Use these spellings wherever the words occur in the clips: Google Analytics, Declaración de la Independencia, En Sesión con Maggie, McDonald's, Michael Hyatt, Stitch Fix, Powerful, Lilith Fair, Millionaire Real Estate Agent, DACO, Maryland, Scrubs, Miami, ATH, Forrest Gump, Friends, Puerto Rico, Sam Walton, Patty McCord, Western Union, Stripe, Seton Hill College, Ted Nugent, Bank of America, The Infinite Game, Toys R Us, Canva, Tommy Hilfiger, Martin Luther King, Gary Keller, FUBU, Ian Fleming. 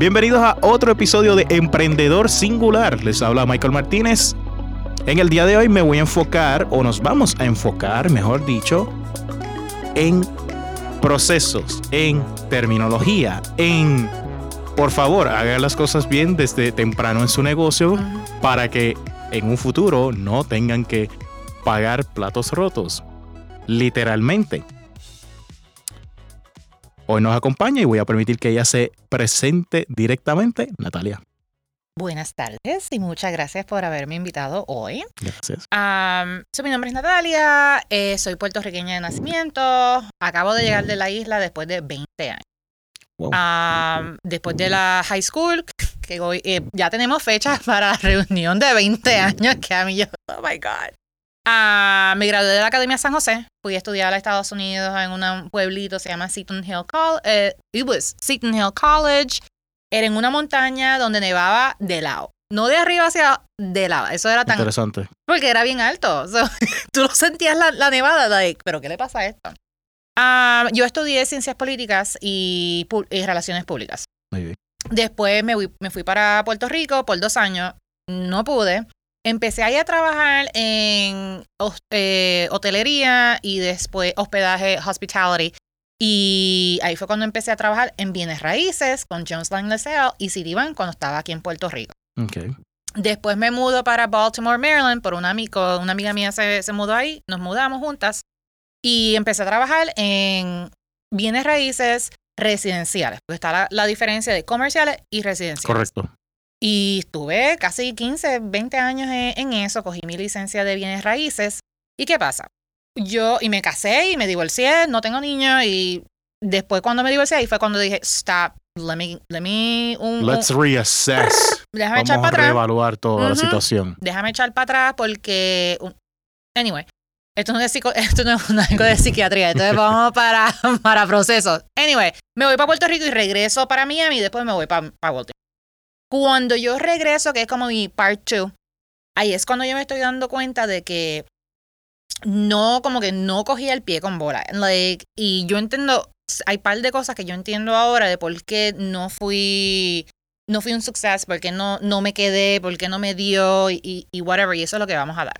Bienvenidos a otro episodio de Emprendedor Singular. Les habla Michael Martínez. En el día de hoy me voy a enfocar, o nos vamos a enfocar, mejor dicho, en procesos, en terminología, en... Por favor, hagan las cosas bien desde temprano en su negocio para que en un futuro no tengan que pagar platos rotos, literalmente. Hoy nos acompaña y voy a permitir que ella se presente directamente, Natalia. Buenas tardes y muchas gracias por haberme invitado hoy. Gracias. Mi nombre es Natalia, soy puertorriqueña de nacimiento, acabo de llegar de la isla después de 20 años. Wow. Después de la high school, que hoy, ya tenemos fechas para la reunión de 20 años, que a mí yo, oh my God. Me gradué de la Academia San José, fui a estudiar a Estados Unidos en un pueblito, se llama Seton Hill College. Era en una montaña donde nevaba de lado. No de arriba hacia de lado. Eso era tan... Interesante. Porque era bien alto. So, tú no sentías la nevada. Like, ¿pero qué le pasa a esto? Yo estudié Ciencias Políticas y Relaciones Públicas. Muy bien. Después me fui para Puerto Rico por 2 años. No pude. Empecé ahí a trabajar en hotelería y después hospedaje, hospitality. Y ahí fue cuando empecé a trabajar en bienes raíces con Jones Lang LaSalle y Citibank cuando estaba aquí en Puerto Rico. Okay. Después me mudo para Baltimore, Maryland, por una amiga mía se mudó ahí, nos mudamos juntas y empecé a trabajar en bienes raíces residenciales, porque está la diferencia de comerciales y residenciales. Correcto. Y estuve casi 15, 20 años en eso, cogí mi licencia de bienes raíces. ¿Y qué pasa? Y me casé y me divorcié, no tengo niños y después cuando me divorcié ahí fue cuando dije, stop, let's reassess. Déjame echar para atrás. Vamos a reevaluar toda la situación. Déjame echar para atrás porque, anyway, esto no es algo de psiquiatría, entonces vamos para procesos. Anyway, me voy para Puerto Rico y regreso para Miami y después me voy para Walter. Cuando yo regreso, que es como mi part 2, ahí es cuando yo me estoy dando cuenta de que no, como que no cogía el pie con bola. Like, y yo entiendo, hay un par de cosas que yo entiendo ahora de por qué no fui un success, por qué no me quedé, por qué no me dio y whatever. Y eso es lo que vamos a dar.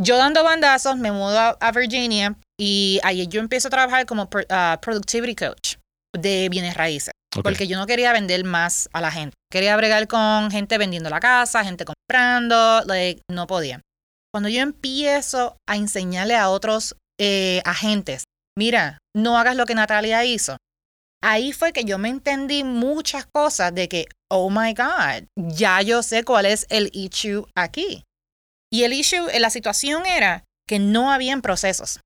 Yo dando bandazos, me mudo a Virginia y ahí yo empiezo a trabajar como productivity coach de bienes raíces. Okay. Porque yo no quería vender más a la gente. Quería bregar con gente vendiendo la casa, gente comprando, like, no podía. Cuando yo empiezo a enseñarle a otros agentes, mira, no hagas lo que Natalia hizo. Ahí fue que yo me entendí muchas cosas de que, oh my God, ya yo sé cuál es el issue aquí. Y el issue, la situación era que no habían procesos.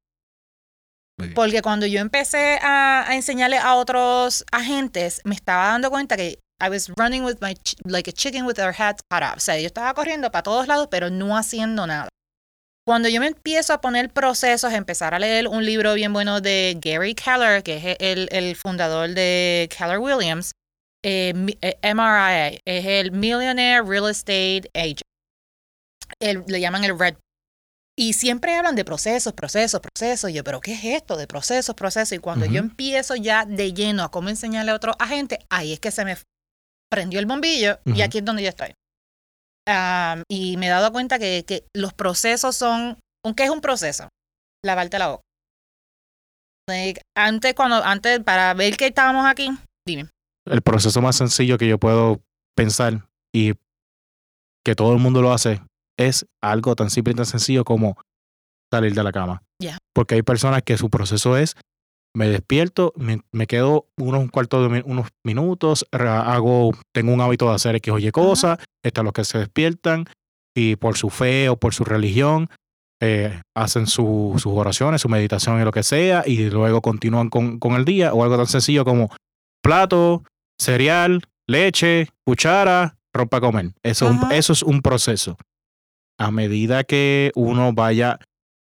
Porque cuando yo empecé a enseñarle a otros agentes, me estaba dando cuenta que I was running with like a chicken with their head cut off. O sea, yo estaba corriendo para todos lados, pero no haciendo nada. Cuando yo me empiezo a poner procesos, empezar a leer un libro bien bueno de Gary Keller, que es el fundador de Keller Williams, MRIA, es el Millionaire Real Estate Agent. Le llaman el Red. Y siempre hablan de procesos. Y yo, ¿pero qué es esto de procesos? Y cuando yo empiezo ya de lleno a cómo enseñarle a otros agentes, ahí es que se me prendió el bombillo y aquí es donde yo estoy. Y me he dado cuenta que los procesos son... ¿Qué es un proceso? Lavarte la boca. Like, antes, para ver que estábamos aquí, dime. El proceso más sencillo que yo puedo pensar y que todo el mundo lo hace es algo tan simple y tan sencillo como salir de la cama. Yeah. Porque hay personas que su proceso es... Me despierto, me quedo unos minutos, tengo un hábito de hacer X o Y cosas, están los que se despiertan y por su fe o por su religión hacen sus oraciones, su meditación y lo que sea y luego continúan con el día o algo tan sencillo como plato, cereal, leche, cuchara, rompa a comer. Eso es un proceso. A medida que uno vaya...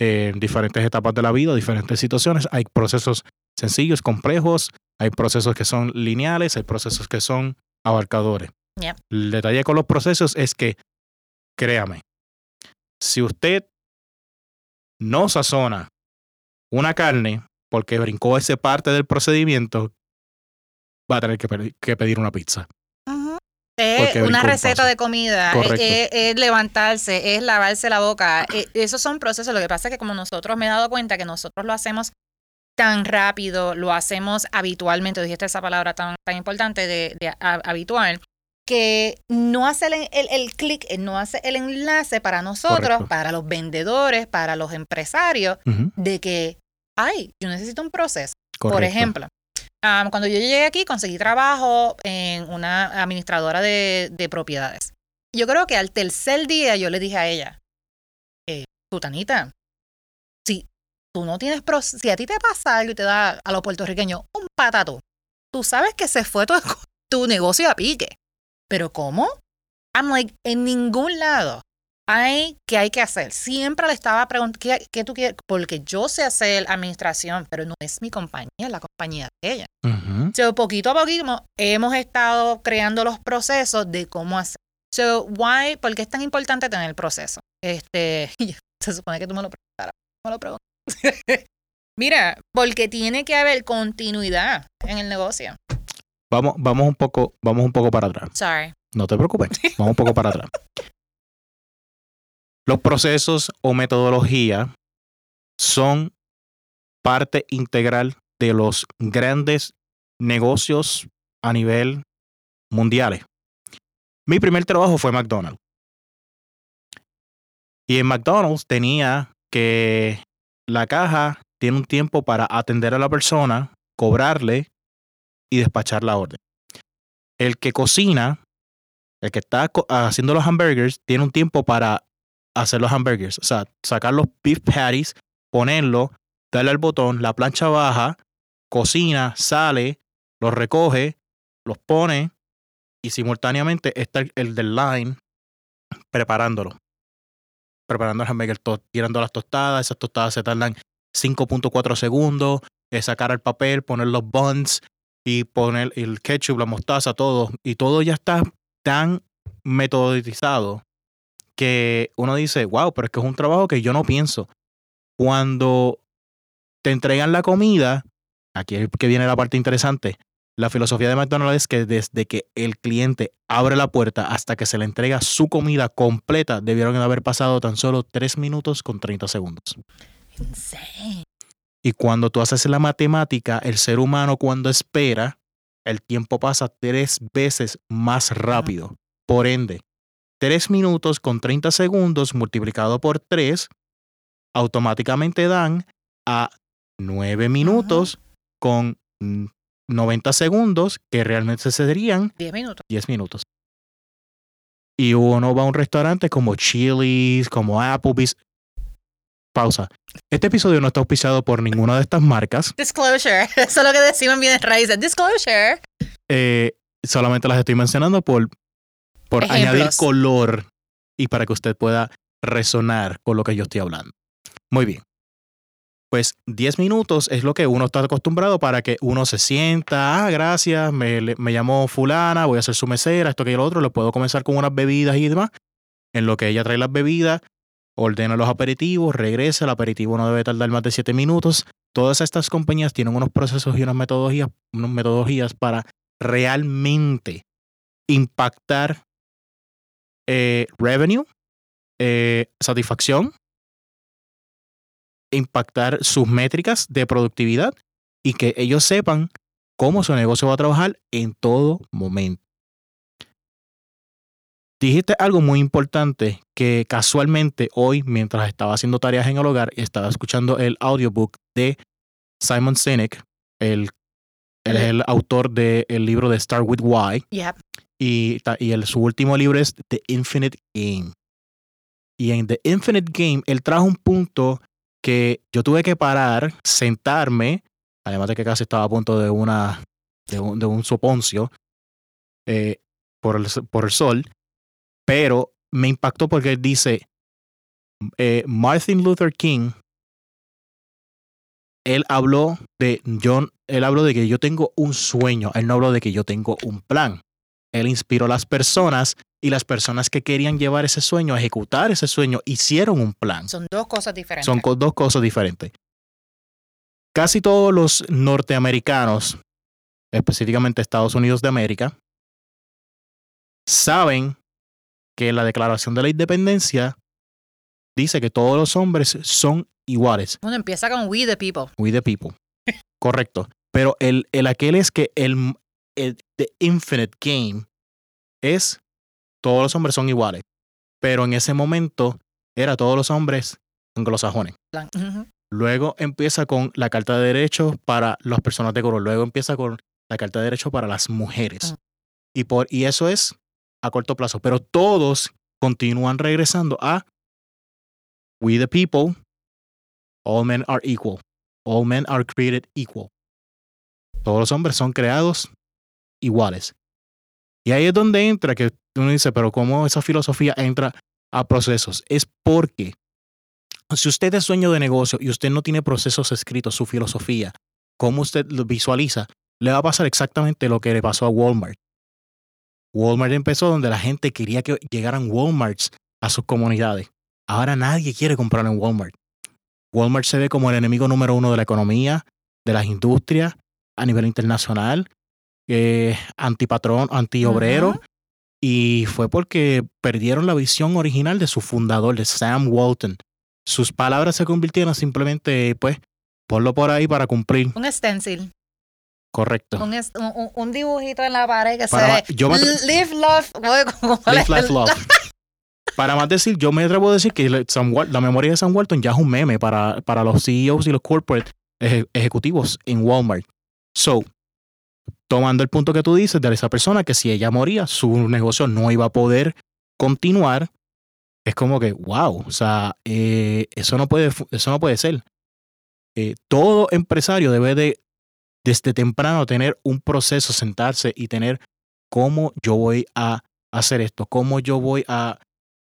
En diferentes etapas de la vida, diferentes situaciones, hay procesos sencillos, complejos, hay procesos que son lineales, hay procesos que son abarcadores. Yep. El detalle con los procesos es que, créame, si usted no sazona una carne porque brincó esa parte del procedimiento, va a tener que pedir una pizza. Es una receta de comida, es levantarse, es lavarse la boca. Esos son procesos. Lo que pasa es que como nosotros, me he dado cuenta que nosotros lo hacemos tan rápido, lo hacemos habitualmente, dijiste esa palabra tan importante de habitual, que no hace el clic, no hace el enlace para nosotros, correcto, para los vendedores, para los empresarios, uh-huh, de que, ay, yo necesito un proceso. Correcto. Por ejemplo, cuando yo llegué aquí, conseguí trabajo en una administradora de propiedades. Yo creo que al tercer día yo le dije a ella, Sutanita, si tú no tienes si a ti te pasa algo y te da a los puertorriqueños un patato, tú sabes que se fue tu negocio a pique. ¿Pero cómo? I'm like, en ningún lado hay que hacer. Siempre le estaba preguntando, ¿qué tú quieres? Porque yo sé hacer administración, pero no es mi compañía, es la compañía de ella. Uh-huh. So, poquito a poquito hemos estado creando los procesos de cómo hacer. So, why? ¿Por qué es tan importante tener el proceso? Se supone que tú me lo preguntaras. Me lo preguntas. Mira, porque tiene que haber continuidad en el negocio. Vamos un poco para atrás. Sorry. No te preocupes. Vamos un poco para atrás. Los procesos o metodología son parte integral de los grandes negocios a nivel mundial. Mi primer trabajo fue McDonald's. Y en McDonald's tenía que la caja tiene un tiempo para atender a la persona, cobrarle y despachar la orden. El que cocina, el que está haciendo los hamburgers, tiene un tiempo para hacer los hamburgers. O sea, sacar los beef patties, ponerlo, darle al botón, la plancha baja, cocina, sale, los recoge, los pone y simultáneamente está el del line preparándolo. Preparando el hamburger, tirando las tostadas. Esas tostadas se tardan 5.4 segundos. Sacar el papel, poner los buns, y poner el ketchup, la mostaza, todo. Y todo ya está tan metodizado que uno dice, wow, pero es que es un trabajo que yo no pienso. Cuando te entregan la comida, aquí es que viene la parte interesante. La filosofía de McDonald's es que desde que el cliente abre la puerta hasta que se le entrega su comida completa, debieron haber pasado tan solo 3 minutos con 30 segundos. Insane. Y cuando tú haces la matemática, el ser humano cuando espera, el tiempo pasa 3 veces más rápido. Por ende, 3 minutos con 30 segundos multiplicado por 3, automáticamente dan a 9 minutos con 90 segundos, que realmente serían 10 minutos. Y uno va a un restaurante como Chili's, como Applebee's. Pausa. Este episodio no está auspiciado por ninguna de estas marcas. Disclosure. Eso es lo que decimos en bienes raíces. Disclosure. Solamente las estoy mencionando por añadir color y para que usted pueda resonar con lo que yo estoy hablando. Muy bien. Pues 10 minutos es lo que uno está acostumbrado para que uno se sienta. Ah, gracias, me llamó fulana, voy a hacer su mesera, esto, aquello, lo otro. Le puedo comenzar con unas bebidas y demás. En lo que ella trae las bebidas, ordena los aperitivos, regresa, el aperitivo no debe tardar más de 7 minutos. Todas estas compañías tienen unos procesos y unas metodologías para realmente impactar revenue, satisfacción, impactar sus métricas de productividad y que ellos sepan cómo su negocio va a trabajar en todo momento. Dijiste algo muy importante que casualmente hoy, mientras estaba haciendo tareas en el hogar, estaba escuchando el audiobook de Simon Sinek, él es el autor del libro de Start with Why, yep, y su último libro es The Infinite Game. Y en The Infinite Game, él trajo un punto que yo tuve que parar, sentarme, además de que casi estaba a punto de un soponcio por el sol. Pero me impactó porque él dice, Martin Luther King, él habló de que yo tengo un sueño. Él no habló de que yo tengo un plan. Él inspiró a las personas y las personas que querían llevar ese sueño, ejecutar ese sueño, hicieron un plan. Son dos cosas diferentes. Casi todos los norteamericanos, específicamente Estados Unidos de América, saben que la Declaración de la Independencia dice que todos los hombres son iguales. Bueno, empieza con we the people. We the people. Correcto. Pero el aquel es que el The Infinite Game es todos los hombres son iguales. Pero en ese momento era todos los hombres anglosajones. Uh-huh. Luego empieza con la Carta de Derechos para las personas de color. Luego empieza con la Carta de Derechos para las mujeres. Uh-huh. Y eso es a corto plazo. Pero todos continúan regresando a we the people, all men are equal. All men are created equal. Todos los hombres son creados iguales. Y ahí es donde entra que uno dice, pero ¿cómo esa filosofía entra a procesos? Es porque si usted es dueño de negocio y usted no tiene procesos escritos, su filosofía, cómo usted lo visualiza, le va a pasar exactamente lo que le pasó a Walmart. Walmart empezó donde la gente quería que llegaran Walmarts a sus comunidades. Ahora nadie quiere comprar en Walmart. Walmart se ve como el enemigo número uno de la economía, de las industrias, a nivel internacional, antipatrón, antiobrero. Uh-huh. Y fue porque perdieron la visión original de su fundador, de Sam Walton. Sus palabras se convirtieron simplemente, pues, ponlo por ahí para cumplir. Un stencil. Correcto. Un dibujito en la pared que para se ve. Live, love. Live, life, love. Para más decir, yo me atrevo a decir que la memoria de Sam Walton ya es un meme para los CEOs y los corporate ejecutivos en Walmart. So, tomando el punto que tú dices de esa persona que si ella moría, su negocio no iba a poder continuar, es como que, wow, o sea, eso no puede ser. Todo empresario debe de, desde temprano, tener un proceso, sentarse y tener cómo yo voy a hacer esto, cómo yo voy a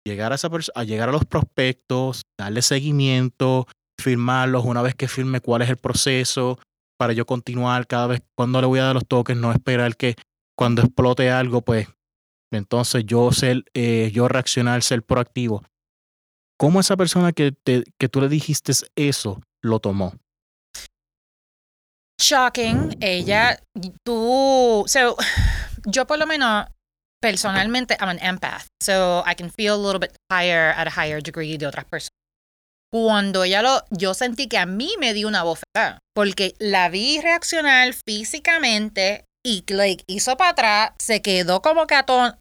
llegar a llegar a los prospectos, darle seguimiento, firmarlos, una vez que firme cuál es el proceso, para yo continuar cada vez cuando le voy a dar los toques, no esperar que cuando explote algo, pues entonces yo reaccionar, ser proactivo. ¿Cómo esa persona que tú le dijiste eso lo tomó? Shocking. Yo por lo menos personalmente I'm an empath, so I can feel a little bit higher at a higher degree de otras personas. Cuando yo sentí que a mí me dio una bofetada, porque la vi reaccionar físicamente y hizo para atrás, se quedó como catón,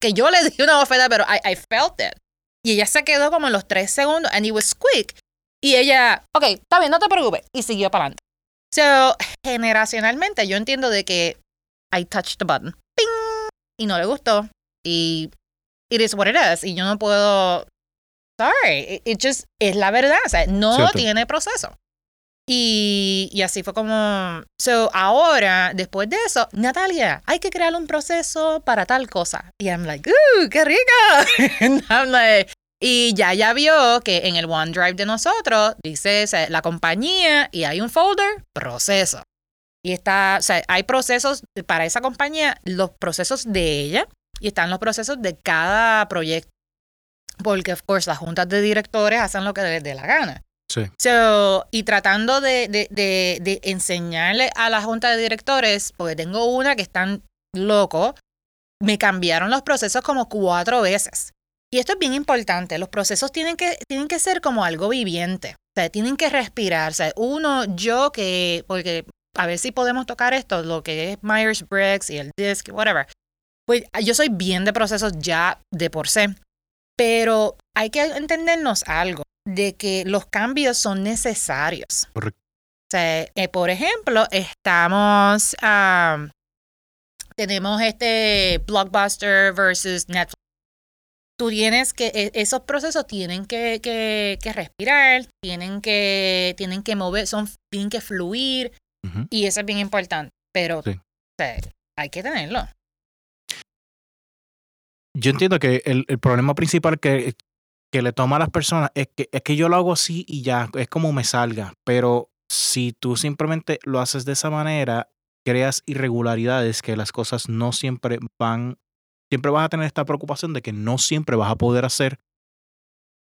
que yo le di una bofetada, pero I felt it. Y ella se quedó como en los 3 segundos, and it was quick. Y ella, ok, está bien, no te preocupes, y siguió para adelante. So, generacionalmente yo entiendo de que I touched the button, ¡ping! Y no le gustó, y it is what it is, y yo no puedo... Sorry, it just, es la verdad, o sea, no Cierto. Tiene proceso. Y así fue como, so ahora, después de eso, Natalia, hay que crear un proceso para tal cosa. Y I'm like, ¡uh, qué rico! And I'm like, y ya vio que en el OneDrive de nosotros dice, o sea, la compañía y hay un folder, proceso. Y está, o sea, hay procesos para esa compañía, los procesos de ella y están los procesos de cada proyecto. Porque, of course, las juntas de directores hacen lo que les dé la gana. Sí. So, y tratando de enseñarle a la junta de directores, porque tengo una que están locos, me cambiaron los procesos como 4 veces. Y esto es bien importante. Los procesos tienen que ser como algo viviente. O sea, tienen que respirar. O sea, porque a ver si podemos tocar esto, lo que es Myers-Briggs y el DISC, whatever. Pues yo soy bien de procesos ya de por sí. Pero hay que entendernos algo, de que los cambios son necesarios. Correcto. O sea, por ejemplo, tenemos este Blockbuster versus Netflix. Tú tienes que, esos procesos tienen que respirar, tienen que mover, tienen que fluir, uh-huh. Y eso es bien importante, pero sí. O sea, hay que tenerlo. Yo entiendo que el problema principal que le toma a las personas es que yo lo hago así y ya, es como me salga. Pero si tú simplemente lo haces de esa manera, creas irregularidades, que las cosas no siempre van... Siempre vas a tener esta preocupación de que no siempre vas a poder hacer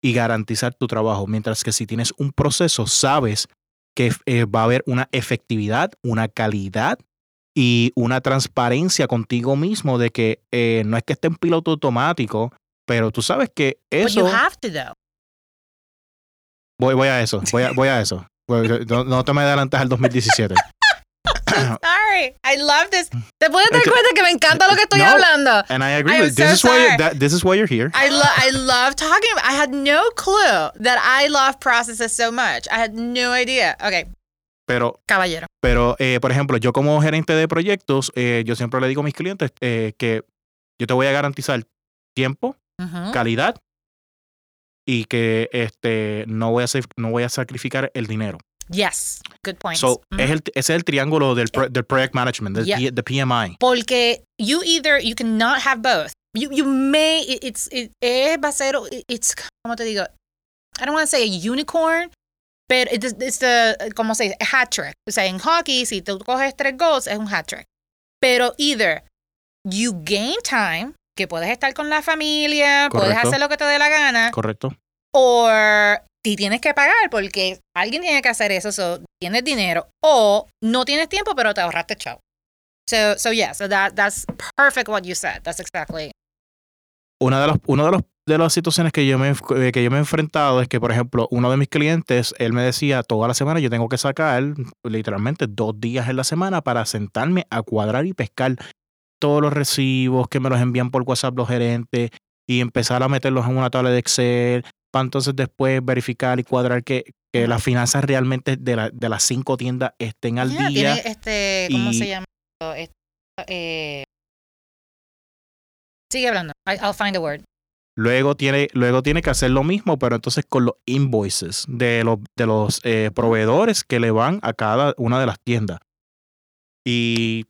y garantizar tu trabajo. Mientras que si tienes un proceso, sabes que va a haber una efectividad, una calidad y una transparencia contigo mismo de que no es que esté en piloto automático, pero tú sabes que eso... But you have to, though. Voy a eso. No te me adelantes al 2017. I'm sorry. I love this. Te puedes dar cuenta que me encanta lo que estoy hablando. And I agree with you. This is why you're here. I love talking about. I had no clue that I love processes so much. I had no idea. Okay. Pero, caballero. Pero, por ejemplo, yo como gerente de proyectos, yo siempre le digo a mis clientes que yo te voy a garantizar tiempo, uh-huh, calidad, y que no voy a sacrificar el dinero. Yes, good point. So, mm-hmm, es el triángulo del project management, the PMI. Porque you cannot have both. It's ¿cómo te digo? I don't want to say a unicorn, but it's the, ¿cómo se dice? A hat trick. O sea, en hockey, si tú coges 3 goals, es un hat trick. Pero either you gain time, que puedes estar con la familia, correcto, puedes hacer lo que te dé la gana. Correcto. Or... y tienes que pagar porque alguien tiene que hacer eso, so tienes dinero, o no tienes tiempo pero te ahorraste chavo. So that's perfect what you said. That's exactly. Una de las situaciones que yo me he enfrentado es que, por ejemplo, uno de mis clientes, él me decía, toda la semana yo tengo que sacar literalmente 2 días en la semana para sentarme a cuadrar y pescar todos los recibos que me los envían por WhatsApp los gerentes y empezar a meterlos en una tabla de Excel. Entonces después verificar y cuadrar que las finanzas realmente de las 5 tiendas estén al día. Tiene ¿cómo se llama? Sigue hablando. I'll find a word. Luego tiene que hacer lo mismo, pero entonces con los invoices de los proveedores que le van a cada una de las tiendas. Y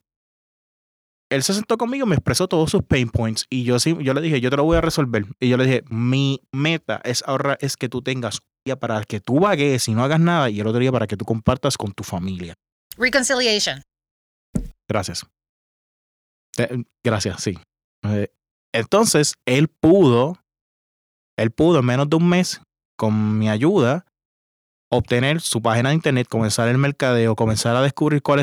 él se sentó conmigo, me expresó todos sus pain points y yo le dije, yo te lo voy a resolver. Y yo le dije, mi meta es que tú tengas un día para que tú vagues y no hagas nada y el otro día para que tú compartas con tu familia. Reconciliation. Gracias. Gracias, sí. Entonces, él pudo en menos de un mes, con mi ayuda, obtener su página de internet, comenzar el mercadeo, comenzar a descubrir cuál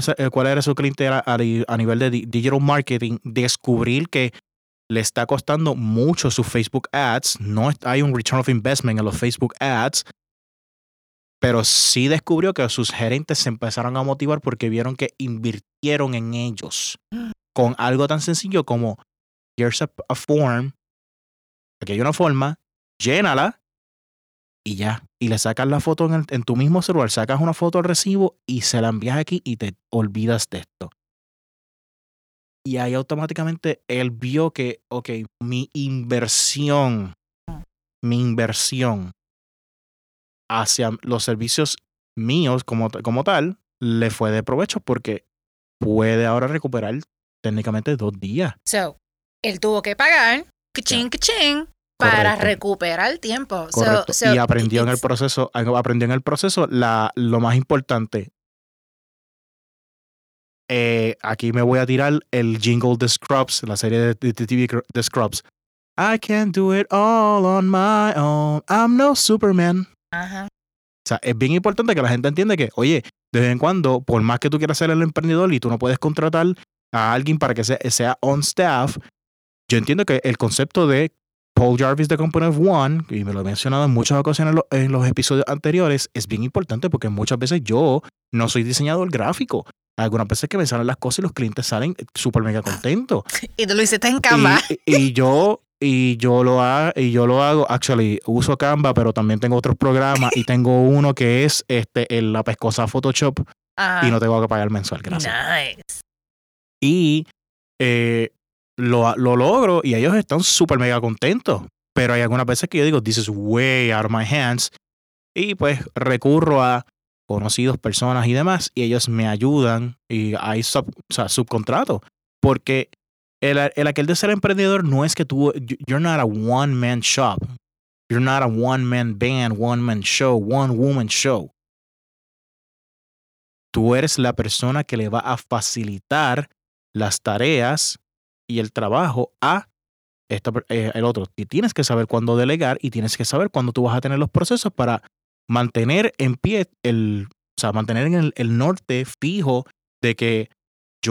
era su clientela a nivel de digital marketing, descubrir que le está costando mucho sus Facebook ads, no hay un return of investment en los Facebook ads, pero sí descubrió que sus gerentes se empezaron a motivar porque vieron que invirtieron en ellos con algo tan sencillo como here's a form, aquí hay una forma, llénala y ya. Y le sacas la foto en tu mismo celular, sacas una foto al recibo y se la envías aquí y te olvidas de esto. Y ahí automáticamente él vio que, ok, mi inversión hacia los servicios míos como tal, le fue de provecho porque puede ahora recuperar técnicamente 2 días. So, él tuvo que pagar, cachín, cachín, para, correcto, recuperar el tiempo. So, y aprendió en el proceso lo más importante. Aquí me voy a tirar el jingle de Scrubs, la serie de TV de Scrubs. I can do it all on my own. I'm no Superman. Ajá. O sea, es bien importante que la gente entienda que, oye, de vez en cuando, por más que tú quieras ser el emprendedor y tú no puedes contratar a alguien para que sea on staff, yo entiendo que el concepto de Paul Jarvis de Company of One, y me lo he mencionado en muchas ocasiones en los episodios anteriores, es bien importante porque muchas veces yo no soy diseñador gráfico. Algunas veces que me salen las cosas y los clientes salen súper mega contentos. Y tú lo hiciste en Canva. Y yo lo hago, actually, uso Canva, pero también tengo otros programas y tengo uno que es la pescosa Photoshop, y no tengo que pagar mensual, gracias. Nice. Y... Lo logro y ellos están súper mega contentos, pero hay algunas veces que yo digo this is way out of my hands y pues recurro a conocidos, personas y demás, y ellos me ayudan y hay subcontrato porque el aquel de ser emprendedor no es que tú, you're not a one man shop, you're not a one man band, one man show, one woman show, tú eres la persona que le va a facilitar las tareas y el trabajo a el otro. Y tienes que saber cuándo delegar y tienes que saber cuándo tú vas a tener los procesos para mantener en pie mantener en el norte fijo de que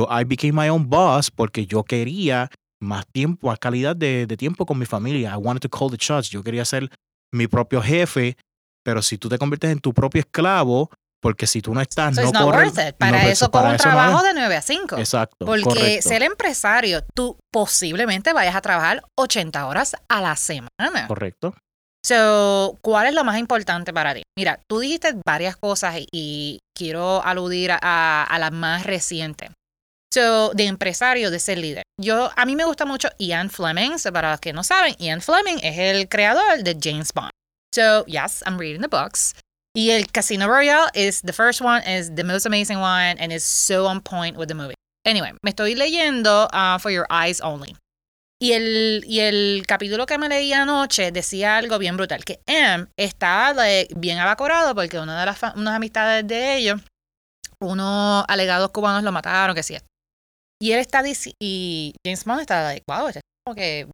I became my own boss porque yo quería más tiempo, más calidad de tiempo con mi familia. I wanted to call the shots. Yo quería ser mi propio jefe, pero si tú te conviertes en tu propio esclavo, porque si tú no estás, so no corres. Para eso con un trabajo de 9 a 5. Exacto. Porque correcto. Ser empresario, tú posiblemente vayas a trabajar 80 horas a la semana. Correcto. So, ¿cuál es lo más importante para ti? Mira, tú dijiste varias cosas y quiero aludir a las más recientes. So, de empresario, de ser líder. A mí me gusta mucho Ian Fleming. So, para los que no saben, Ian Fleming es el creador de James Bond. So, yes, I'm reading the books. Y el Casino Royale is the first one, is the most amazing one, and is so on point with the movie. Anyway, me estoy leyendo For Your Eyes Only. Y el capítulo que me leí anoche decía algo bien brutal, que M estaba bien abacorado porque una de las unas amistades de ellos, unos alegados cubanos lo mataron, que sí. Y él está y James Bond está wow, este es como que...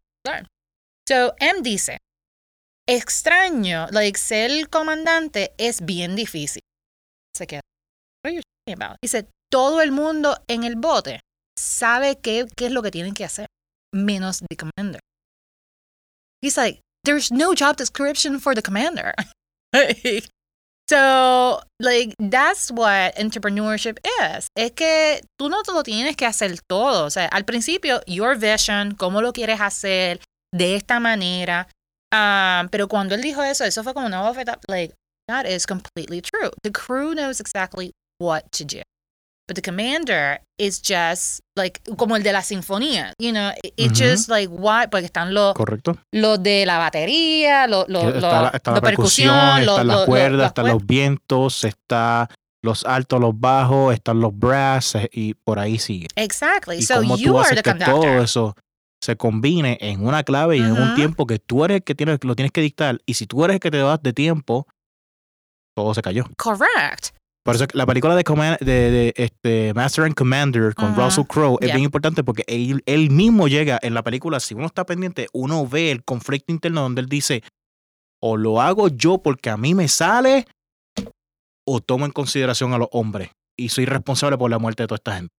So, M dice... Extraño, ser comandante es bien difícil. Se queda. Dice, todo el mundo en el bote sabe qué es lo que tienen que hacer, menos the commander. He's there's no job description for the commander. So, that's what entrepreneurship is. Es que tú no te lo tienes que hacer todo. O sea, al principio, your vision, cómo lo quieres hacer, de esta manera. Pero cuando él dijo eso fue como una bofeta. That is completely true. The crew knows exactly what to do. But the commander is just, como el de la sinfonía. You know, it's just what? Porque están los... Correcto. Los de la batería, está la percusión, están las cuerdas, están los vientos, están los altos, los bajos, están los brass, y por ahí sigue. Exactly. Y so you are the conductor. Todo eso se combine en una clave y en un tiempo que tú eres el que lo tienes que dictar. Y si tú eres el que te das de tiempo, todo se cayó. Correct. Por eso la película de Master and Commander con Russell Crowe es bien importante porque él mismo llega en la película. Si uno está pendiente, uno ve el conflicto interno donde él dice, o lo hago yo porque a mí me sale, o tomo en consideración a los hombres. Y soy responsable por la muerte de toda esta gente.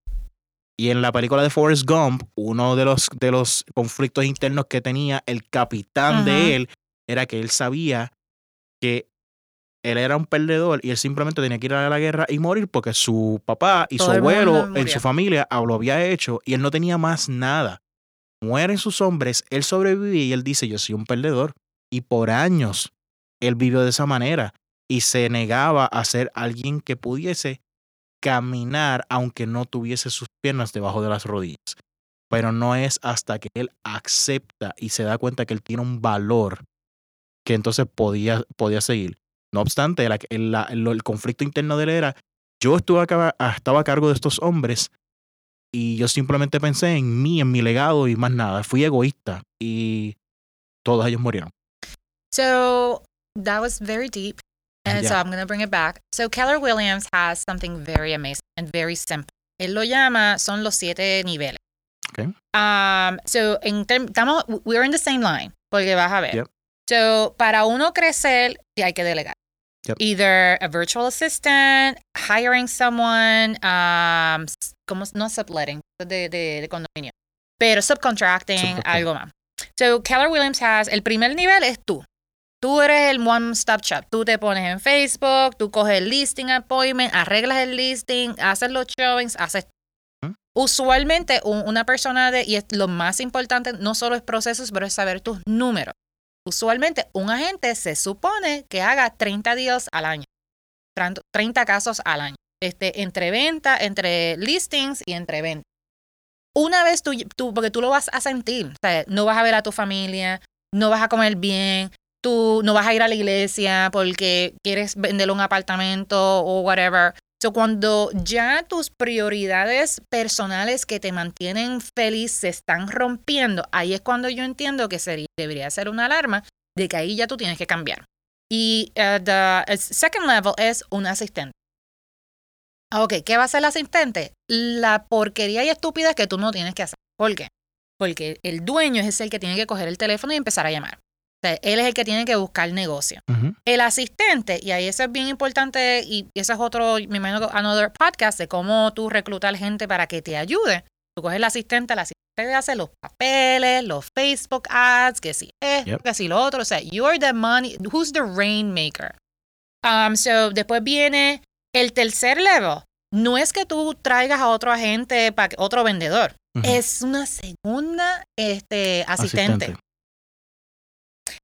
Y en la película de Forrest Gump, uno de los conflictos internos que tenía el capitán de él era que él sabía que él era un perdedor y él simplemente tenía que ir a la guerra y morir porque su papá y su abuelo en su familia lo había hecho y él no tenía más nada. Mueren sus hombres, él sobrevive y él dice, yo soy un perdedor. Y por años él vivió de esa manera y se negaba a ser alguien que pudiese caminar aunque no tuviese sus piernas debajo de las rodillas. Pero no es hasta que él acepta y se da cuenta que él tiene un valor que entonces podía seguir. No obstante, el conflicto interno de él era, yo estaba a cargo de estos hombres y yo simplemente pensé en mí, en mi legado y más nada. Fui egoísta y todos ellos murieron. So, that was very deep. And so I'm going to bring it back. So Keller Williams has something very amazing and very simple. Él lo llama, son los 7 niveles. Okay. So we're in the same line, porque vas a ver. Yep. So para uno crecer, hay que delegar. Yep. Either a virtual assistant, hiring someone, no subletting, de condominio, pero subcontracting, algo más. So Keller Williams has, el primer nivel es tú. Tú eres el one-stop shop. Tú te pones en Facebook, tú coges el listing appointment, arreglas el listing, haces los showings, haces... Usualmente una persona y es lo más importante, no solo es procesos, pero es saber tus números. Usualmente un agente se supone que haga 30 deals al año, 30 casos al año, entre venta, entre listings y entre venta. Una vez tú, porque tú lo vas a sentir, o sea, no vas a ver a tu familia, no vas a comer bien, tú no vas a ir a la iglesia porque quieres venderle un apartamento o whatever. So, cuando ya tus prioridades personales que te mantienen feliz se están rompiendo, ahí es cuando yo entiendo que debería ser una alarma de que ahí ya tú tienes que cambiar. Y the second level es un asistente. Ok, ¿qué va a hacer el asistente? La porquería y estúpida que tú no tienes que hacer. ¿Por qué? Porque el dueño es el que tiene que coger el teléfono y empezar a llamar. O sea, él es el que tiene que buscar negocio. Uh-huh. El asistente, y ahí eso es bien importante, y eso es otro, me imagino, another podcast de cómo tú reclutar gente para que te ayude. Tú coges el asistente hace los papeles, los Facebook ads, que si esto, yep, que si lo otro. O sea, you're the money, who's the rainmaker. So, después viene el tercer level. No es que tú traigas a otro agente, otro vendedor. Uh-huh. Es una segunda asistente.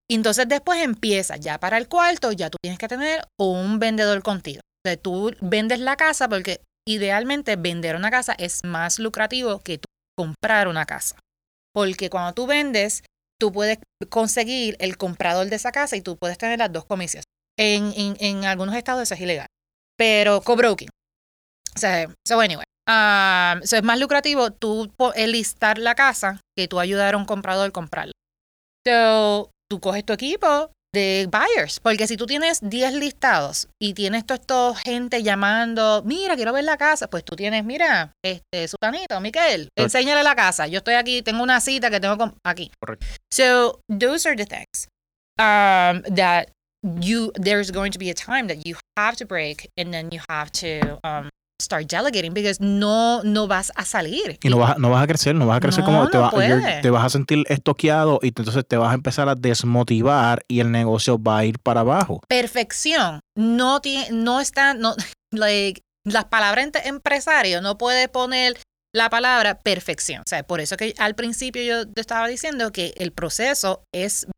Entonces después empieza, ya para el cuarto, ya tú tienes que tener un vendedor contigo. O sea, tú vendes la casa porque idealmente vender una casa es más lucrativo que tú comprar una casa. Porque cuando tú vendes, tú puedes conseguir el comprador de esa casa y tú puedes tener las dos comisiones. En algunos estados eso es ilegal, pero co-broking. O sea, so anyway. So es más lucrativo tú listar la casa que tú ayudar a un comprador a comprarla. So, tú coges tu equipo de buyers, porque si tú tienes 10 listados y tienes toda esta gente llamando, mira, quiero ver la casa, pues tú tienes, mira, Sutanito, Miquel, enséñale la casa, yo estoy aquí, tengo una cita que tengo aquí. Correcto. So, those are the things that there's going to be a time that you have to break and then you have to start delegating, because no vas a salir. Y no vas a crecer como te vas a sentir estoqueado y entonces te vas a empezar a desmotivar y el negocio va a ir para abajo. Perfección. Las palabras empresario no puede poner la palabra perfección. O sea, por eso que al principio yo te estaba diciendo que el proceso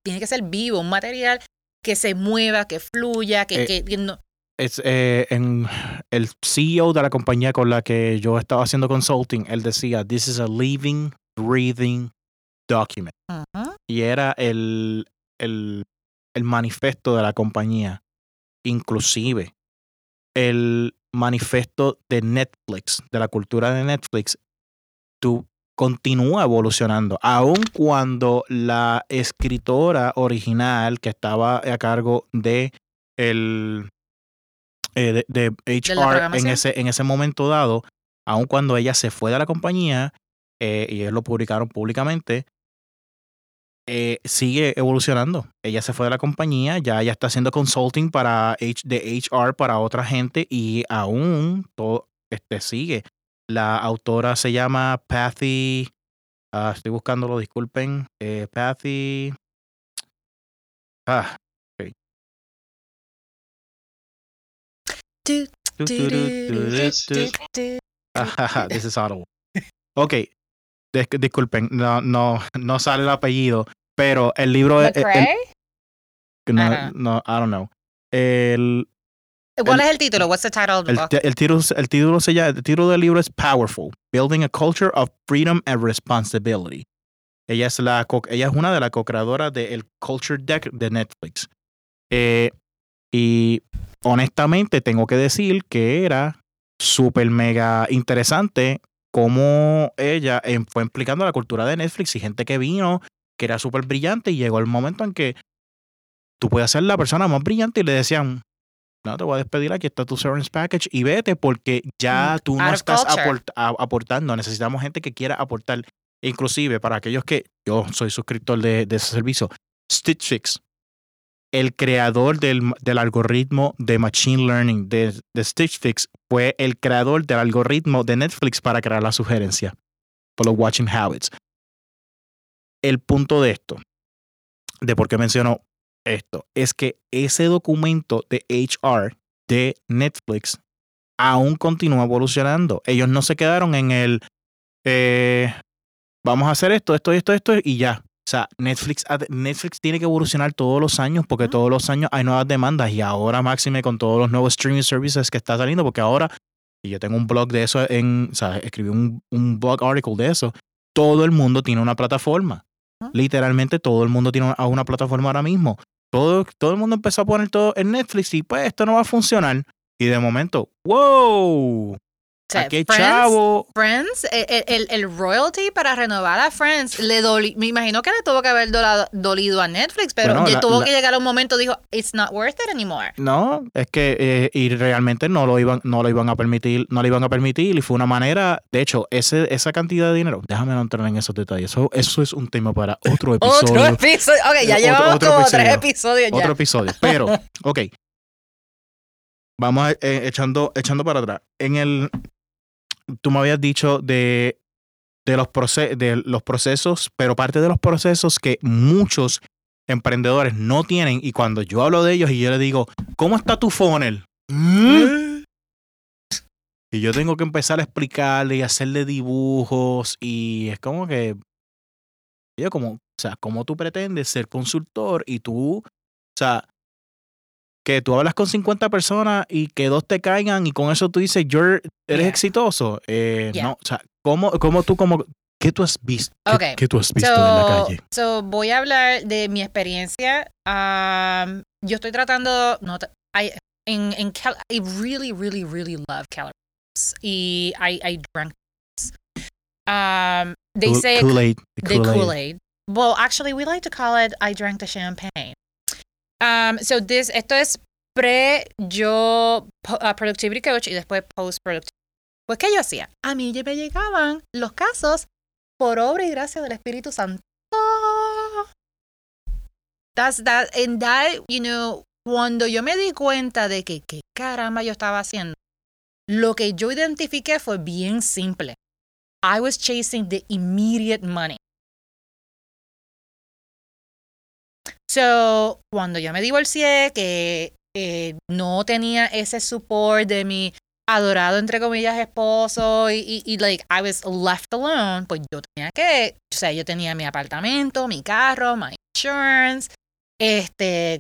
tiene que ser vivo, un material que se mueva, que fluya, que no. Es el CEO de la compañía con la que yo estaba haciendo consulting, él decía, this is a living, breathing document. Uh-huh. Y era el manifiesto de la compañía. Inclusive, el manifiesto de Netflix, de la cultura de Netflix, continúa evolucionando. Aun cuando la escritora original que estaba a cargo de de HR en ese momento dado, aun cuando ella se fue de la compañía y ellos lo publicaron públicamente, sigue evolucionando. Ella se fue de la compañía, ya ella está haciendo consulting de HR para otra gente y aún todo sigue. La autora se llama Patty, estoy buscándolo, disculpen, Patty... This is audible. Ok, disculpen, no sale el apellido, pero el libro es... I don't know. ¿Cuál es el título? What's the title of the book? El título del libro es Powerful, Building a Culture of Freedom and Responsibility. Ella es una de las co-creadoras del Culture Deck de Netflix. Y honestamente tengo que decir que era súper mega interesante cómo ella fue explicando la cultura de Netflix y gente que vino, que era súper brillante, y llegó el momento en que tú puedes ser la persona más brillante y le decían, no, te voy a despedir, aquí está tu severance package y vete porque ya tú no estás aportando. Necesitamos gente que quiera aportar. Inclusive para aquellos que yo soy suscriptor de ese servicio, Stitch Fix. El creador del algoritmo de Machine Learning de Stitch Fix fue el creador del algoritmo de Netflix para crear la sugerencia por los Watching Habits. El punto de esto, de por qué menciono esto, es que ese documento de HR de Netflix aún continúa evolucionando. Ellos no se quedaron en el vamos a hacer esto y ya. O sea, Netflix tiene que evolucionar todos los años porque todos los años hay nuevas demandas y ahora máxime con todos los nuevos streaming services que está saliendo porque ahora, y yo tengo un blog de eso, escribí un blog article de eso, todo el mundo tiene una plataforma. Uh-huh. Literalmente todo el mundo tiene una plataforma ahora mismo. Todo el mundo empezó a poner todo en Netflix y pues esto no va a funcionar. Y de momento, ¡wow! O sea, ¿a qué Friends, chavo? Friends, el royalty para renovar a Friends, me imagino que le tuvo que haber dolido a Netflix, pero bueno, tuvo que llegar a un momento, dijo, it's not worth it anymore. No, es que y realmente no lo iban a permitir y fue una manera, de hecho, esa cantidad de dinero, déjame no entrar en esos detalles, eso es un tema para otro episodio. Otro episodio, ok, ya llevamos como 3 episodios ya. Otro episodio, pero, ok, vamos echando para atrás. Tú me habías dicho de los procesos, pero parte de los procesos que muchos emprendedores no tienen, y cuando yo hablo de ellos y yo le digo, ¿cómo está tu funnel? Y yo tengo que empezar a explicarle y hacerle dibujos, y es como que yo ¿cómo tú pretendes ser consultor y tú, que tú hablas con 50 personas y que 2 te caigan y con eso tú dices, eres exitoso? No, ¿qué tú has visto? Okay. ¿Qué tú has visto en la calle? Voy a hablar de mi experiencia. Yo estoy tratando... I really, really, really love Keller Williams. Y I drank this. They say... Kool-Aid. Well, actually, we like to call it, I drank the champagne. Esto es productivity coach y después post productivity. Pues, ¿qué yo hacía? A mí me llegaban los casos por obra y gracia del Espíritu Santo. Cuando yo me di cuenta de que qué caramba yo estaba haciendo, lo que yo identifiqué fue bien simple. I was chasing the immediate money. So, cuando yo me divorcié, que no tenía ese support de mi adorado, entre comillas, esposo, y I was left alone, pues yo tenía yo tenía mi apartamento, mi carro, my insurance,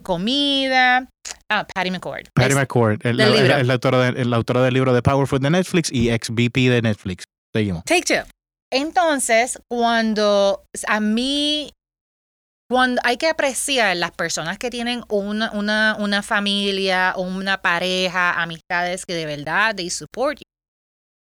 comida. Patty McCord. Patty McCord, la autora del libro de Powerful de Netflix y ex VP de Netflix. Seguimos. Take two. Entonces, cuando hay que apreciar las personas que tienen una familia, una pareja, amistades que de verdad they support you.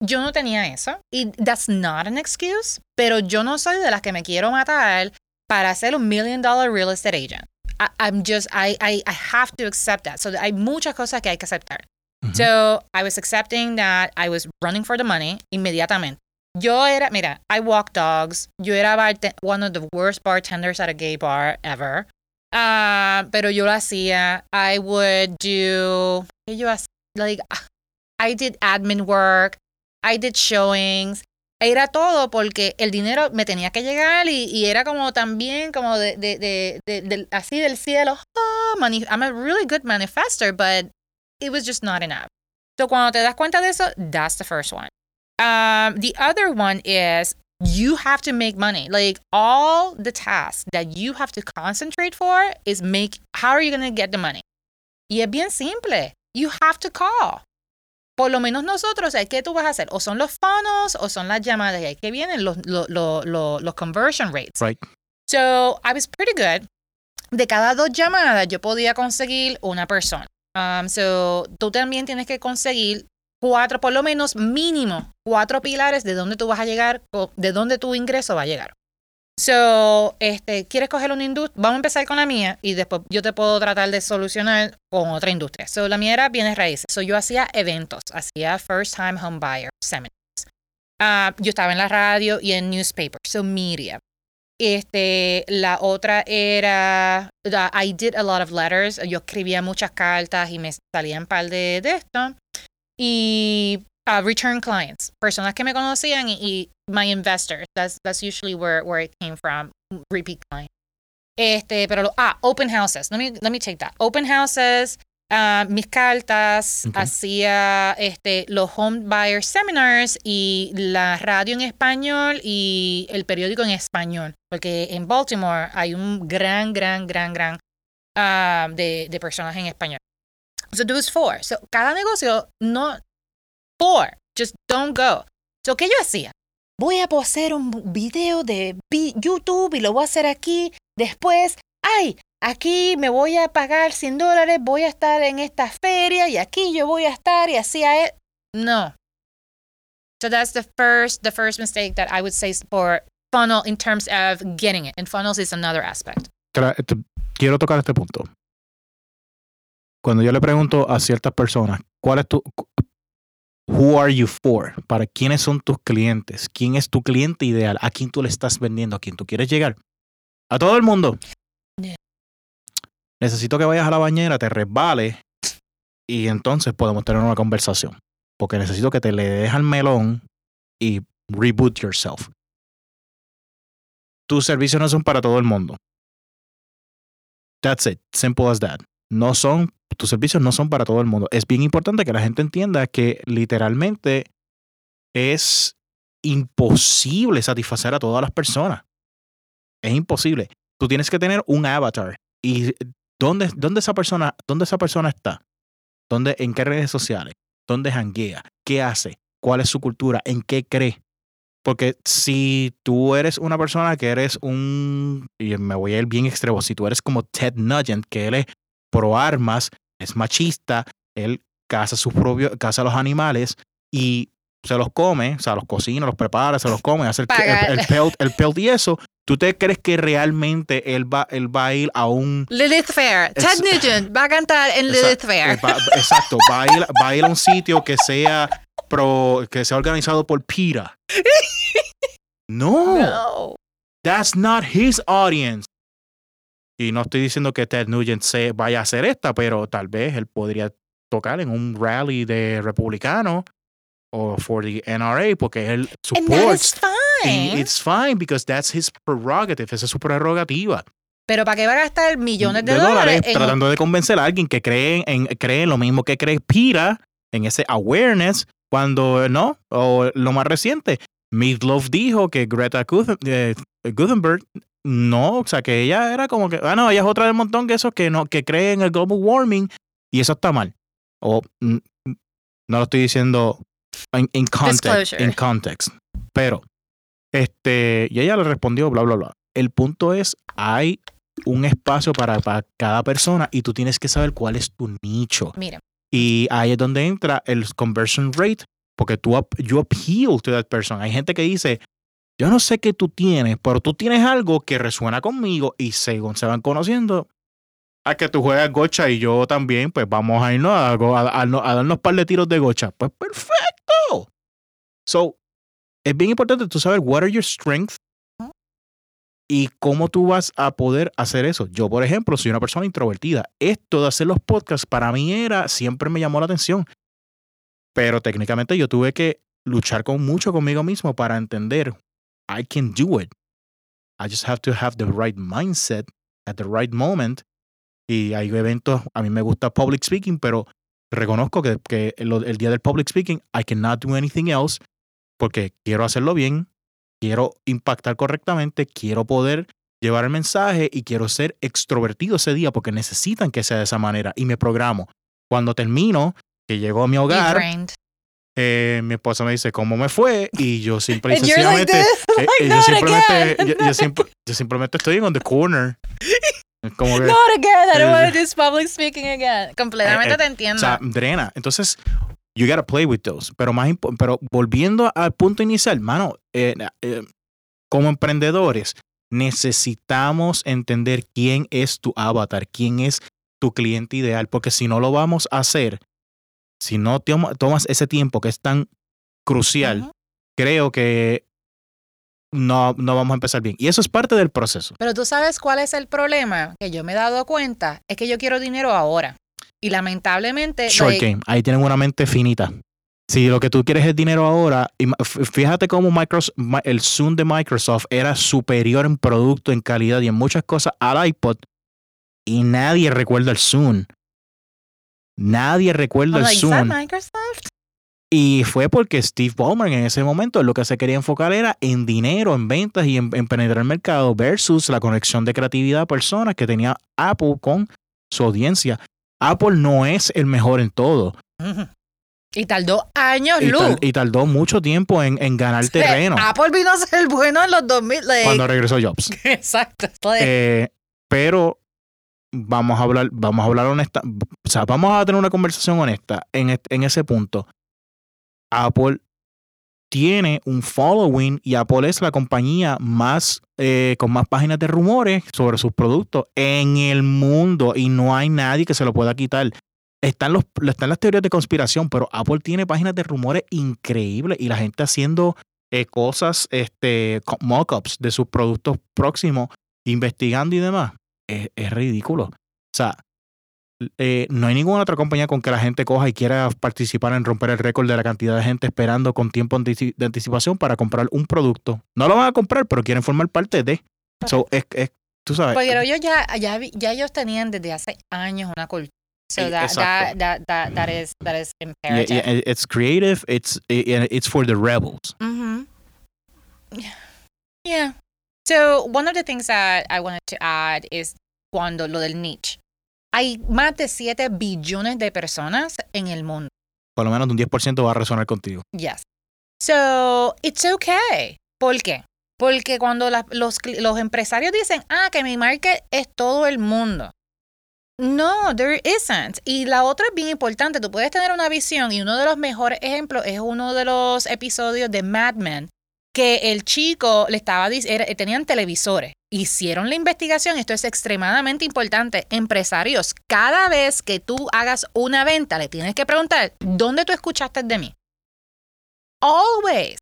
Yo no tenía eso. Y that's not an excuse, pero yo no soy de las que me quiero matar para ser un $1 million real estate agent. I have to accept that. So hay muchas cosas que hay que aceptar. Uh-huh. So I was accepting that I was running for the money inmediatamente. Yo era, mira, I walk dogs. Yo era one of the worst bartenders at a gay bar ever. Pero yo lo hacía. I would do, I did admin work. I did showings. Era todo porque el dinero me tenía que llegar y era como también como así del cielo. Oh, money. I'm a really good manifester, but it was just not enough. So cuando te das cuenta de eso, that's the first one. The other one is you have to make money. All the tasks that you have to concentrate for is how are you going to get the money? Y es bien simple. You have to call. Por lo menos nosotros, ¿qué tú vas a hacer? O son los funnels o son las llamadas y ahí que vienen los conversion rates. Right. So I was pretty good. De cada 2 llamadas yo podía conseguir una persona. So tú también tienes que conseguir 4, por lo menos mínimo, 4 pilares de dónde tú vas a llegar, de dónde tu ingreso va a llegar. So, ¿quieres coger una industria? Vamos a empezar con la mía y después yo te puedo tratar de solucionar con otra industria. So, la mía era bienes raíces. So, yo hacía eventos, hacía first time home buyer seminars. Yo estaba en la radio y en newspaper, so media. La otra era, I did a lot of letters. Yo escribía muchas cartas y me salían un par de esto. Y return clients, personas que me conocían y my investors, that's usually where it came from, repeat clients. Open houses, let me take that. Open houses, mis cartas, okay. Hacía los home buyer seminars y la radio en español y el periódico en español, porque en Baltimore hay un gran de personas en español. So there was 4. So cada negocio, no 4. Just don't go. So ¿qué yo hacía? Voy a hacer un video de YouTube y lo voy a hacer aquí. Después, aquí me voy a pagar $100. Voy a estar en esta feria y aquí yo voy a estar y así a él. No. So that's the first mistake that I would say for funnel in terms of getting it. And funnels is another aspect. Quiero tocar este punto. Cuando yo le pregunto a ciertas personas, ¿cuál es tu... Who are you for? ¿Para quiénes son tus clientes? ¿Quién es tu cliente ideal? ¿A quién tú le estás vendiendo? ¿A quién tú quieres llegar? ¡A todo el mundo! Yeah. Necesito que vayas a la bañera, te resbales y entonces podemos tener una conversación. Porque necesito que te le des al melón y reboot yourself. Tus servicios no son para todo el mundo. That's it. Simple as that. Tus servicios no son para todo el mundo. Es bien importante que la gente entienda que literalmente es imposible satisfacer a todas las personas. Es imposible. Tú tienes que tener un avatar. ¿Y dónde esa persona está? ¿En qué redes sociales? ¿Dónde janguea? ¿Qué hace? ¿Cuál es su cultura? ¿En qué cree? Porque si tú eres una persona que eres y me voy a ir bien extremo, si tú eres como Ted Nugent, que él es pro armas, es machista, él caza a los animales y se los come, o sea, los cocina, los prepara, se los come, hace el pelt y eso. ¿Tú te crees que realmente él va a ir a un... Lilith Fair. Ted Nugent va a cantar en Lilith Fair. Exacto. Va a ir a un sitio que sea organizado por PETA. No. That's not his audience. Y no estoy diciendo que Ted Nugent se vaya a hacer esta, pero tal vez él podría tocar en un rally de republicanos o for the NRA, porque él supports. And it's fine because that's his prerogative. Esa es su prerrogativa. Pero ¿para qué va a gastar millones de dólares tratando de convencer a alguien que cree en lo mismo que cree PETA, en ese awareness, cuando no? O lo más reciente, Meatloaf dijo que Greta Gutenberg no, o sea, que ella era como que, no, ella es otra del montón que esos que creen en el global warming y eso está mal. O no lo estoy diciendo en context. Pero y ella le respondió bla bla bla. El punto es, hay un espacio para cada persona y tú tienes que saber cuál es tu nicho. Mira. Y ahí es donde entra el conversion rate, porque you appeal to that person. Hay gente que dice, yo no sé qué tú tienes, pero tú tienes algo que resuena conmigo y según se van conociendo, a que tú juegas gocha y yo también, pues vamos a irnos a darnos un par de tiros de gocha. Pues perfecto. So, es bien importante tú saber what are your strengths y cómo tú vas a poder hacer eso. Yo, por ejemplo, soy una persona introvertida. Esto de hacer los podcasts para mí siempre me llamó la atención. Pero técnicamente yo tuve que luchar mucho conmigo mismo para entender I can do it. I just have to have the right mindset at the right moment. Y hay eventos, a mí me gusta public speaking, pero reconozco que el día del public speaking, I cannot do anything else porque quiero hacerlo bien, quiero impactar correctamente, quiero poder llevar el mensaje y quiero ser extrovertido ese día porque necesitan que sea de esa manera. Y me programo. Cuando termino, que llego a mi hogar... mi esposa me dice cómo me fue y yo simple y sencillamente yo simplemente estoy en the corner como que, not again, I don't want to do public speaking again. Completamente te entiendo, o sea, drena. Entonces you gotta play with those, pero volviendo al punto inicial, mano, como emprendedores necesitamos entender quién es tu avatar, quién es tu cliente ideal, porque si no lo vamos a hacer. Si no tomas ese tiempo que es tan crucial, creo que no vamos a empezar bien. Y eso es parte del proceso. Pero tú sabes cuál es el problema que yo me he dado cuenta. Es que yo quiero dinero ahora. Y lamentablemente... Short game. Ahí tienen una mente finita. Si lo que tú quieres es dinero ahora, fíjate cómo el Zoom de Microsoft era superior en producto, en calidad y en muchas cosas al iPod. Y nadie recuerda el Zoom. Nadie recuerda el Zoom. Microsoft? Y fue porque Steve Ballmer en ese momento lo que se quería enfocar era en dinero, en ventas y en penetrar el mercado versus la conexión de creatividad a personas que tenía Apple con su audiencia. Apple no es el mejor en todo. Uh-huh. Y tardó años, luz. Y tardó mucho tiempo en ganar terreno. Apple vino a ser bueno en los 2000. Cuando regresó Jobs. Exacto. Pero... Vamos a hablar honesta. O sea, vamos a tener una conversación honesta en ese punto. Apple tiene un following y Apple es la compañía más con más páginas de rumores sobre sus productos en el mundo y no hay nadie que se lo pueda quitar. Están las teorías de conspiración, pero Apple tiene páginas de rumores increíbles y la gente haciendo cosas, mockups de sus productos próximos, investigando y demás. Es ridículo. O sea, no hay ninguna otra compañía con que la gente coja y quiera participar en romper el récord de la cantidad de gente esperando con tiempo de anticipación para comprar un producto. No lo van a comprar, pero quieren formar parte de. So, tú sabes. Pero ellos ya ellos tenían desde hace años una cultura. So that is imperative. Yeah, it's creative. It's for the rebels. Mm-hmm. Yeah. So one of the things that I wanted to add is cuando lo del niche. Hay más de 7 billones de personas en el mundo. Por lo menos un 10% va a resonar contigo. Yes. So it's okay. ¿Por qué? Porque cuando los empresarios dicen, que mi market es todo el mundo. No, there isn't. Y la otra es bien importante. Tú puedes tener una visión y uno de los mejores ejemplos es uno de los episodios de Mad Men que el chico le estaba diciendo, tenían televisores. Hicieron la investigación. Esto es extremadamente importante. Empresarios, cada vez que tú hagas una venta, le tienes que preguntar, ¿dónde tú escuchaste de mí? Always.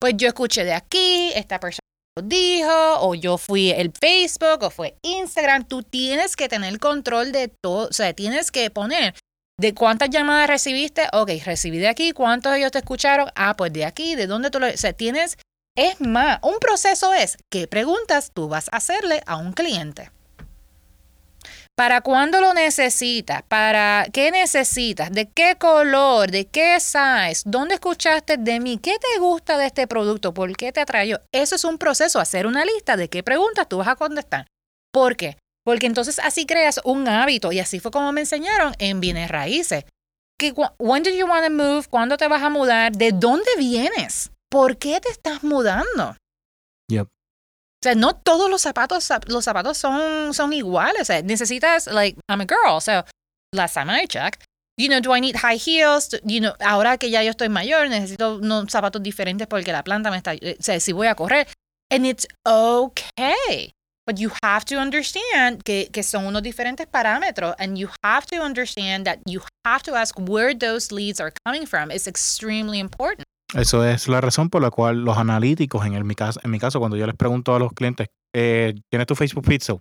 Pues yo escuché de aquí, esta persona dijo, o yo fui el Facebook, o fue Instagram. Tú tienes que tener control de todo, o sea, tienes que poner de cuántas llamadas recibiste. Ok, recibí de aquí, cuántos de ellos te escucharon, pues de aquí, de dónde tú lo... O sea, tienes, es más, un proceso es qué preguntas tú vas a hacerle a un cliente. ¿Para cuándo lo necesitas? ¿Para qué necesitas? ¿De qué color? ¿De qué size? ¿Dónde escuchaste de mí? ¿Qué te gusta de este producto? ¿Por qué te atrayó? Eso es un proceso, hacer una lista de qué preguntas tú vas a contestar. ¿Por qué? Porque entonces así creas un hábito y así fue como me enseñaron en Bienes Raíces. When do you want to move? ¿Cuándo te vas a mudar? ¿De dónde vienes? ¿Por qué te estás mudando? Yep. O sea, no todos los zapatos son iguales. O sea, necesitas, like, I'm a girl, so last time I checked, you know, do I need high heels? Ahora que ya yo estoy mayor, necesito unos zapatos diferentes porque la planta me está, o sea, si voy a correr. And it's okay. But you have to understand que son unos diferentes parámetros. And you have to understand that you have to ask where those leads are coming from. It's extremely important. Eso es la razón por la cual los analíticos, en mi caso, cuando yo les pregunto a los clientes, ¿tienes tu Facebook Pixel?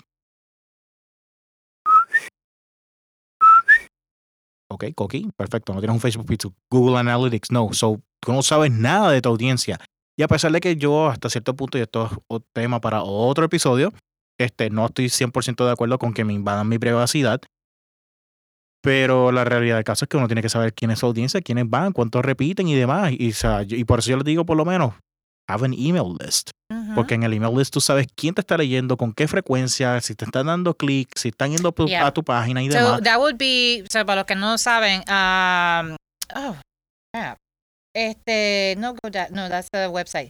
Ok, coquí, perfecto, no tienes un Facebook Pixel. Google Analytics, no. So, tú no sabes nada de tu audiencia. Y a pesar de que yo, hasta cierto punto, y esto es tema para otro episodio, no estoy 100% de acuerdo con que me invadan mi privacidad. Pero la realidad del caso es que uno tiene que saber quién es su audiencia, quiénes van, cuántos repiten y demás. Y por eso yo les digo, por lo menos, have an email list. Uh-huh. Porque en el email list tú sabes quién te está leyendo, con qué frecuencia, si te están dando clic, si están yendo a tu página y demás. So that would be, para los que no saben, that's the website.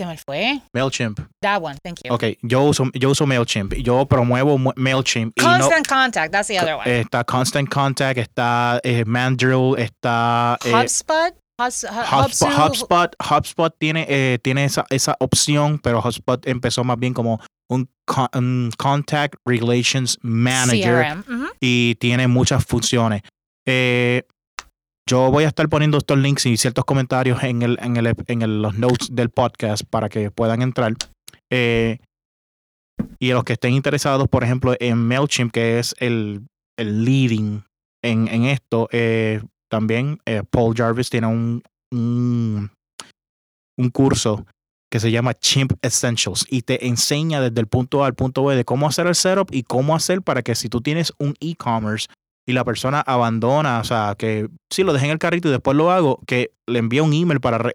¿Se me fue? MailChimp. That one, thank you. Ok, yo uso MailChimp. Yo promuevo MailChimp. Constant Contact, that's the other one. Está Constant Contact, está Mandrill, está... HubSpot? HubSpot tiene esa opción, pero HubSpot empezó más bien como un Contact Relations Manager. CRM. Uh-huh. Y tiene muchas funciones. Yo voy a estar poniendo estos links y ciertos comentarios en los notes del podcast para que puedan entrar. Y a los que estén interesados, por ejemplo, en MailChimp, que es el leading en esto, también Paul Jarvis tiene un curso que se llama Chimp Essentials y te enseña desde el punto A al punto B de cómo hacer el setup y cómo hacer para que si tú tienes un e-commerce y la persona abandona, o sea, que sí, lo dejé en el carrito y después lo hago, que le envía un email para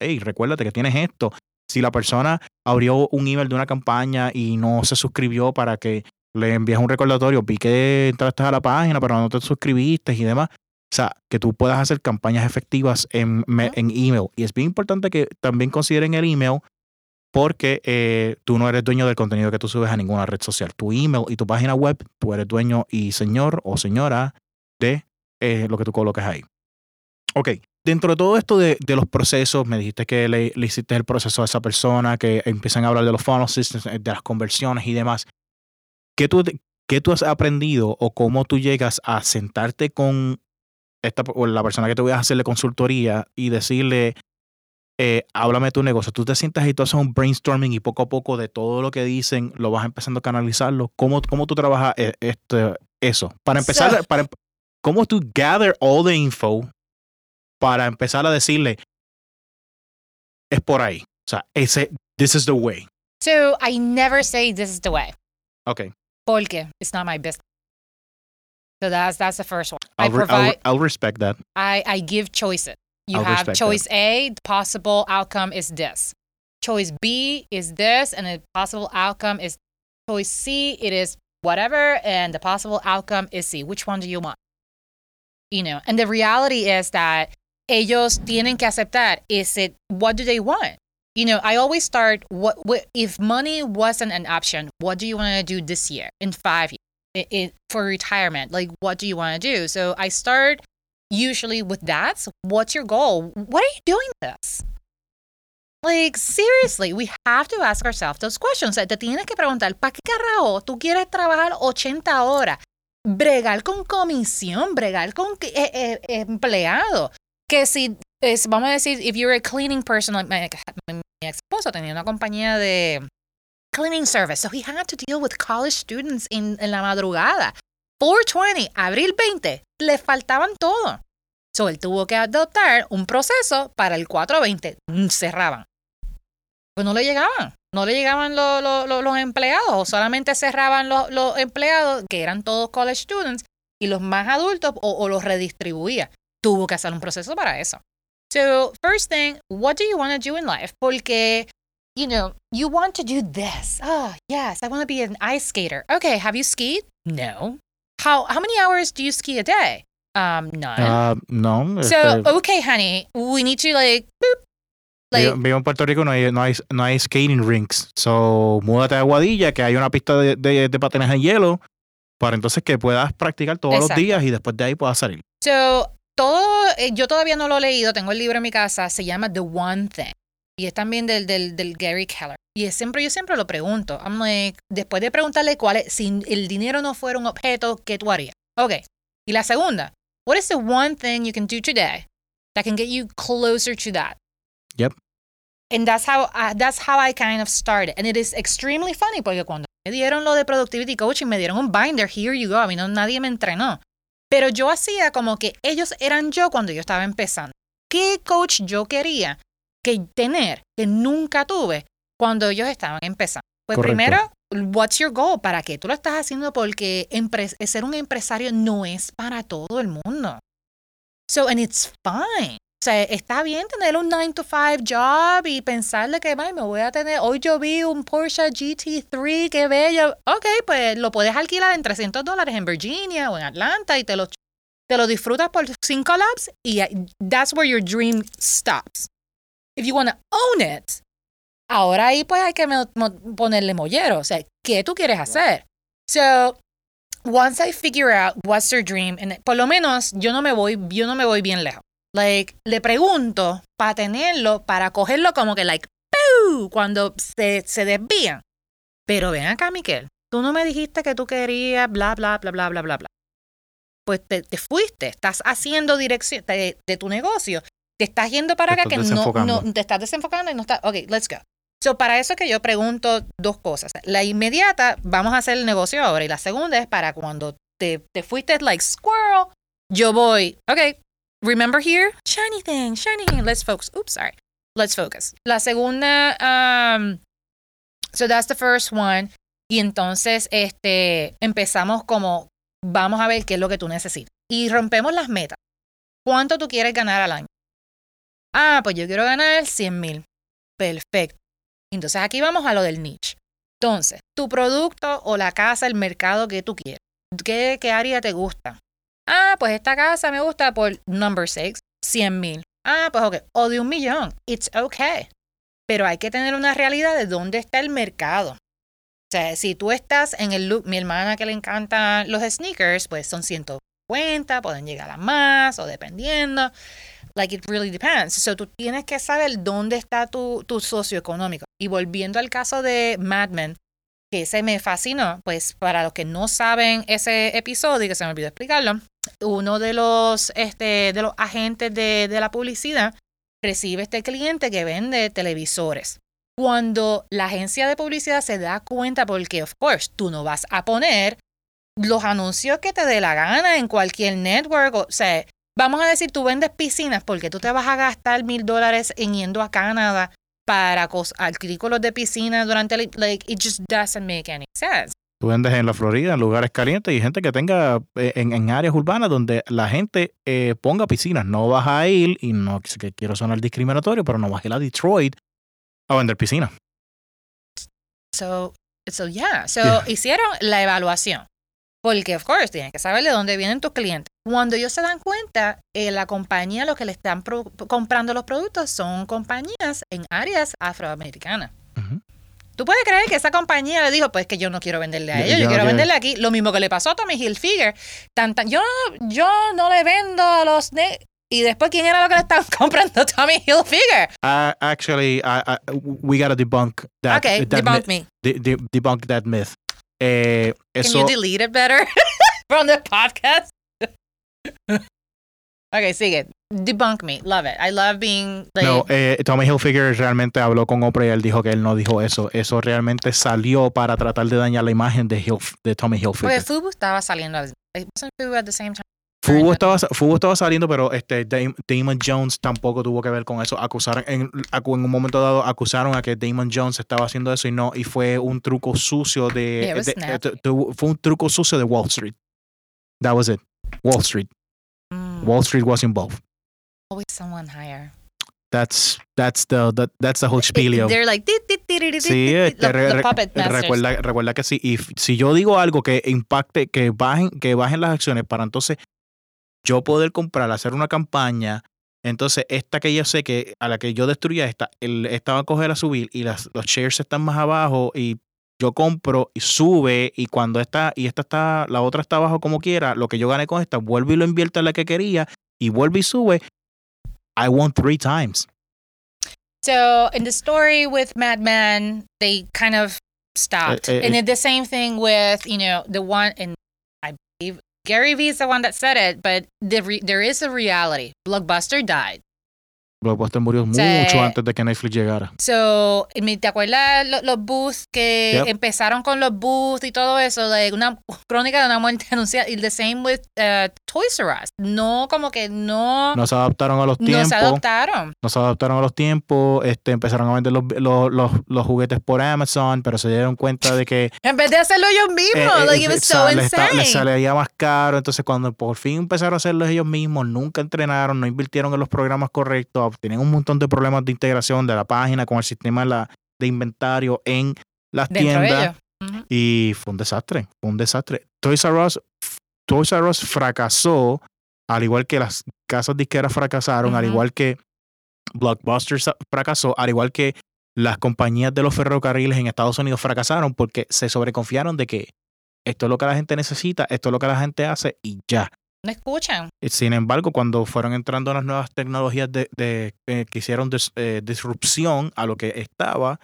hey, recuérdate que tienes esto. Si la persona abrió un email de una campaña y no se suscribió, para que le envíes un recordatorio, vi que entraste a la página, pero no te suscribiste y demás. O sea, que tú puedas hacer campañas efectivas en email. Y es bien importante que también consideren el email, porque tú no eres dueño del contenido que tú subes a ninguna red social. Tu email y tu página web, tú eres dueño y señor o señora de lo que tú colocas ahí. Ok, dentro de todo esto de los procesos, me dijiste que le hiciste el proceso a esa persona, que empiezan a hablar de los funnel systems, de las conversiones y demás. ¿Qué tú has aprendido o cómo tú llegas a sentarte con o la persona que te voy a hacerle consultoría y decirle, háblame de tu negocio? Tú te sientas y tú haces un brainstorming y poco a poco de todo lo que dicen lo vas empezando a canalizarlo. ¿Cómo tú trabajas eso? Para empezar, ¿cómo tú gather all the info para empezar a decirle, es por ahí? O sea, this is the way. So, I never say this is the way. Okay. Porque it's not my business. So that's the first one. I'll respect that. I give choices. You have choice that. A, the possible outcome is this. Choice B is this, and the possible outcome is choice C, it is whatever, and the possible outcome is C. Which one do you want? You know, and the reality is that ellos tienen que aceptar, what do they want? You know, I always start, what if money wasn't an option, what do you want to do this year, in 5 years, for retirement? Like, what do you want to do? So I start usually with that. So what's your goal? What are you doing this? Like, seriously, we have to ask ourselves those questions. Te tienes que preguntar, ¿para qué carajo tú quieres trabajar 80 horas? Bregar con comisión, bregar con empleado. Que si, vamos a decir, if you're a cleaning person, like mi ex esposo tenía una compañía de cleaning service, so he had to deal with college students in la madrugada. 420, abril 20, le faltaban todo. So él tuvo que adoptar un proceso para el 420. Cerraban. Pues no le llegaban los empleados, o solamente cerraban los empleados, que eran todos college students, y los más adultos, o los redistribuía. Tuvo que hacer un proceso para eso. So, first thing, what do you want to do in life? Porque, you know, you want to do this. Oh, yes, I want to be an ice skater. Okay, have you skied? No. How many hours do you ski a day? None. No. So, okay, honey, we need to, like, boop. Vivo en Puerto Rico, no hay skating rinks. So, múdate a Aguadilla, que hay una pista de patinaje en hielo, para entonces que puedas practicar todos los días y después de ahí puedas salir. So, yo todavía no lo he leído, tengo el libro en mi casa, se llama The One Thing. Y es también del Gary Keller. Y es yo siempre lo pregunto. I'm like, después de preguntarle si el dinero no fuera un objeto, ¿qué tú harías? Okay. Y la segunda, what is the one thing you can do today that can get you closer to that? Yep. And that's how I kind of started. And it is extremely funny, porque cuando me dieron lo de productivity coaching, me dieron un binder, here you go. A mí nadie me entrenó. Pero yo hacía como que ellos eran yo cuando yo estaba empezando. ¿Qué coach yo quería tener que nunca tuve cuando ellos estaban empezando? Pues correcto. Primero, what's your goal? ¿Para qué tú lo estás haciendo? Porque ser un empresario no es para todo el mundo. So, and it's fine. O sea, está bien tener un 9 to 5 job y pensarle que me voy a tener. Hoy yo vi un Porsche GT3, qué bello. Ok, pues lo puedes alquilar en $300 en Virginia o en Atlanta y te lo disfrutas por 5 laps y that's where your dream stops. If you want to own it, ahora ahí pues hay que ponerle mollero. O sea, ¿qué tú quieres hacer? So, once I figure out what's your dream, and por lo menos yo no me voy bien lejos. Like, le pregunto para tenerlo, para cogerlo como que like, ¡pew! Cuando se desvían. Pero ven acá, Miquel, tú no me dijiste que tú querías bla, bla, bla, bla, bla, bla, bla. Pues te fuiste, estás haciendo dirección de tu negocio. Te estás yendo para acá que no te estás desenfocando y no estás. Ok, let's go. So, para eso es que yo pregunto dos cosas. La inmediata, vamos a hacer el negocio ahora. Y la segunda es para cuando te fuiste like squirrel, yo voy, ok, remember here? Shiny thing, let's focus. Oops, sorry. Let's focus. La segunda, so that's the first one. Y entonces, empezamos como, vamos a ver qué es lo que tú necesitas. Y rompemos las metas. ¿Cuánto tú quieres ganar al año? Ah, pues yo quiero ganar 100,000. Perfecto. Entonces aquí vamos a lo del niche. Entonces, tu producto o la casa, el mercado que tú quieres. ¿Qué área te gusta? Ah, pues esta casa me gusta por number 6, 100,000. Ah, pues ok. O de 1,000,000. It's okay. Pero hay que tener una realidad de dónde está el mercado. O sea, si tú estás en el look, mi hermana que le encantan los sneakers, pues son 150, pueden llegar a más o dependiendo. Like, it really depends. So, tú tienes que saber dónde está tu socio económico. Y volviendo al caso de Mad Men, que ese me fascinó, pues para los que no saben ese episodio, que se me olvidó explicarlo, uno de los agentes de la publicidad recibe este cliente que vende televisores. Cuando la agencia de publicidad se da cuenta, porque, of course, tú no vas a poner los anuncios que te dé la gana en cualquier network, o sea, vamos a decir, tú vendes piscinas, porque tú te vas a gastar $1,000 en yendo a Canadá para artículos de piscina durante el... Like, it just doesn't make any sense. Tú vendes en la Florida, en lugares calientes, y gente que tenga en áreas urbanas donde la gente ponga piscinas. No vas a ir, y no que quiero sonar discriminatorio, pero no vas a ir a Detroit a vender piscinas. So, hicieron la evaluación. Porque, of course, tienen que saber de dónde vienen tus clientes. Cuando ellos se dan cuenta, la compañía, los que le están comprando los productos son compañías en áreas afroamericanas. Uh-huh. Tú puedes creer que esa compañía le dijo, pues que yo no quiero venderle a ellos, yo quiero venderle aquí. Lo mismo que le pasó a Tommy Hilfiger. Yo no le vendo a los... Y después, ¿quién era lo que le estaban comprando a Tommy Hilfiger? We gotta debunk that. Okay, debunk that myth. Can you delete it better from the podcast? Okay, sigue. Debunk me. Love it. I love being... Like... No, Tommy Hilfiger realmente habló con Oprah y él dijo que él no dijo eso. Eso realmente salió para tratar de dañar la imagen de Tommy Hilfiger. Porque Fubu estaba saliendo. Wasn't Fubu at the same time? Fubu estaba saliendo, pero Damon Jones tampoco tuvo que ver con eso. En un momento dado acusaron a que Damon Jones estaba haciendo eso y fue un truco sucio fue un truco sucio de Wall Street. That was it. Wall Street. Mm. Wall Street was involved. Always someone higher. That's the whole spielio. They're like sí, the puppet masters. Recuerda que sí. Y si yo digo algo que impacte, que bajen las acciones para entonces yo poder comprar, hacer una campaña, entonces esta que yo sé que a la que yo destruía esta va a coger a subir y los shares están más abajo y yo compro y sube y cuando la otra está abajo como quiera, lo que yo gané con esta, vuelvo y lo invierto en la que quería y vuelvo y sube. I won 3 times. So in the story with Mad Men, they kind of stopped. And it's the same thing with, the one, and I believe Gary V is the one that said it, but there is a reality. Blockbuster died. Blockbuster murió mucho antes de que Netflix llegara. So, ¿te acuerdas los booths que empezaron con los booths y todo eso? Like, una crónica de una muerte anunciada. Y the same with Toys R Us. No, como que no... No se adaptaron a los tiempos. Empezaron a vender los juguetes por Amazon, pero se dieron cuenta de que... en vez de hacerlo ellos mismos. It was so insane. Les salía más caro. Entonces, cuando por fin empezaron a hacerlo ellos mismos, nunca entrenaron, no invirtieron en los programas correctos, tienen un montón de problemas de integración de la página con el sistema de inventario en las tiendas. Uh-huh. Y fue un desastre. Toys R Us fracasó, al igual que las casas disqueras fracasaron, uh-huh, al igual que Blockbuster fracasó, al igual que las compañías de los ferrocarriles en Estados Unidos fracasaron porque se sobreconfiaron de que esto es lo que la gente necesita, esto es lo que la gente hace y ya. No escuchan. Sin embargo, cuando fueron entrando las nuevas tecnologías que hicieron disrupción a lo que estaba,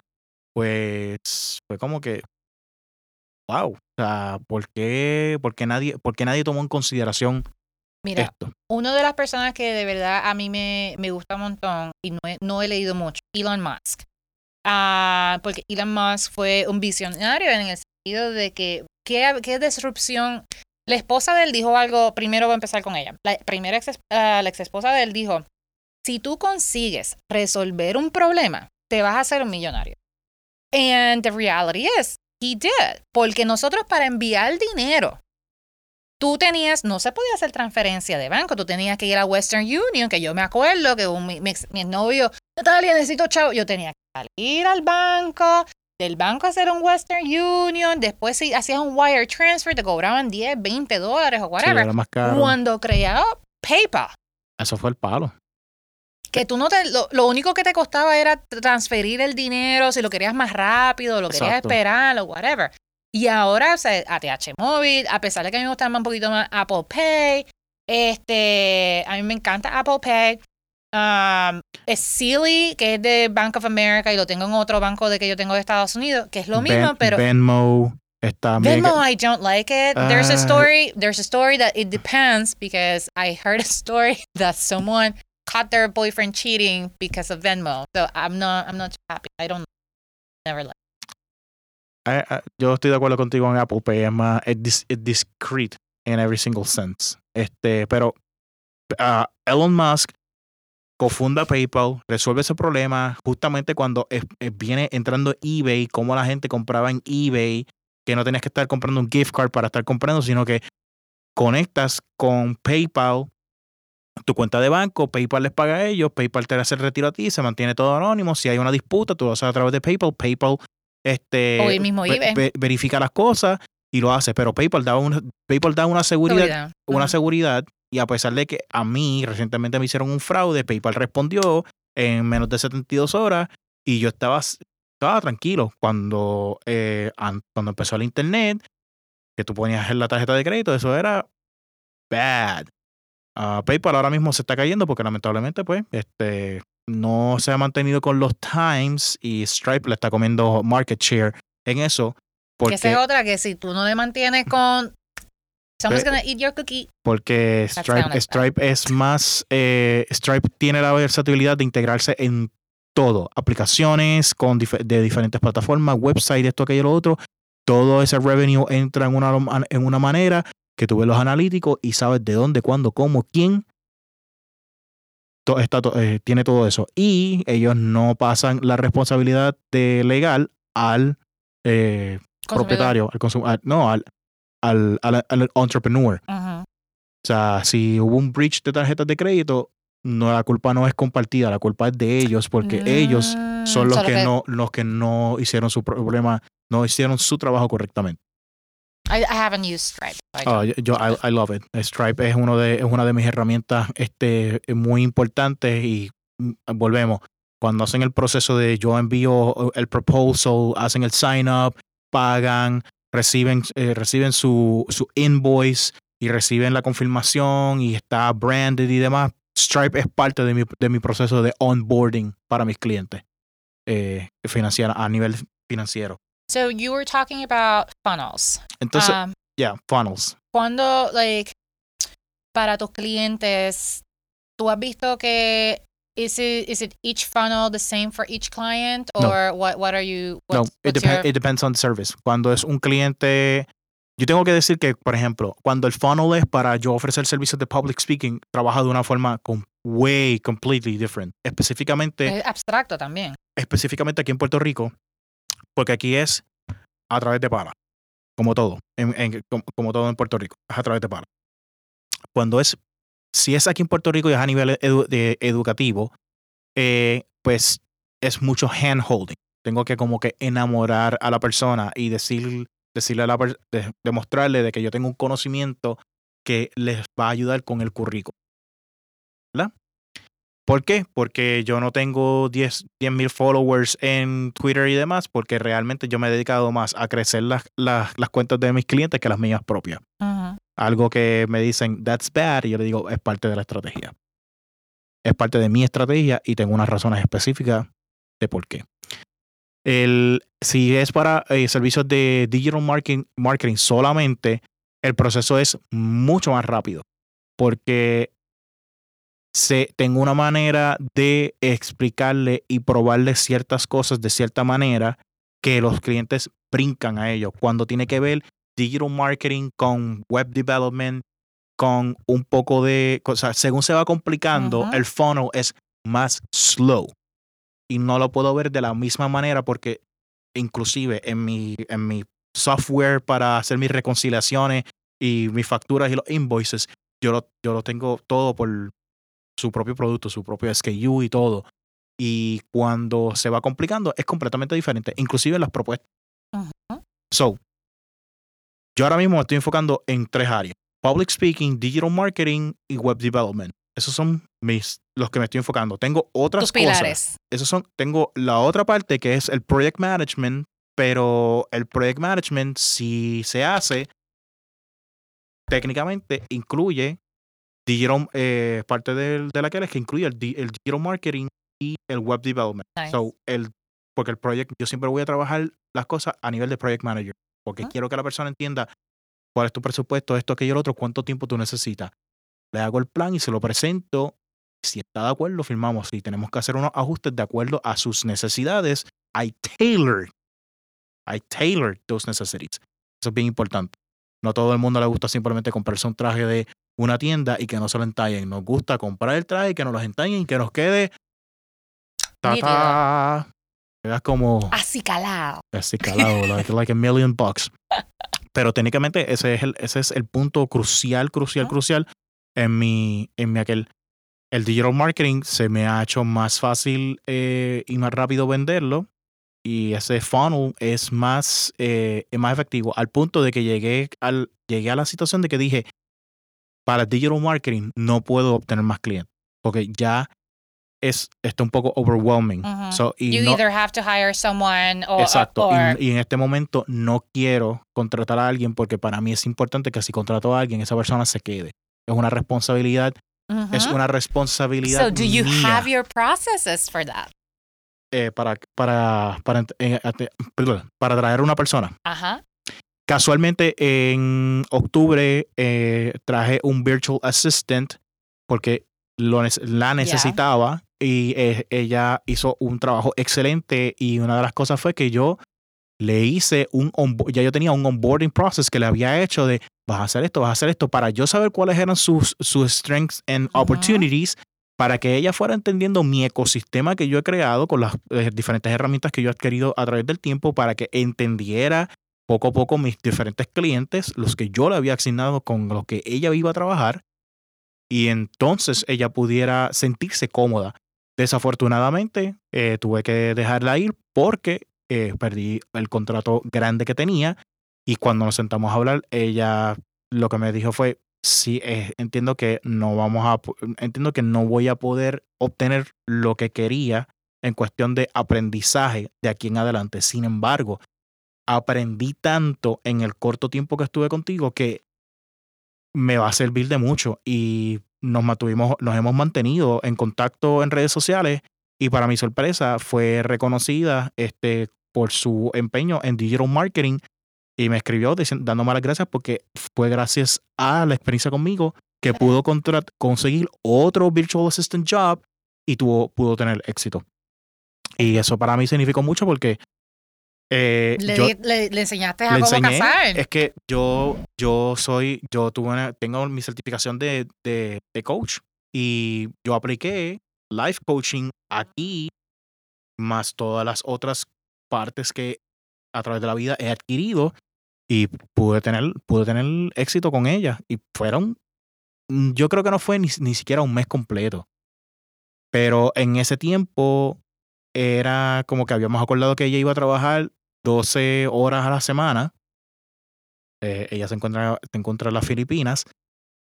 pues fue como que wow, o sea, ¿por qué nadie tomó en consideración esto? Una de las personas que de verdad a mí me gusta un montón y no he leído mucho, Elon Musk. Porque Elon Musk fue un visionario en el sentido de que qué disrupción. La esposa de él dijo algo, primero voy a empezar con ella. La ex esposa de él dijo, si tú consigues resolver un problema, te vas a hacer un millonario. And the reality is, he did. Porque nosotros para enviar dinero, no se podía hacer transferencia de banco, tú tenías que ir a Western Union, que yo me acuerdo que mi novio, Natalia, necesito chavo. Yo tenía que ir al banco. Del banco hacer un Western Union, después si hacías un wire transfer, te cobraban $10, $20 o whatever. Sí, era más caro. Cuando creaba PayPal. Eso fue el palo. Que tú no te... Lo único que te costaba era transferir el dinero, si lo querías más rápido, lo querías esperar o whatever. Y ahora, ATH móvil, a pesar de que a mí me gusta un poquito más Apple Pay, a mí me encanta Apple Pay. es Silly, que es de Bank of America, y lo tengo en otro banco de que yo tengo de Estados Unidos, que es lo mismo, pero... Venmo está... Venmo, I don't like it. There's a story that it depends, because I heard a story that someone caught their boyfriend cheating because of Venmo. So I'm not too happy. Never like it. Yo estoy de acuerdo contigo en Apple Pay. Es más, it's discreet in every single sense. Pero Elon Musk cofunda PayPal, resuelve ese problema justamente cuando viene entrando eBay, como la gente compraba en eBay, que no tenías que estar comprando un gift card para estar comprando, sino que conectas con PayPal tu cuenta de banco, PayPal les paga a ellos, PayPal te hace el retiro a ti, se mantiene todo anónimo. Si hay una disputa, tú lo haces a través de PayPal o el mismo eBay verifica las cosas y lo hace, pero PayPal da una seguridad. Una seguridad. Y a pesar de que a mí recientemente me hicieron un fraude, PayPal respondió en menos de 72 horas y yo estaba tranquilo. Cuando empezó el internet, que tú ponías en la tarjeta de crédito, eso era bad. PayPal ahora mismo se está cayendo porque lamentablemente pues no se ha mantenido con los times y Stripe le está comiendo market share en eso. Porque esa es otra, que si tú no le mantienes con... Someone's gonna eat your cookie. Porque Stripe es más... Stripe tiene la versatilidad de integrarse en todo. Aplicaciones de diferentes plataformas, websites, esto, aquello, lo otro. Todo ese revenue entra en una manera que tú ves los analíticos y sabes de dónde, cuándo, cómo, quién. Tiene todo eso. Y ellos no pasan la responsabilidad legal al propietario. Al entrepreneur. Uh-huh. O sea, si hubo un breach de tarjetas de crédito, no, la culpa no es compartida, la culpa es de ellos, porque ellos son los que no hicieron su problema, no hicieron su trabajo correctamente. I haven't used Stripe. I love it. Stripe es una de mis herramientas muy importantes, y volvemos. Cuando hacen el proceso de yo envío el proposal, hacen el sign up, pagan, reciben su invoice y reciben la confirmación y está branded y demás. Stripe es parte de mi proceso de onboarding para mis clientes a nivel financiero. So you were talking about funnels. Entonces, funnels. Cuando, para tus clientes, ¿tú has visto que is it each funnel the same for each client, or no? It depends on the service. Cuando es un cliente, yo tengo que decir que, por ejemplo, cuando el funnel es para yo ofrecer servicios de public speaking, trabaja de una forma completely different. Específicamente es abstracto también. Específicamente aquí en Puerto Rico, porque aquí es a través de pala, como todo, como todo en Puerto Rico, es a través de pala. Si es aquí en Puerto Rico y es a nivel educativo, pues es mucho hand-holding. Tengo que como que enamorar a la persona y decirle a la persona, demostrarle de que yo tengo un conocimiento que les va a ayudar con el currículum, ¿verdad? ¿Por qué? Porque yo no tengo 10,000 followers en Twitter y demás, porque realmente yo me he dedicado más a crecer las cuentas de mis clientes que las mías propias. Uh-huh. Algo que me dicen, that's bad, y yo le digo, es parte de la estrategia. Es parte de mi estrategia y tengo unas razones específicas de por qué. Si es para servicios de digital marketing solamente, el proceso es mucho más rápido porque tengo una manera de explicarle y probarle ciertas cosas de cierta manera que los clientes brincan a ellos. Cuando tiene que ver digital marketing con web development, con un poco de cosas, según se va complicando, uh-huh, el funnel es más slow y no lo puedo ver de la misma manera, porque inclusive en mi software para hacer mis reconciliaciones y mis facturas y los invoices, yo lo tengo todo por su propio producto, su propio SKU y todo, y cuando se va complicando es completamente diferente, inclusive las propuestas. Uh-huh. So yo ahora mismo me estoy enfocando en tres áreas: public speaking, digital marketing y web development. Esos son los que me estoy enfocando. Tengo otras cosas. Tus pilares. Tengo la otra parte que es el project management, pero el project management, si se hace, técnicamente incluye digital, parte de la Keller es que incluye el digital marketing y el web development. Nice. So, porque el project, yo siempre voy a trabajar las cosas a nivel de project manager, porque quiero que la persona entienda cuál es tu presupuesto, esto, aquello, el otro, cuánto tiempo tú necesitas. Le hago el plan y se lo presento. Si está de acuerdo, firmamos. Si tenemos que hacer unos ajustes de acuerdo a sus necesidades, I tailored those necessities. Eso es bien importante. No a todo el mundo le gusta simplemente comprarse un traje de una tienda y que no se lo entallen. Nos gusta comprar el traje y que nos lo entallen y que nos quede... ¡Ta-ta! Quedas como... Acicalado. like $1,000,000. Pero técnicamente ese es el punto crucial en mi aquel... El digital marketing se me ha hecho más fácil y más rápido venderlo, y ese funnel es más efectivo, al punto de que llegué a la situación de que dije, para digital marketing no puedo obtener más clientes, porque ya está un poco overwhelming. Uh-huh. So, either have to hire someone or... Exacto, y en este momento no quiero contratar a alguien, porque para mí es importante que si contrato a alguien, esa persona se quede. Es una responsabilidad. Uh-huh. Es una responsabilidad. So, do you mía. Have your processes for that? Para traer una persona. Ajá. Uh-huh. Casualmente en octubre traje un virtual assistant porque la necesitaba, y ella hizo un trabajo excelente, y una de las cosas fue que yo le hice yo tenía un onboarding process que le había hecho de vas a hacer esto, para yo saber cuáles eran sus strengths and opportunities, para que ella fuera entendiendo mi ecosistema que yo he creado con las diferentes herramientas que yo he adquirido a través del tiempo, para que entendiera poco a poco mis diferentes clientes, los que yo le había asignado con los que ella iba a trabajar, y entonces ella pudiera sentirse cómoda. Desafortunadamente, tuve que dejarla ir porque perdí el contrato grande que tenía, y cuando nos sentamos a hablar, ella lo que me dijo fue, sí, entiendo que no voy a poder obtener lo que quería en cuestión de aprendizaje de aquí en adelante. Sin embargo, aprendí tanto en el corto tiempo que estuve contigo que me va a servir de mucho, y nos hemos mantenido en contacto en redes sociales, y para mi sorpresa fue reconocida por su empeño en digital marketing, y me escribió dándome las gracias porque fue gracias a la experiencia conmigo que pudo conseguir otro virtual assistant job y pudo tener éxito. Y eso para mí significó mucho porque... le enseñaste a cómo casar. Es que tengo mi certificación de coach, y yo apliqué life coaching aquí, más todas las otras partes que a través de la vida he adquirido, y pude tener éxito con ella, y yo creo que no fue ni siquiera un mes completo, pero en ese tiempo era como que habíamos acordado que ella iba a trabajar 12 horas a la semana. Ella se encuentra en las Filipinas,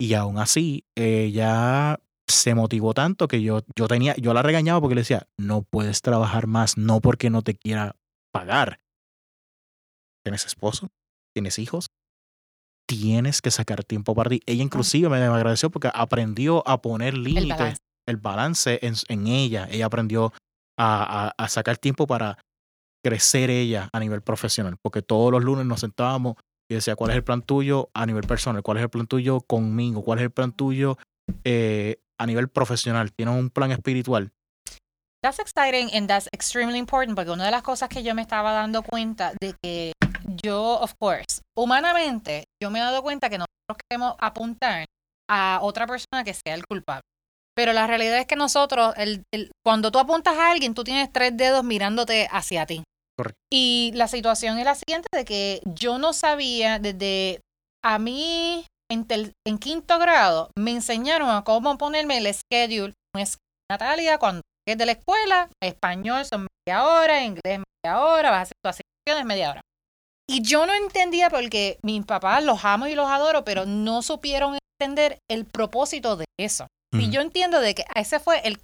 y aún así ella se motivó tanto que yo la regañaba porque le decía, no puedes trabajar más, no porque no te quiera pagar. Tienes esposo, tienes hijos, tienes que sacar tiempo para ti. Ella inclusive me agradeció porque aprendió a poner límites, el balance en ella. Ella aprendió a sacar tiempo para crecer ella a nivel profesional, porque todos los lunes nos sentábamos y decía, ¿cuál es el plan tuyo a nivel personal? ¿Cuál es el plan tuyo conmigo? ¿Cuál es el plan tuyo a nivel profesional? ¿Tienes un plan espiritual? That's exciting and that's extremely important, porque una de las cosas que yo me estaba dando cuenta de que yo, of course, humanamente, yo me he dado cuenta que nosotros queremos apuntar a otra persona que sea el culpable. Pero la realidad es que nosotros, cuando tú apuntas a alguien, tú tienes 3 dedos mirándote hacia ti. Correcto. Y la situación es la siguiente, de que yo no sabía, desde a mí, en 5º grado, me enseñaron a cómo ponerme el schedule. Natalia, cuando es de la escuela, español son media hora, inglés media hora, vas a hacer tus asignaciones media hora. Y yo no entendía, porque mis papás, los amo y los adoro, pero no supieron entender el propósito de eso. Mm. Y yo entiendo de que ese fue el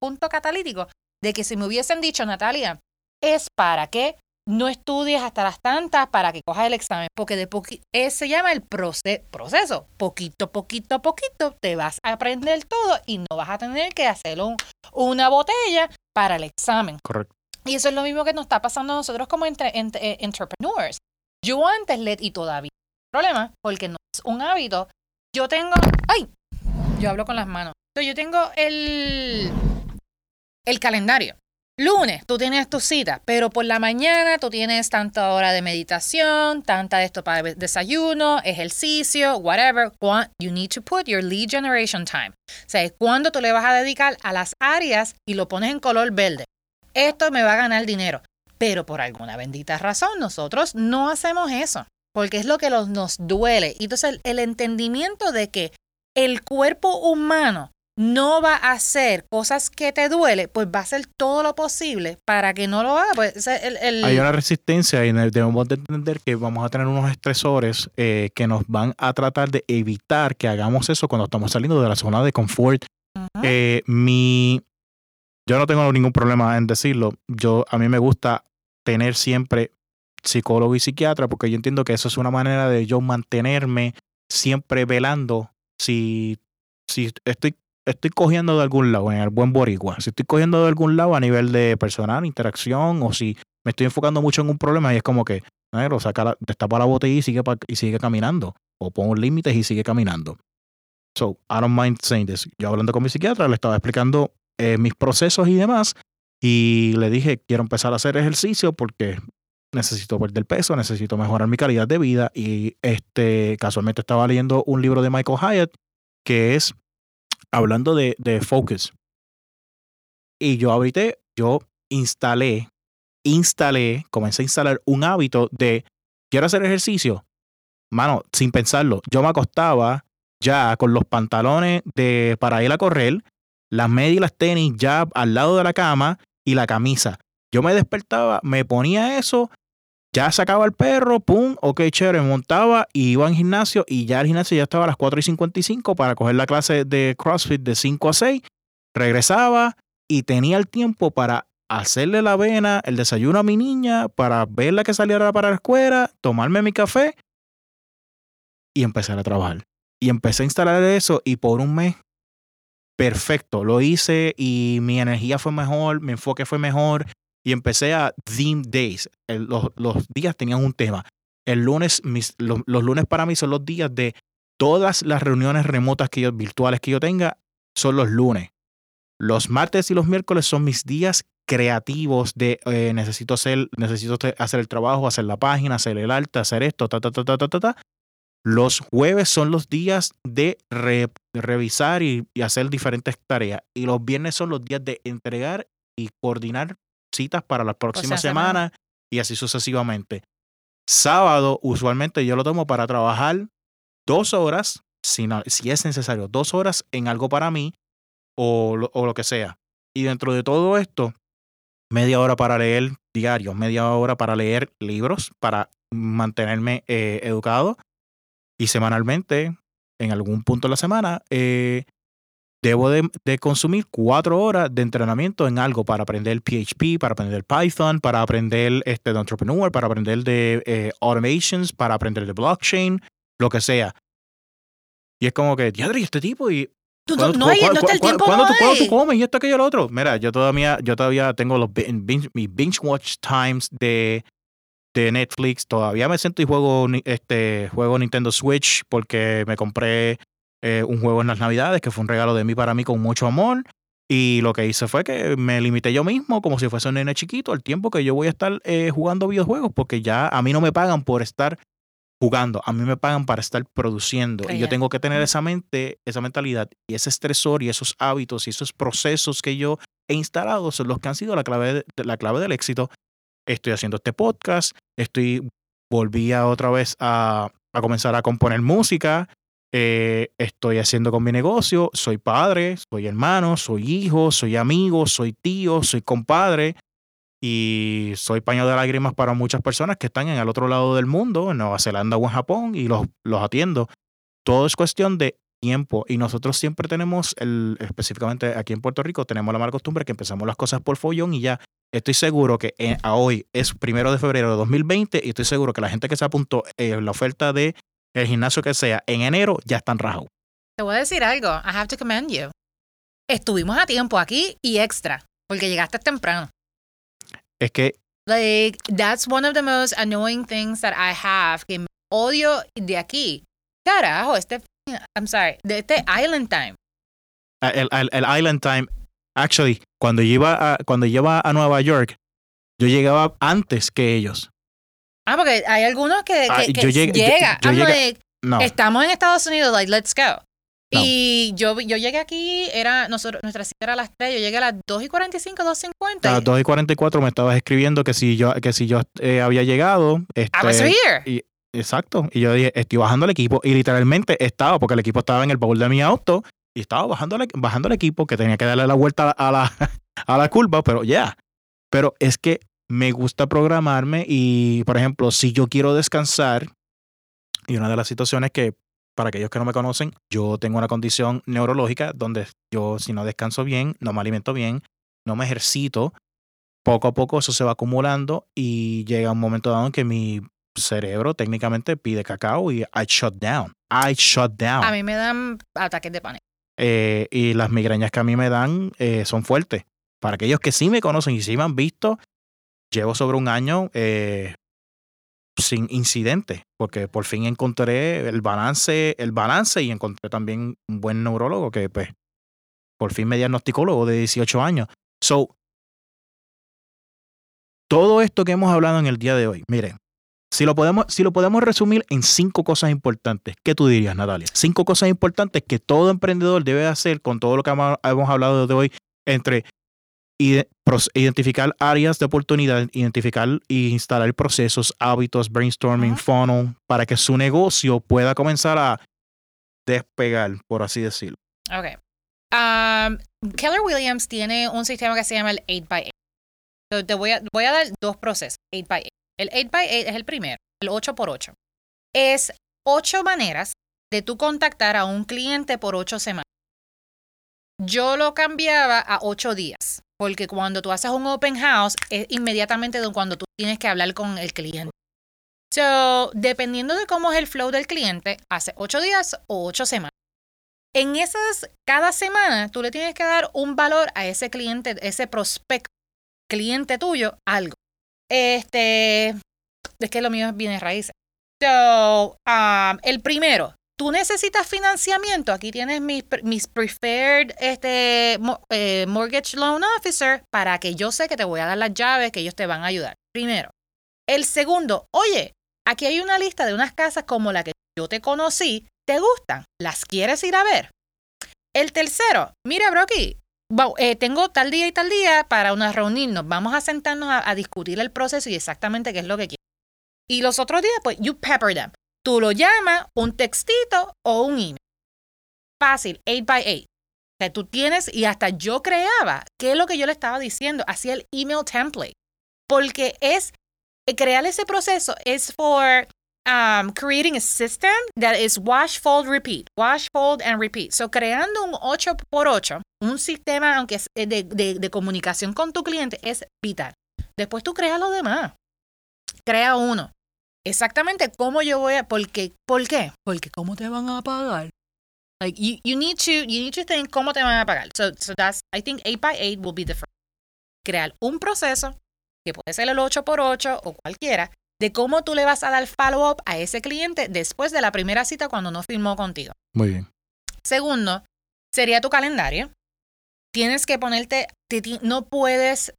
punto catalítico, de que si me hubiesen dicho, Natalia, es para que no estudies hasta las tantas para que cojas el examen, porque de se llama el proceso. Poquito te vas a aprender todo y no vas a tener que hacer una botella para el examen. Correcto. Y eso es lo mismo que nos está pasando a nosotros como entrepreneurs. Yo antes y todavía problema, porque no es un hábito. Yo tengo... ¡Ay! Yo hablo con las manos. Yo tengo el calendario. Lunes, tú tienes tus citas, pero por la mañana tú tienes tanta hora de meditación, tanta de esto para desayuno, ejercicio, whatever. You need to put your lead generation time. O sea, es cuando tú le vas a dedicar a las áreas y lo pones en color verde. Esto me va a ganar dinero. Pero por alguna bendita razón nosotros no hacemos eso, porque es lo que nos duele. Y entonces el entendimiento de que el cuerpo humano no va a hacer cosas que te duele, pues va a hacer todo lo posible para que no lo haga. Pues hay una resistencia y debemos de entender que vamos a tener unos estresores que nos van a tratar de evitar que hagamos eso cuando estamos saliendo de la zona de confort. Uh-huh. Yo no tengo ningún problema en decirlo. A mí me gusta tener siempre psicólogo y psiquiatra, porque yo entiendo que eso es una manera de yo mantenerme siempre velando si estoy cogiendo de algún lado, en el buen boricua. Si estoy cogiendo de algún lado a nivel de personal, interacción, o si me estoy enfocando mucho en un problema y es como que, destapa la botella y sigue caminando. O pongo límites y sigue caminando. So, I don't mind saying this. Yo hablando con mi psiquiatra, le estaba explicando mis procesos y demás, y le dije, quiero empezar a hacer ejercicio porque necesito perder peso, necesito mejorar mi calidad de vida, y casualmente estaba leyendo un libro de Michael Hyatt que es hablando de focus. Y comencé a instalar un hábito de quiero hacer ejercicio. Mano, sin pensarlo, yo me acostaba ya con los pantalones para ir a correr, las medias y las tenis ya al lado de la cama y la camisa. Yo me despertaba, me ponía eso, ya sacaba el perro, pum, ok, chévere, montaba y iba al gimnasio, y ya el gimnasio ya estaba a las 4:55 para coger la clase de CrossFit de 5 a 6. Regresaba y tenía el tiempo para hacerle la avena, el desayuno a mi niña, para verla que saliera para la escuela, tomarme mi café y empezar a trabajar. Y empecé a instalar eso, y por un mes, perfecto, lo hice y mi energía fue mejor, mi enfoque fue mejor, y empecé a theme days. Los días tenían un tema. El lunes, los lunes para mí son los días de todas las reuniones remotas virtuales que yo tenga, son los lunes. Los martes y los miércoles son mis días creativos de necesito hacer el trabajo, hacer la página, hacer el arte, hacer esto, ta. Los jueves son los días de revisar y hacer diferentes tareas. Y los viernes son los días de entregar y coordinar citas para las próximas semanas y así sucesivamente. Sábado, usualmente yo lo tomo para trabajar 2 horas, si es necesario, 2 horas en algo para mí o lo que sea. Y dentro de todo esto, media hora para leer diarios, media hora para leer libros, para mantenerme educado. Y semanalmente, en algún punto de la semana, debo de consumir 4 horas de entrenamiento en algo para aprender PHP, para aprender Python, para aprender de entrepreneur, para aprender de automations, para aprender de blockchain, lo que sea. Y es como que, diadre, este tipo y... ¿Cuándo tú comes? Y esto, aquello, lo otro. Mira, yo todavía tengo mis binge watch times de Netflix. Todavía me siento y juego juego Nintendo Switch porque me compré un juego en las Navidades que fue un regalo de mí para mí con mucho amor, y lo que hice fue que me limité yo mismo como si fuese un nene chiquito al tiempo que yo voy a estar jugando videojuegos, porque ya a mí no me pagan por estar jugando, a mí me pagan para estar produciendo. Real. Y yo tengo que tener esa mentalidad, y ese estresor y esos hábitos y esos procesos que yo he instalado son los que han sido la clave del éxito. Estoy haciendo este podcast, volví otra vez a comenzar a componer música, estoy haciendo con mi negocio, soy padre, soy hermano, soy hijo, soy amigo, soy tío, soy compadre, y soy paño de lágrimas para muchas personas que están en el otro lado del mundo, en Nueva Zelanda o en Japón, y los atiendo. Todo es cuestión de tiempo, y nosotros siempre tenemos específicamente aquí en Puerto Rico, tenemos la mala costumbre que empezamos las cosas por follón y ya. Estoy seguro que a hoy es 1 de febrero de 2020 y estoy seguro que la gente que se apuntó la oferta de el gimnasio que sea en enero ya están rajados. Te voy a decir algo. I have to commend you. Estuvimos a tiempo aquí y extra porque llegaste temprano. Es que like, that's one of the most annoying things that I have, que me odio de aquí. Carajo, este island time. El island time. Actually, cuando iba a Nueva York, yo llegaba antes que ellos. Ah, porque hay algunos que estamos en Estados Unidos, like, let's go. No. Y yo llegué aquí, nuestra cita era a las 3, yo llegué a las 2:45, 2:50. A las 2:44 me estabas escribiendo que si yo había llegado. I was here. Exacto. Y yo dije, estoy bajando el equipo. Y literalmente estaba, porque el equipo estaba en el baúl de mi auto. Y estaba bajando el equipo, que tenía que darle la vuelta a la curva, pero ya. Yeah. Pero es que me gusta programarme y, por ejemplo, si yo quiero descansar, y una de las situaciones que, para aquellos que no me conocen, yo tengo una condición neurológica donde yo, si no descanso bien, no me alimento bien, no me ejercito, poco a poco eso se va acumulando y llega un momento dado en que mi cerebro técnicamente pide cacao y I shut down. A mí me dan ataques de pánico. Y las migrañas que a mí me dan son fuertes. Para aquellos que sí me conocen y sí me han visto, llevo sobre 1 año sin incidentes, porque por fin encontré el balance y encontré también un buen neurólogo que pues por fin me diagnosticó luego de 18 años. So, todo esto que hemos hablado en el día de hoy, miren, si lo podemos resumir en 5 cosas importantes, ¿qué tú dirías, Natalia? 5 cosas importantes que todo emprendedor debe hacer con todo lo que hemos hablado de hoy, entre identificar áreas de oportunidad, identificar e instalar procesos, hábitos, brainstorming, funnel, para que su negocio pueda comenzar a despegar, por así decirlo. Ok. Keller Williams tiene un sistema que se llama el 8x8. So te voy a dar 2 procesos, 8x8. El 8x8 es el primero, el 8x8. Es 8 maneras de tú contactar a un cliente por 8 semanas. Yo lo cambiaba a 8 días, porque cuando tú haces un open house, es inmediatamente cuando tú tienes que hablar con el cliente. So, dependiendo de cómo es el flow del cliente, hace 8 días o 8 semanas. En esas, cada semana, tú le tienes que dar un valor a ese cliente, ese prospecto, cliente tuyo, algo. Es que lo mío es bienes raíces. So, el primero, tú necesitas financiamiento. Aquí tienes mis preferred mortgage loan officer para que yo sé que te voy a dar las llaves, que ellos te van a ayudar. Primero. El segundo, oye, aquí hay una lista de unas casas como la que yo te conocí, ¿te gustan? ¿Las quieres ir a ver? El tercero, mira, Brocky, tengo tal día para una reunirnos. Vamos a sentarnos a discutir el proceso y exactamente qué es lo que quieres. Y los otros días, pues, you pepper them. Tú lo llamas, un textito o un email. Fácil, 8x8. O sea, tú tienes, y hasta yo creaba, qué es lo que yo le estaba diciendo. Hacía el email template. Porque es, crear ese proceso es for creating a system that is wash, fold, repeat. Wash, fold, and repeat. So, creando un 8x8, un sistema, aunque es de comunicación con tu cliente, es vital. Después tú creas lo demás. Crea uno. Exactamente cómo yo voy a... ¿Por qué? Porque cómo te van a pagar. Like, you need to think cómo te van a pagar. So that's, I think 8x8 will be the first. Crear un proceso, que puede ser el 8x8 o cualquiera, de cómo tú le vas a dar follow-up a ese cliente después de la primera cita cuando no firmó contigo. Muy bien. Segundo, sería tu calendario. Tienes que ponerte... No puedes...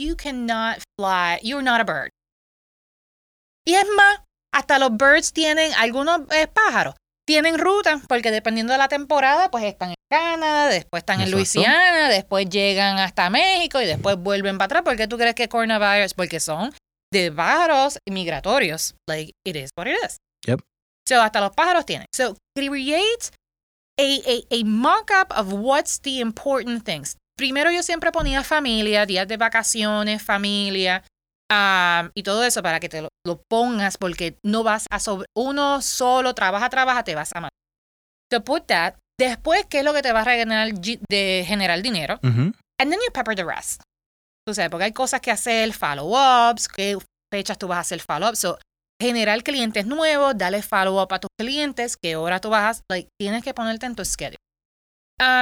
You cannot fly. You're not a bird. Y es más, hasta los birds tienen, algunos pájaros, tienen rutas, porque dependiendo de la temporada, pues están en Canadá, después están en Luisiana, después llegan hasta México y después vuelven para atrás. ¿Por qué tú crees que coronavirus? Porque son de pájaros migratorios. Like, it is what it is. Yep. So, hasta los pájaros tienen. So, create a mock-up of what's the important things. Primero yo siempre ponía familia, días de vacaciones, familia, y todo eso para que te lo pongas, porque no vas a uno solo trabaja, te vas a matar. So put that. Después, ¿qué es lo que te va a generar dinero? Uh-huh. And then you pepper the rest. Tú sabes, porque hay cosas que hacer, follow-ups, qué fechas tú vas a hacer follow-ups. So, generar clientes nuevos, darle follow-up a tus clientes, qué hora tú vas a... Like, tienes que ponerte en tu schedule.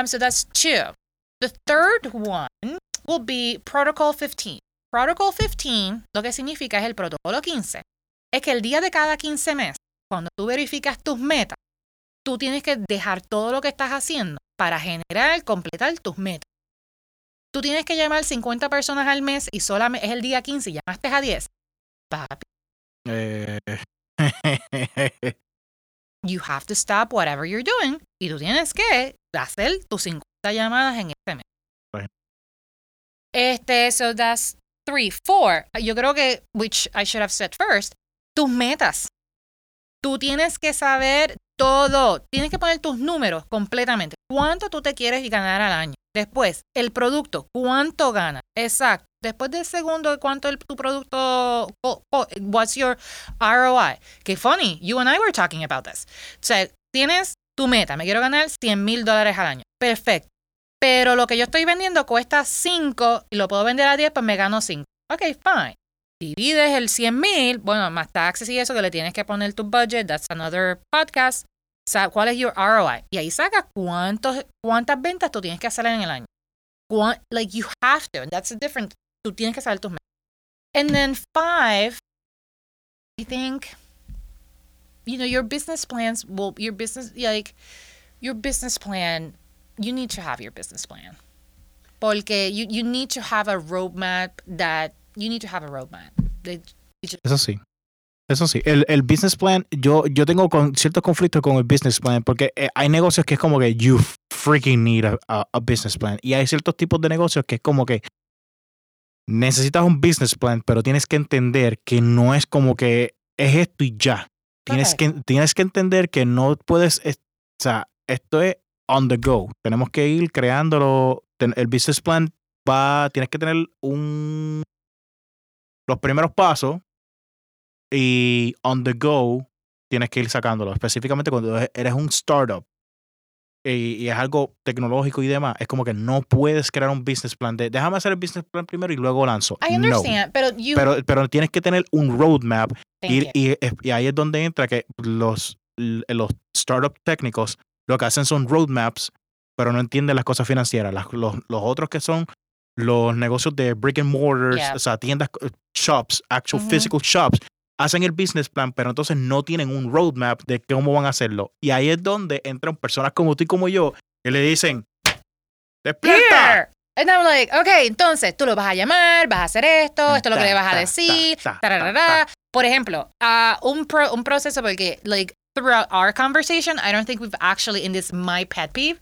So that's two. The third one will be Protocol 15. Protocol 15, lo que significa es el protocolo 15. Es que el día de cada 15 meses, cuando tú verificas tus metas, tú tienes que dejar todo lo que estás haciendo para generar, completar tus metas. Tú tienes que llamar 50 personas al mes y solamente es el día 15 y llamaste a 10. Papi. You have to stop whatever you're doing y tú tienes que hacer tus 50 llamadas en este mes. Right. So that's 3, 4. Yo creo que, which I should have said first, tus metas. Tú tienes que saber todo. Tienes que poner tus números completamente. ¿Cuánto tú te quieres ganar al año? Después, el producto. ¿Cuánto gana? Exacto. Después del segundo, ¿cuánto tu producto? What's your ROI? Qué funny. You and I were talking about this. O sea, tienes tu meta. Me quiero ganar $100,000 al año. Perfecto. Pero lo que yo estoy vendiendo cuesta 5 y lo puedo vender a 10, pues me gano 5. Ok, fine. Divides el $100,000, bueno, más taxes y eso que le tienes que poner tu budget, that's another podcast. ¿Cuál es your ROI? Y ahí sacas cuántas ventas tú tienes que hacer en el año. Like you have to, and that's the difference. Tú tienes que saber tus metas. And then 5, I think, you know, your business plans will, your business plan, you need to have your business plan. Porque you need to have a roadmap that, you need to have a roadmap. Eso sí. El business plan, yo tengo ciertos conflictos con el business plan porque hay negocios que es como que you freaking need a business plan. Y hay ciertos tipos de negocios que es como que necesitas un business plan, pero tienes que entender que no es como que es esto y ya. Tienes que entender que no puedes, o sea, esto es on the go. Tenemos que ir creándolo. El business plan tienes que tener los primeros pasos y on the go tienes que ir sacándolo. Específicamente cuando eres un startup y es algo tecnológico y demás, es como que no puedes crear un business plan de déjame hacer el business plan primero y luego lanzo. I understand, no. Pero tienes que tener un roadmap y ahí es donde entra que los startups técnicos lo que hacen son roadmaps, pero no entienden las cosas financieras. Los otros que son los negocios de brick and mortars, yeah. O sea, tiendas, shops, actual uh-huh. physical shops, hacen el business plan, pero entonces no tienen un roadmap de cómo van a hacerlo. Y ahí es donde entran personas como tú y como yo, que le dicen, ¡despierta! And I'm like, okay, entonces, tú lo vas a llamar, vas a hacer esto es lo que le vas a decir, Por ejemplo, un proceso, porque, like, throughout our conversation, I don't think we've actually, in this my pet peeve,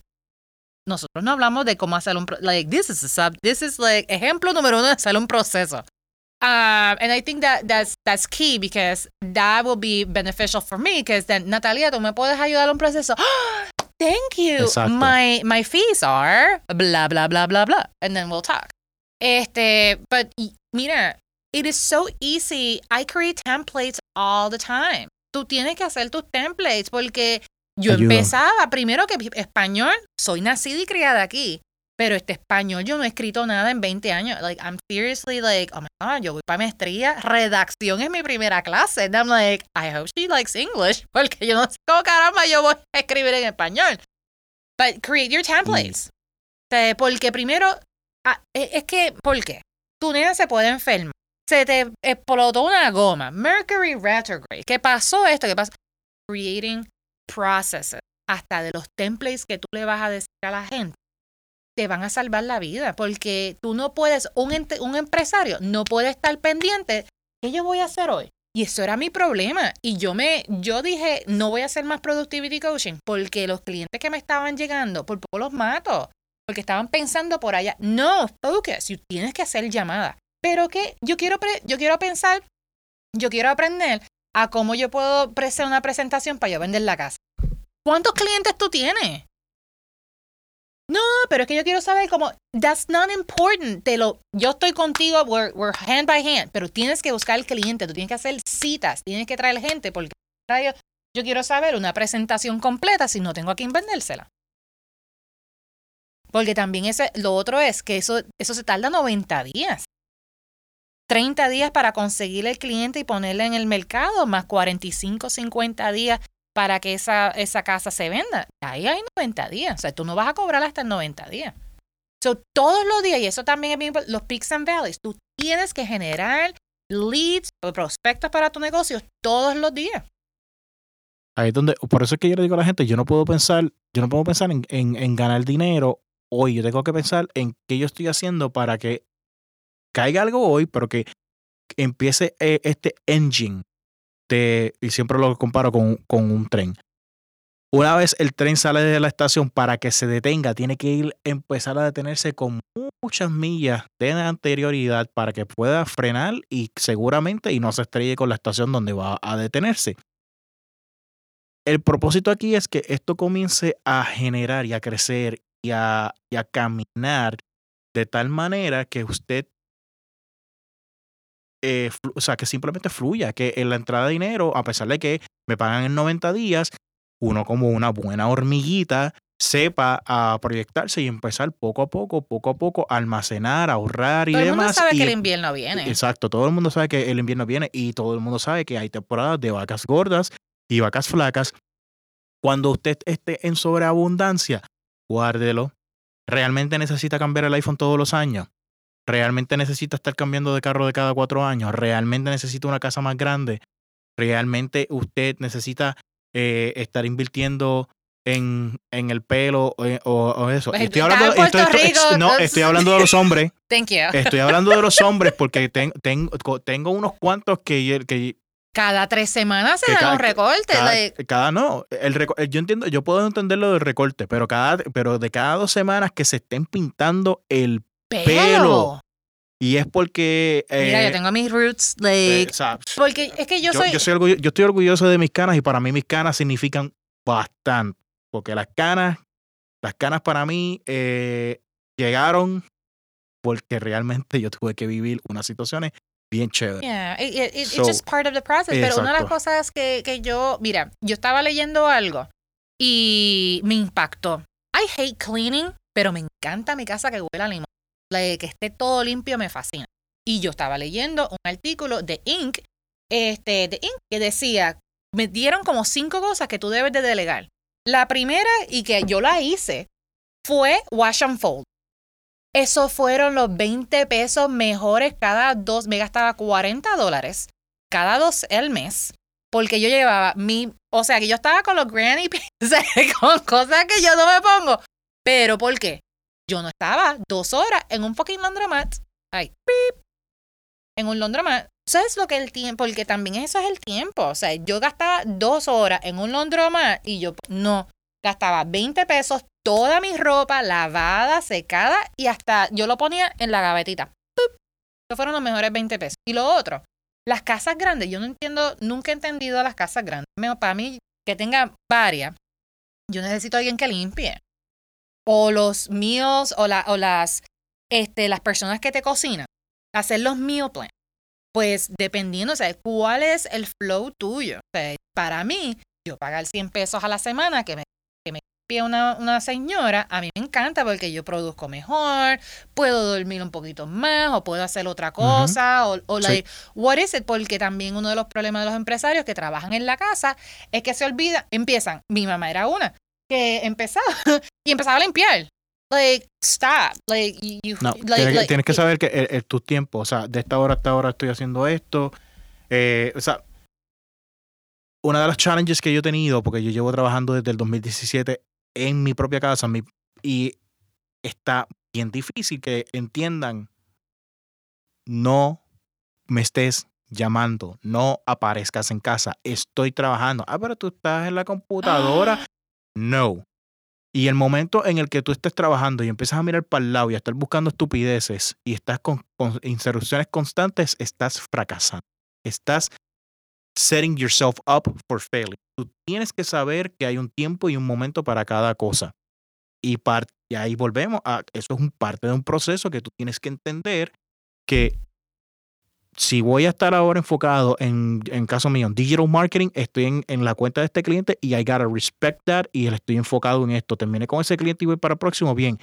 nosotros no hablamos de cómo hacer un proceso. Like, this is like ejemplo número 1 de hacer un proceso. And I think that's key because that will be beneficial for me because then, Natalia, tú me puedes ayudar a un proceso. Thank you. Exacto. My fees are blah, blah, blah, blah, blah. And then we'll talk. But mira, it is so easy. I create templates all the time. Tú tienes que hacer tus templates porque... Yo empezaba, primero que español, soy nacida y criada aquí, pero español yo no he escrito nada en 20 años. Like, I'm seriously like, oh my God, yo voy para maestría, redacción es mi primera clase. And I'm like, I hope she likes English, porque yo no sé cómo caramba yo voy a escribir en español. But create your templates. Porque primero, es que, ¿por qué? Tu nena se puede enfermar, se te explotó una goma, Mercury retrograde, ¿qué pasó esto? ¿Qué pasó? Creating processes, hasta de los templates que tú le vas a decir a la gente, te van a salvar la vida, porque tú no puedes, un empresario no puede estar pendiente, ¿qué yo voy a hacer hoy? Y eso era mi problema, y yo dije, no voy a hacer más productivity coaching, porque los clientes que me estaban llegando, por poco los mato, porque estaban pensando por allá, no, focus, tienes que hacer llamadas, pero que yo quiero aprender a cómo yo puedo hacer una presentación para yo vender la casa. ¿Cuántos clientes tú tienes? No, pero es que yo quiero saber cómo... That's not important. Yo estoy contigo, we're hand by hand, pero tienes que buscar el cliente, tú tienes que hacer citas, tienes que traer gente, porque yo quiero saber una presentación completa si no tengo a quién vendérsela. Porque también lo otro es que eso se tarda 90 días. 30 días para conseguir el cliente y ponerle en el mercado, más 45, 50 días para que esa casa se venda. Ahí hay 90 días. O sea, tú no vas a cobrar hasta el 90 días. So, todos los días, y eso también es bien, los peaks and valleys, tú tienes que generar leads o prospectos para tu negocio todos los días. Ahí es donde, por eso es que yo le digo a la gente, yo no puedo pensar en ganar dinero hoy. Yo tengo que pensar en qué yo estoy haciendo para que caiga algo hoy, pero que empiece este engine de, y siempre lo comparo con un tren. Una vez el tren sale de la estación, para que se detenga, tiene que empezar a detenerse con muchas millas de anterioridad para que pueda frenar y no se estrelle con la estación donde va a detenerse. El propósito aquí es que esto comience a generar y a crecer y a caminar de tal manera que usted, que simplemente fluya, que en la entrada de dinero, a pesar de que me pagan en 90 días, uno como una buena hormiguita sepa a proyectarse y empezar poco a poco a almacenar, a ahorrar y demás. Todo el mundo sabe que el invierno viene. Exacto, todo el mundo sabe que el invierno viene y todo el mundo sabe que hay temporadas de vacas gordas y vacas flacas. Cuando usted esté en sobreabundancia, guárdelo. ¿Realmente necesita cambiar el iPhone todos los años? ¿Realmente necesita estar cambiando de carro de cada 4 años? ¿Realmente necesita una casa más grande? ¿Realmente usted necesita estar invirtiendo en el pelo o eso? Estoy hablando de los hombres. Thank you. Estoy hablando de los hombres porque tengo unos cuantos que cada 3 semanas se dan un recorte. Yo puedo entender lo del recorte, pero de cada 2 semanas que se estén pintando el pelo. Y es porque... Mira, yo tengo mis roots, porque es que yo estoy orgulloso de mis canas y para mí mis canas significan bastante. Porque las canas para mí llegaron porque realmente yo tuve que vivir unas situacionnes bien chéveres. Yeah, it's just part of the process. Exacto. Pero una de las cosas que yo estaba leyendo algo y me impactó. I hate cleaning, pero me encanta mi casa que huela a limón. De que esté todo limpio me fascina. Y yo estaba leyendo un artículo de Inc. Que decía, me dieron como 5 cosas que tú debes de delegar. La primera, y que yo la hice, fue wash and fold. Esos fueron los 20 pesos mejores cada 2, me gastaba $40 cada 2 el mes. Porque yo llevaba que yo estaba con los granny pieces, con cosas que yo no me pongo. Pero ¿por qué? Yo no estaba 2 horas en un fucking laundromat. Ay, pip. En un laundromat. Eso es lo que el tiempo, porque también eso es el tiempo. O sea, yo gastaba 2 horas en un laundromat y yo no. Gastaba 20 pesos toda mi ropa lavada, secada y hasta yo lo ponía en la gavetita. Pip. Esos fueron los mejores 20 pesos. Y lo otro, las casas grandes. Yo nunca he entendido las casas grandes. Para mí, que tenga varias, yo necesito a alguien que limpie. O los meals, las personas que te cocinan, hacer los meal plans. Pues dependiendo, cuál es el flow tuyo. O sea, para mí, yo pagar $100 a la semana que me pide una señora, a mí me encanta porque yo produzco mejor, puedo dormir un poquito más o puedo hacer otra cosa. Uh-huh. What is it? Porque también uno de los problemas de los empresarios que trabajan en la casa es que se olvidan, empiezan. Mi mamá era una que empezaba a limpiar. Stop. Tienes que saber que tus tiempos, de esta hora a esta hora estoy haciendo esto. Una de las challenges que yo he tenido, porque yo llevo trabajando desde el 2017 en mi propia casa, y está bien difícil que entiendan, no me estés llamando, no aparezcas en casa, estoy trabajando. Pero tú estás en la computadora. Ah. No. Y el momento en el que tú estés trabajando y empiezas a mirar para el lado y a estar buscando estupideces y estás con interrupciones constantes, estás fracasando. Estás setting yourself up for failure. Tú tienes que saber que hay un tiempo y un momento para cada cosa. Y ahí volvemos a... Eso es parte de un proceso que tú tienes que entender que si voy a estar ahora enfocado en caso mío, en digital marketing, estoy en la cuenta de este cliente y I gotta respect that y estoy enfocado en esto. Terminé con ese cliente y voy para el próximo. Bien,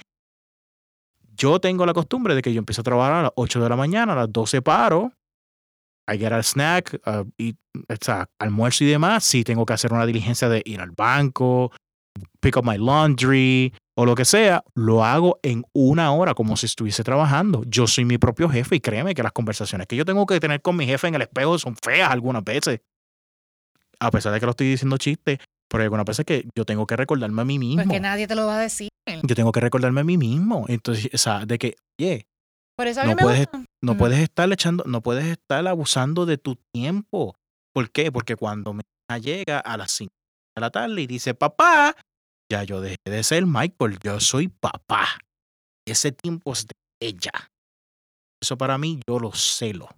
yo tengo la costumbre de que yo empiezo a trabajar a las 8 de la mañana, a las 12 paro, I get a snack, eat, almuerzo y demás. Si tengo que hacer una diligencia de ir al banco, pick up my laundry o lo que sea, lo hago en una hora como si estuviese trabajando. Yo soy mi propio jefe y créeme que las conversaciones que yo tengo que tener con mi jefe en el espejo son feas algunas veces. A pesar de que lo estoy diciendo chiste, pero algunas veces que yo tengo que recordarme a mí mismo. Porque nadie te lo va a decir. Yo tengo que recordarme a mí mismo. Entonces, o sea, de que, oye, yeah, no puedes estar abusando de tu tiempo. ¿Por qué? Porque cuando mi hija llega a las 5 de la tarde y dice, papá, ya yo dejé de ser Michael, yo soy papá. Ese tiempo es de ella. Eso para mí, yo lo celo.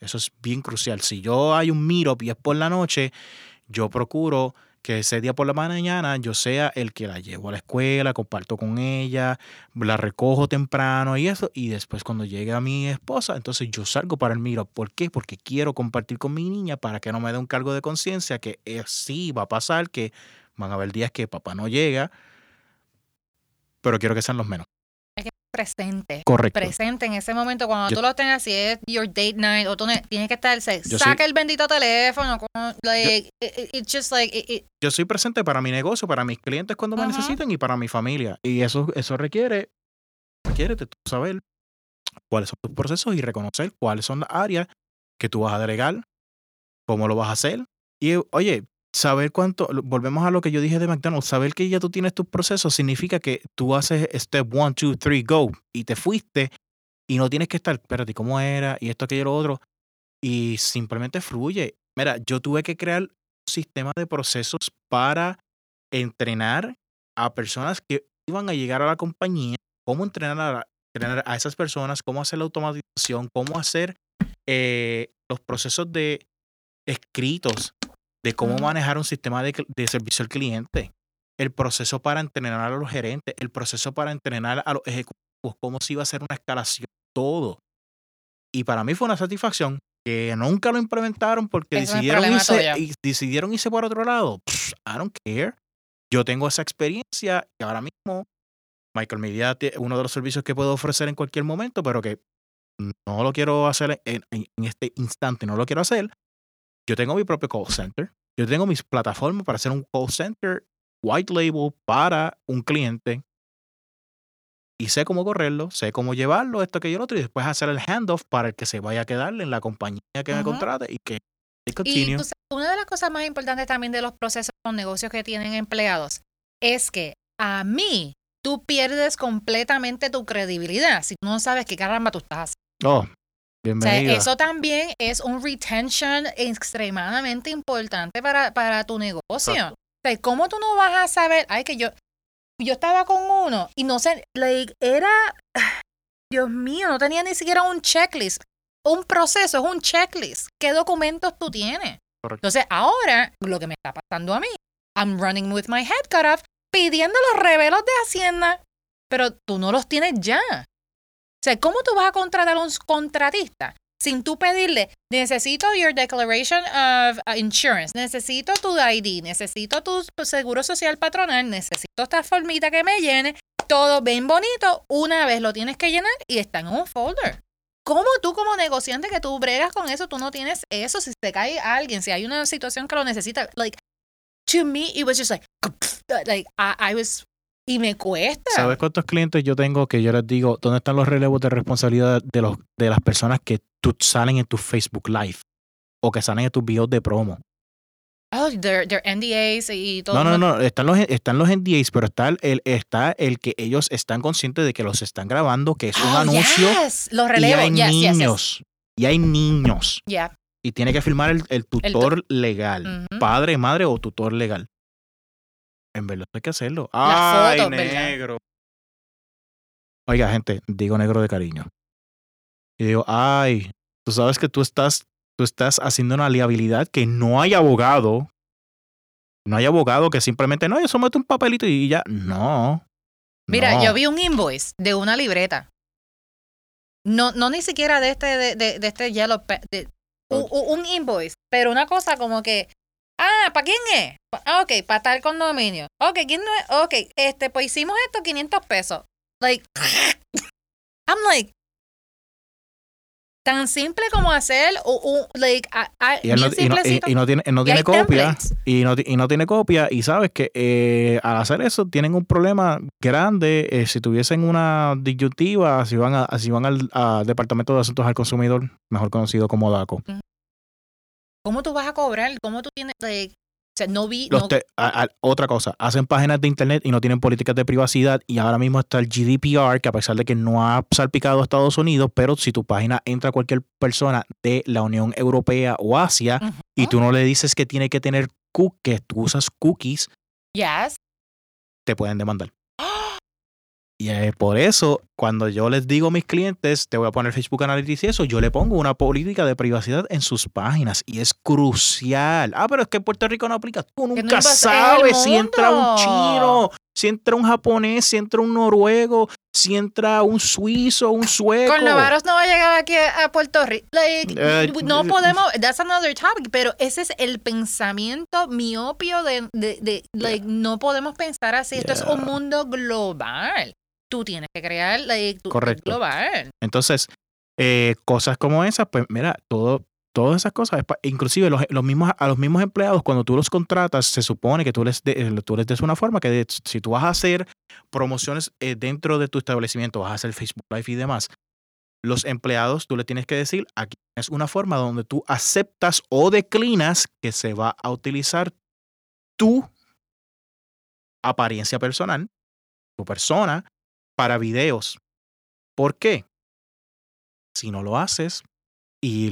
Eso es bien crucial. Si yo hay un meetup y es por la noche, yo procuro que ese día por la mañana yo sea el que la llevo a la escuela, comparto con ella, la recojo temprano y eso. Y después cuando llegue a mi esposa, entonces yo salgo para el meetup. ¿Por qué? Porque quiero compartir con mi niña para que no me dé un cargo de conciencia que sí va a pasar, que van a haber días que papá no llega, pero quiero que sean los menos. Es que presente. Correcto. Presente en ese momento. Cuando tú lo tengas, si es your date night, o tú tienes que estar, saca el bendito teléfono. Yo soy presente para mi negocio, para mis clientes cuando me necesitan y para mi familia. Y eso requiere tú saber cuáles son tus procesos y reconocer cuáles son las áreas que tú vas a delegar, cómo lo vas a hacer. Y, oye, saber cuánto, volvemos a lo que yo dije de McDonald's, saber que ya tú tienes tus procesos significa que tú haces step 1, 2, 3, go, y te fuiste, y no tienes que estar, espérate, ¿cómo era? Y esto, aquello, lo otro, y simplemente fluye. Mira, yo tuve que crear un sistema de procesos para entrenar a personas que iban a llegar a la compañía, cómo entrenar a esas personas, cómo hacer la automatización, cómo hacer los procesos de escritos, de cómo manejar un sistema de servicio al cliente, el proceso para entrenar a los gerentes, el proceso para entrenar a los ejecutivos, cómo se iba a hacer una escalación, todo. Y para mí fue una satisfacción que nunca lo implementaron porque decidieron irse por otro lado. I don't care. Yo tengo esa experiencia y ahora mismo Michael Media es uno de los servicios que puedo ofrecer en cualquier momento, pero que no lo quiero hacer en este instante, no lo quiero hacer. Yo tengo mi propio call center. Yo tengo mis plataformas para hacer un call center white label para un cliente. Y sé cómo correrlo, sé cómo llevarlo, esto, aquello, lo otro, y después hacer el handoff para el que se vaya a quedarle en la compañía que me contrate y que continúe. Y tú sabes, una de las cosas más importantes también de los procesos con negocios que tienen empleados es que a mí tú pierdes completamente tu credibilidad si tú no sabes qué caramba tú estás haciendo. Oh. O sea, eso también es un retention extremadamente importante para tu negocio. Exacto. O sea, ¿cómo tú no vas a saber? Ay, que yo estaba con uno y no sé, era, Dios mío, no tenía ni siquiera un checklist. Un proceso es un checklist. ¿Qué documentos tú tienes? Correcto. Entonces, ahora, lo que me está pasando a mí, I'm running with my head cut off, pidiendo los revelos de Hacienda, pero tú no los tienes ya. O sea, ¿cómo tú vas a contratar a un contratista sin tú pedirle, necesito your declaration of insurance, necesito tu ID, necesito tu seguro social patronal, necesito esta formita que me llene, todo bien bonito, una vez lo tienes que llenar y está en un folder? ¿Cómo tú como negociante que tú bregas con eso, tú no tienes eso? Si te cae alguien, si hay una situación que lo necesita, to me it was just I was... Y me cuesta. ¿Sabes cuántos clientes yo tengo que yo les digo, ¿dónde están los relevos de responsabilidad de las personas que salen en tu Facebook Live o que salen en tus videos de promo? Oh, their NDAs y todo. No. Están los NDAs, pero está el que ellos están conscientes de que los están grabando, que es un anuncio. Yes. Los relevos. Y hay niños. Yeah. Y tiene que firmar el tutor legal. Uh-huh. Padre, madre o tutor legal. En verdad hay que hacerlo. Ay, fotos, negro. ¿Verdad? Oiga, gente, digo negro de cariño. Y digo, ay, tú sabes que tú estás haciendo una liabilidad que no hay abogado. No hay abogado que simplemente, no, yo someto un papelito y ya. No. Mira, no. Yo vi un invoice de una libreta. No ni siquiera de este yellow pen. Un invoice, pero una cosa como que... Ah, ¿para quién es? Ok, para tal condominio. Ok, ¿quién no es? Ok, pues hicimos esto, $500. I'm like, Tan simple como hacer y no tiene copia y sabes que al hacer eso tienen un problema grande si tuviesen una disyuntiva, si van al Departamento de Asuntos al Consumidor, mejor conocido como DACO. ¿Cómo tú vas a cobrar? ¿Cómo tú tienes otra cosa, hacen páginas de internet y no tienen políticas de privacidad, y ahora mismo está el GDPR, que a pesar de que no ha salpicado a Estados Unidos, pero si tu página entra cualquier persona de la Unión Europea o Asia, uh-huh, y tú no le dices que tiene que tener cookies, que tú usas cookies, yes, te pueden demandar. Y por eso, cuando yo les digo a mis clientes, te voy a poner Facebook Analytics y eso, yo le pongo una política de privacidad en sus páginas y es crucial. Ah, pero es que en Puerto Rico no aplica. Tú nunca sabes si entra un chino, si entra un japonés, si entra un noruego, si entra un suizo, un sueco. Con Navaros no va a llegar aquí a Puerto Rico. No podemos, that's another topic, pero ese es el pensamiento miopio de no podemos pensar así. Esto es un mundo global. Tú tienes que crear tu global. Entonces, cosas como esas, pues mira, todas esas cosas, inclusive a los mismos empleados, cuando tú los contratas, se supone que tú les des una forma que si tú vas a hacer promociones dentro de tu establecimiento, vas a hacer Facebook Live y demás, los empleados tú les tienes que decir, aquí es una forma donde tú aceptas o declinas que se va a utilizar tu apariencia personal, tu persona, para videos. ¿Por qué? Si no lo haces y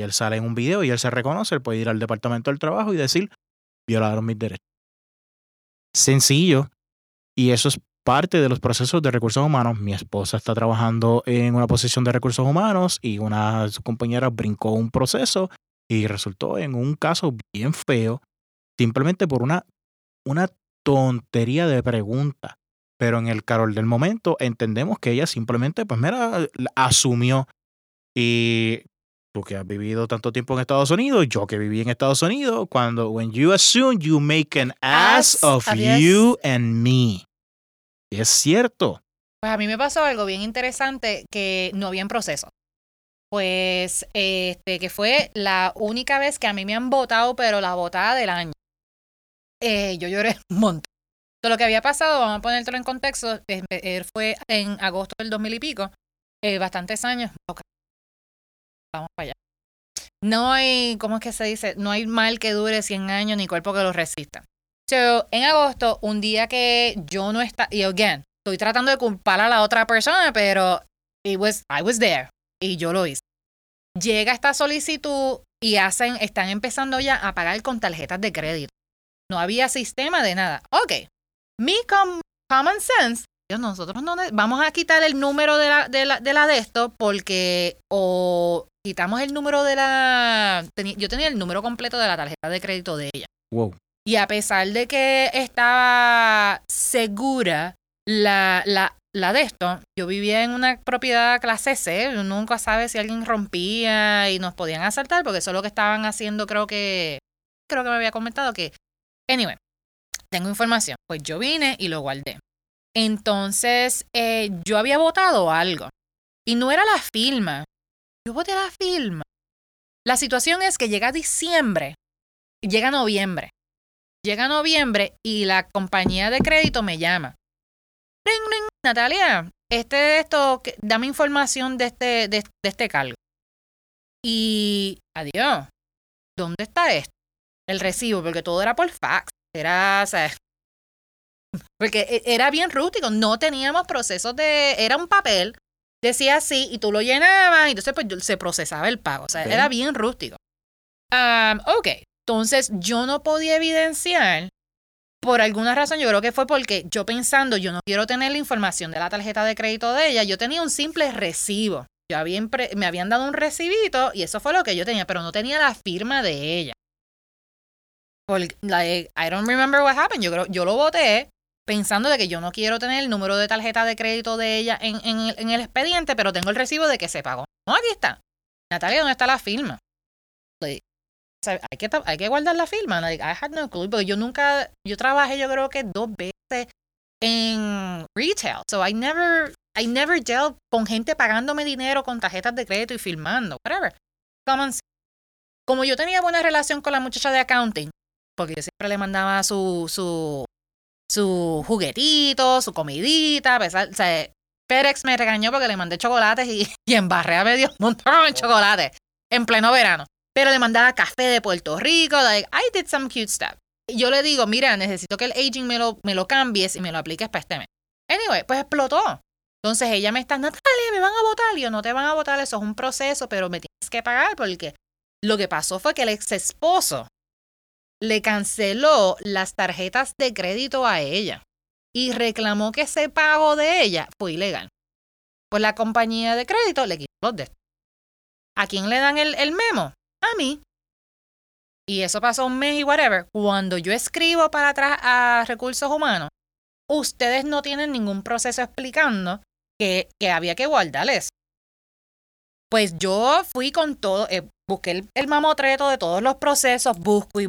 él sale en un video y él se reconoce, él puede ir al Departamento del Trabajo y decir, violaron mis derechos. Sencillo. Y eso es parte de los procesos de recursos humanos. Mi esposa está trabajando en una posición de recursos humanos y una de sus compañeras brincó un proceso y resultó en un caso bien feo, simplemente por una tontería de pregunta. Pero en el calor del momento entendemos que ella simplemente, pues mira, asumió. Y tú que has vivido tanto tiempo en Estados Unidos, yo que viví en Estados Unidos, when you assume, you make an ass of you and me. Es cierto. Pues a mí me pasó algo bien interesante que no había en proceso. Pues, que fue la única vez que a mí me han votado, pero la votada del año. Yo lloré un montón. Todo lo que había pasado, vamos a ponértelo en contexto, fue en agosto del 2000 y pico, bastantes años. Okay. Vamos para allá. No hay, ¿cómo es que se dice? No hay mal que dure 100 años ni cuerpo que lo resista. So, en agosto, un día que yo no estaba, y again, estoy tratando de culpar a la otra persona, pero I was there, y yo lo hice. Llega esta solicitud y están empezando ya a pagar con tarjetas de crédito. No había sistema de nada. Ok. Mi common sense, Dios, nosotros no vamos a quitar el número de la de esto porque quitamos el número de la... Yo tenía el número completo de la tarjeta de crédito de ella. Wow. Y a pesar de que estaba segura la de esto, yo vivía en una propiedad clase C, yo nunca sabía si alguien rompía y nos podían asaltar porque eso es lo que estaban haciendo, creo que me había comentado que... Anyway, tengo información. Pues yo vine y lo guardé. Entonces, yo había votado algo. Y no era la firma. Yo voté la firma. La situación es que llega diciembre. Llega noviembre y la compañía de crédito me llama. Ring, ring, Natalia, dame información de este cargo. Y adiós. ¿Dónde está esto? El recibo, porque todo era por fax. Porque era bien rústico. No teníamos procesos era un papel, decía así, y tú lo llenabas, y entonces pues se procesaba el pago. Okay. Era bien rústico. Ok. Entonces, yo no podía evidenciar, por alguna razón, yo creo que fue porque yo pensando, yo no quiero tener la información de la tarjeta de crédito de ella, yo tenía un simple recibo. Me habían dado un recibito, y eso fue lo que yo tenía, pero no tenía la firma de ella. I don't remember what happened. Yo lo voté pensando de que yo no quiero tener el número de tarjeta de crédito de ella en el expediente, pero tengo el recibo de que se pagó. No, aquí está. Natalia, ¿dónde está la firma? Hay que guardar la firma. I had no clue. Porque yo trabajé, yo creo que 2 veces en retail. So I never, I never dealt con gente pagándome dinero con tarjetas de crédito y firmando, whatever. Como yo tenía buena relación con la muchacha de accounting, porque yo siempre le mandaba su juguetito, su comidita, a pesar, o sea, Pérex me regañó porque le mandé chocolates y embarré a medio montón de chocolates en pleno verano. Pero le mandaba café de Puerto Rico, like, I did some cute stuff. Y yo le digo, mira, necesito que el aging me lo cambies y me lo apliques para este mes. Anyway, pues explotó. Entonces ella me está, Natalia, ¿me van a votar? Y yo, no te van a votar, eso es un proceso, pero me tienes que pagar porque lo que pasó fue que el ex esposo le canceló las tarjetas de crédito a ella y reclamó que ese pago de ella fue ilegal. Pues la compañía de crédito le quitó los de estos. ¿A quién le dan el memo? A mí. Y eso pasó un mes y whatever. Cuando yo escribo para atrás a Recursos Humanos, ustedes no tienen ningún proceso explicando que había que guardarles. Pues yo fui con todo, busqué el mamotreto de todos los procesos, busco.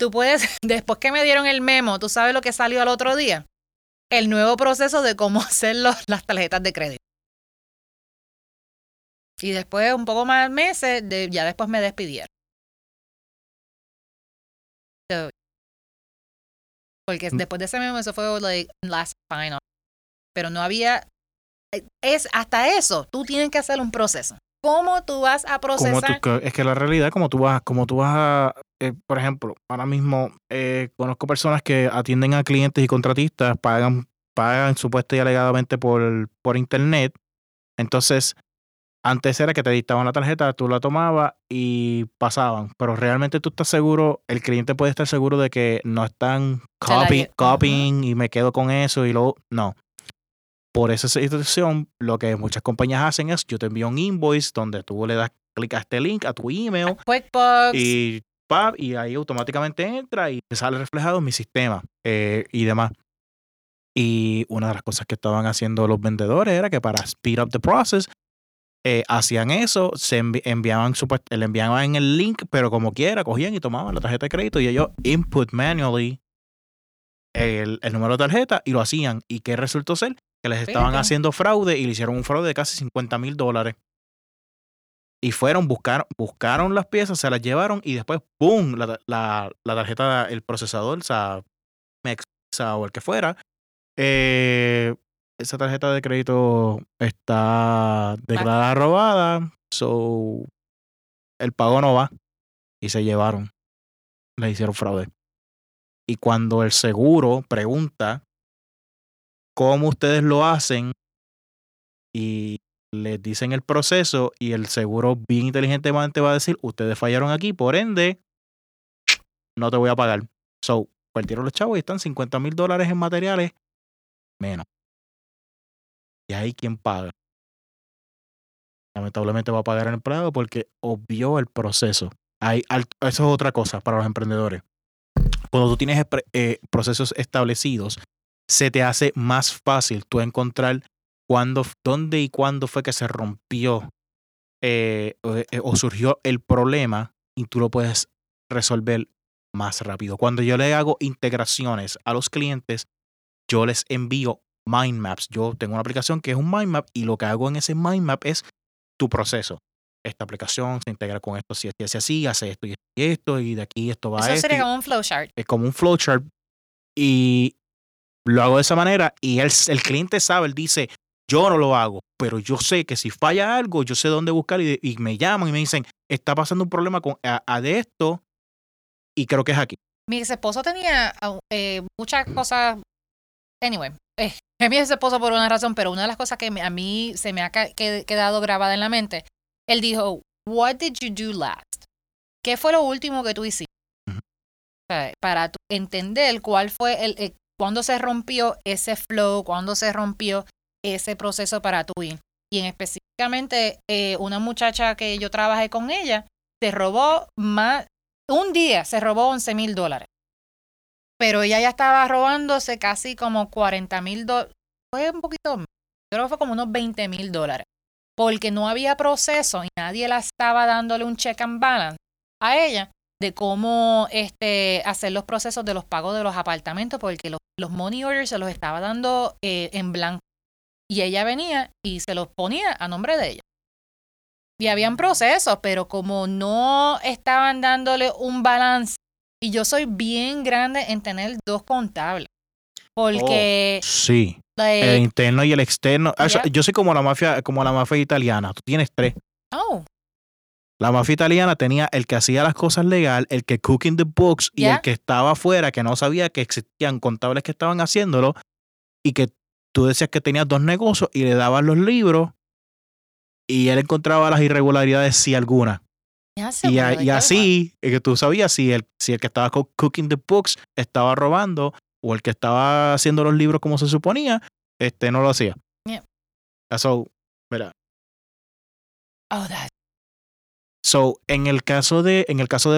Tú puedes, después que me dieron el memo, ¿tú sabes lo que salió al otro día? El nuevo proceso de cómo hacer las tarjetas de crédito. Y después, un poco más meses, ya después me despidieron. So, porque después de ese memo, eso fue like last final. Pero no había... Es hasta eso, tú tienes que hacer un proceso. ¿Cómo tú vas a procesar? Es que la realidad, como tú vas a... por ejemplo, ahora mismo conozco personas que atienden a clientes y contratistas, pagan supuesta y alegadamente por internet. Entonces, antes era que te dictaban la tarjeta, tú la tomabas y pasaban. Pero realmente tú estás seguro, el cliente puede estar seguro de que no están copying y me quedo con eso y luego... No. Por esa situación, lo que muchas compañías hacen es, yo te envío un invoice donde tú le das clic a este link, a tu email, QuickBooks, y ahí automáticamente entra y sale reflejado en mi sistema y demás. Y una de las cosas que estaban haciendo los vendedores era que para speed up the process, hacían eso, le enviaban el link, pero como quiera, cogían y tomaban la tarjeta de crédito y ellos input manually el número de tarjeta y lo hacían. ¿Y qué resultó ser? Que les estaban haciendo fraude y le hicieron un fraude de casi $50,000. Y fueron, buscaron las piezas, se las llevaron y después, ¡boom! La tarjeta, el procesador, o el que fuera, esa tarjeta de crédito está declarada robada, so el pago no va. Y se llevaron. Les hicieron fraude. Y cuando el seguro pregunta cómo ustedes lo hacen y les dicen el proceso y el seguro bien inteligentemente va a decir, ustedes fallaron aquí, por ende, no te voy a pagar. So, partieron los chavos y están $50,000 en materiales menos. Y ahí, ¿quién paga? Lamentablemente va a pagar el empleado porque obvió el proceso. Eso es otra cosa para los emprendedores. Cuando tú tienes procesos establecidos, se te hace más fácil tú encontrar dónde y cuándo fue que se rompió o surgió el problema y tú lo puedes resolver más rápido. Cuando yo le hago integraciones a los clientes, yo les envío mind maps. Yo tengo una aplicación que es un mind map y lo que hago en ese mind map es tu proceso. Esta aplicación se integra con esto, si es así, hace esto y esto y de aquí esto va a esto. Eso sería como un flowchart. Es como un flowchart y lo hago de esa manera y el cliente sabe, él dice, yo no lo hago, pero yo sé que si falla algo, yo sé dónde buscar y me llaman y me dicen, está pasando un problema con de esto y creo que es aquí. Mi ex esposo tenía muchas cosas, anyway, mi ex esposo por una razón, pero una de las cosas que a mí se me ha quedado grabada en la mente, él dijo, what did you do last? ¿Qué fue lo último que tú hiciste? Uh-huh. Para entender cuál fue cuándo se rompió ese flow, cuándo se rompió ese proceso para tu ir. Y en específicamente, una muchacha que yo trabajé con ella, un día se robó $11,000. Pero ella ya estaba robándose casi como $40,000. Fue un poquito más, creo que fue como unos $20,000. Porque no había proceso y nadie la estaba dándole un check and balance a ella de cómo hacer los procesos de los pagos de los apartamentos, porque los money orders se los estaba dando en blanco. y ella venía y se los ponía a nombre de ella. Y habían procesos, pero como no estaban dándole un balance, y yo soy bien grande en tener dos contables. Porque sí. El interno y el externo. Yeah. Yo soy como la mafia italiana. Tú tienes tres. Oh. La mafia italiana tenía el que hacía las cosas legal, el que cooking the books, yeah, y el que estaba afuera, que no sabía que existían contables que estaban haciéndolo, y que tú decías que tenías dos negocios y le dabas los libros y él encontraba las irregularidades, si alguna. Yeah, y así, que tú sabías si el que estaba cooking the books estaba robando, o el que estaba haciendo los libros como se suponía, no lo hacía. Yeah. So, mira. Oh, that. So, en el caso de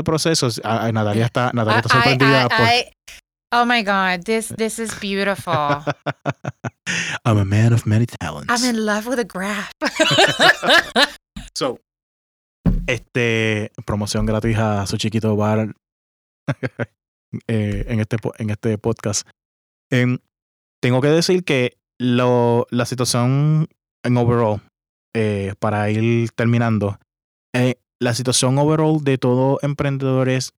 procesos, Natalia está sorprendida. Oh my God, this is beautiful. I'm a man of many talents. I'm in love with a graph. So, promoción gratuita a su chiquito bar. En este podcast. Tengo que decir que la situación en overall, para ir terminando, la situación overall de todo emprendedor es,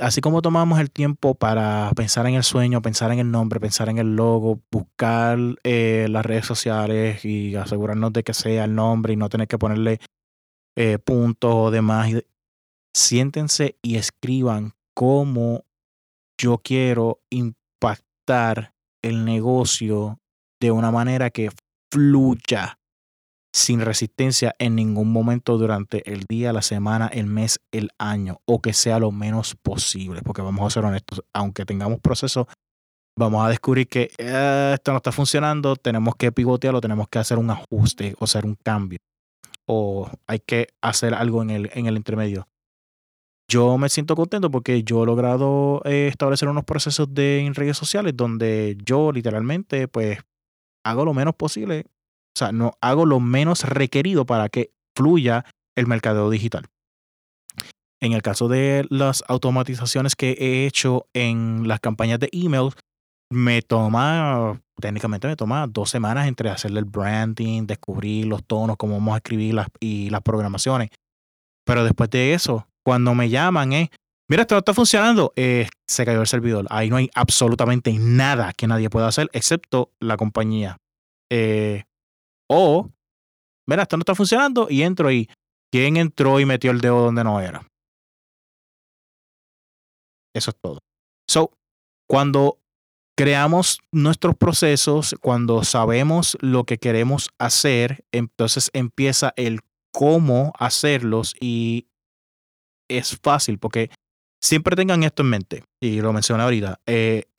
así como tomamos el tiempo para pensar en el sueño, pensar en el nombre, pensar en el logo, buscar las redes sociales y asegurarnos de que sea el nombre y no tener que ponerle puntos o demás. Siéntense y escriban cómo yo quiero impactar el negocio de una manera que fluya sin resistencia en ningún momento durante el día, la semana, el mes, el año, o que sea lo menos posible, porque vamos a ser honestos, aunque tengamos procesos, vamos a descubrir que esto no está funcionando, tenemos que pivotearlo, tenemos que hacer un ajuste o hacer un cambio, o hay que hacer algo en el intermedio. Yo me siento contento porque yo he logrado establecer unos procesos en redes sociales donde yo literalmente pues hago lo menos posible, o sea, no hago lo menos requerido para que fluya el mercadeo digital. En el caso de las automatizaciones que he hecho en las campañas de email, técnicamente me toma 2 semanas entre hacerle el branding, descubrir los tonos, cómo vamos a escribir las programaciones. Pero después de eso, cuando me llaman, mira, esto no está funcionando, se cayó el servidor. Ahí no hay absolutamente nada que nadie pueda hacer, excepto la compañía. O, mira, esto no está funcionando, y entro ahí. ¿Quién entró y metió el dedo donde no era? Eso es todo. So, cuando creamos nuestros procesos, cuando sabemos lo que queremos hacer, entonces empieza el cómo hacerlos, y es fácil, porque siempre tengan esto en mente, y lo mencioné ahorita,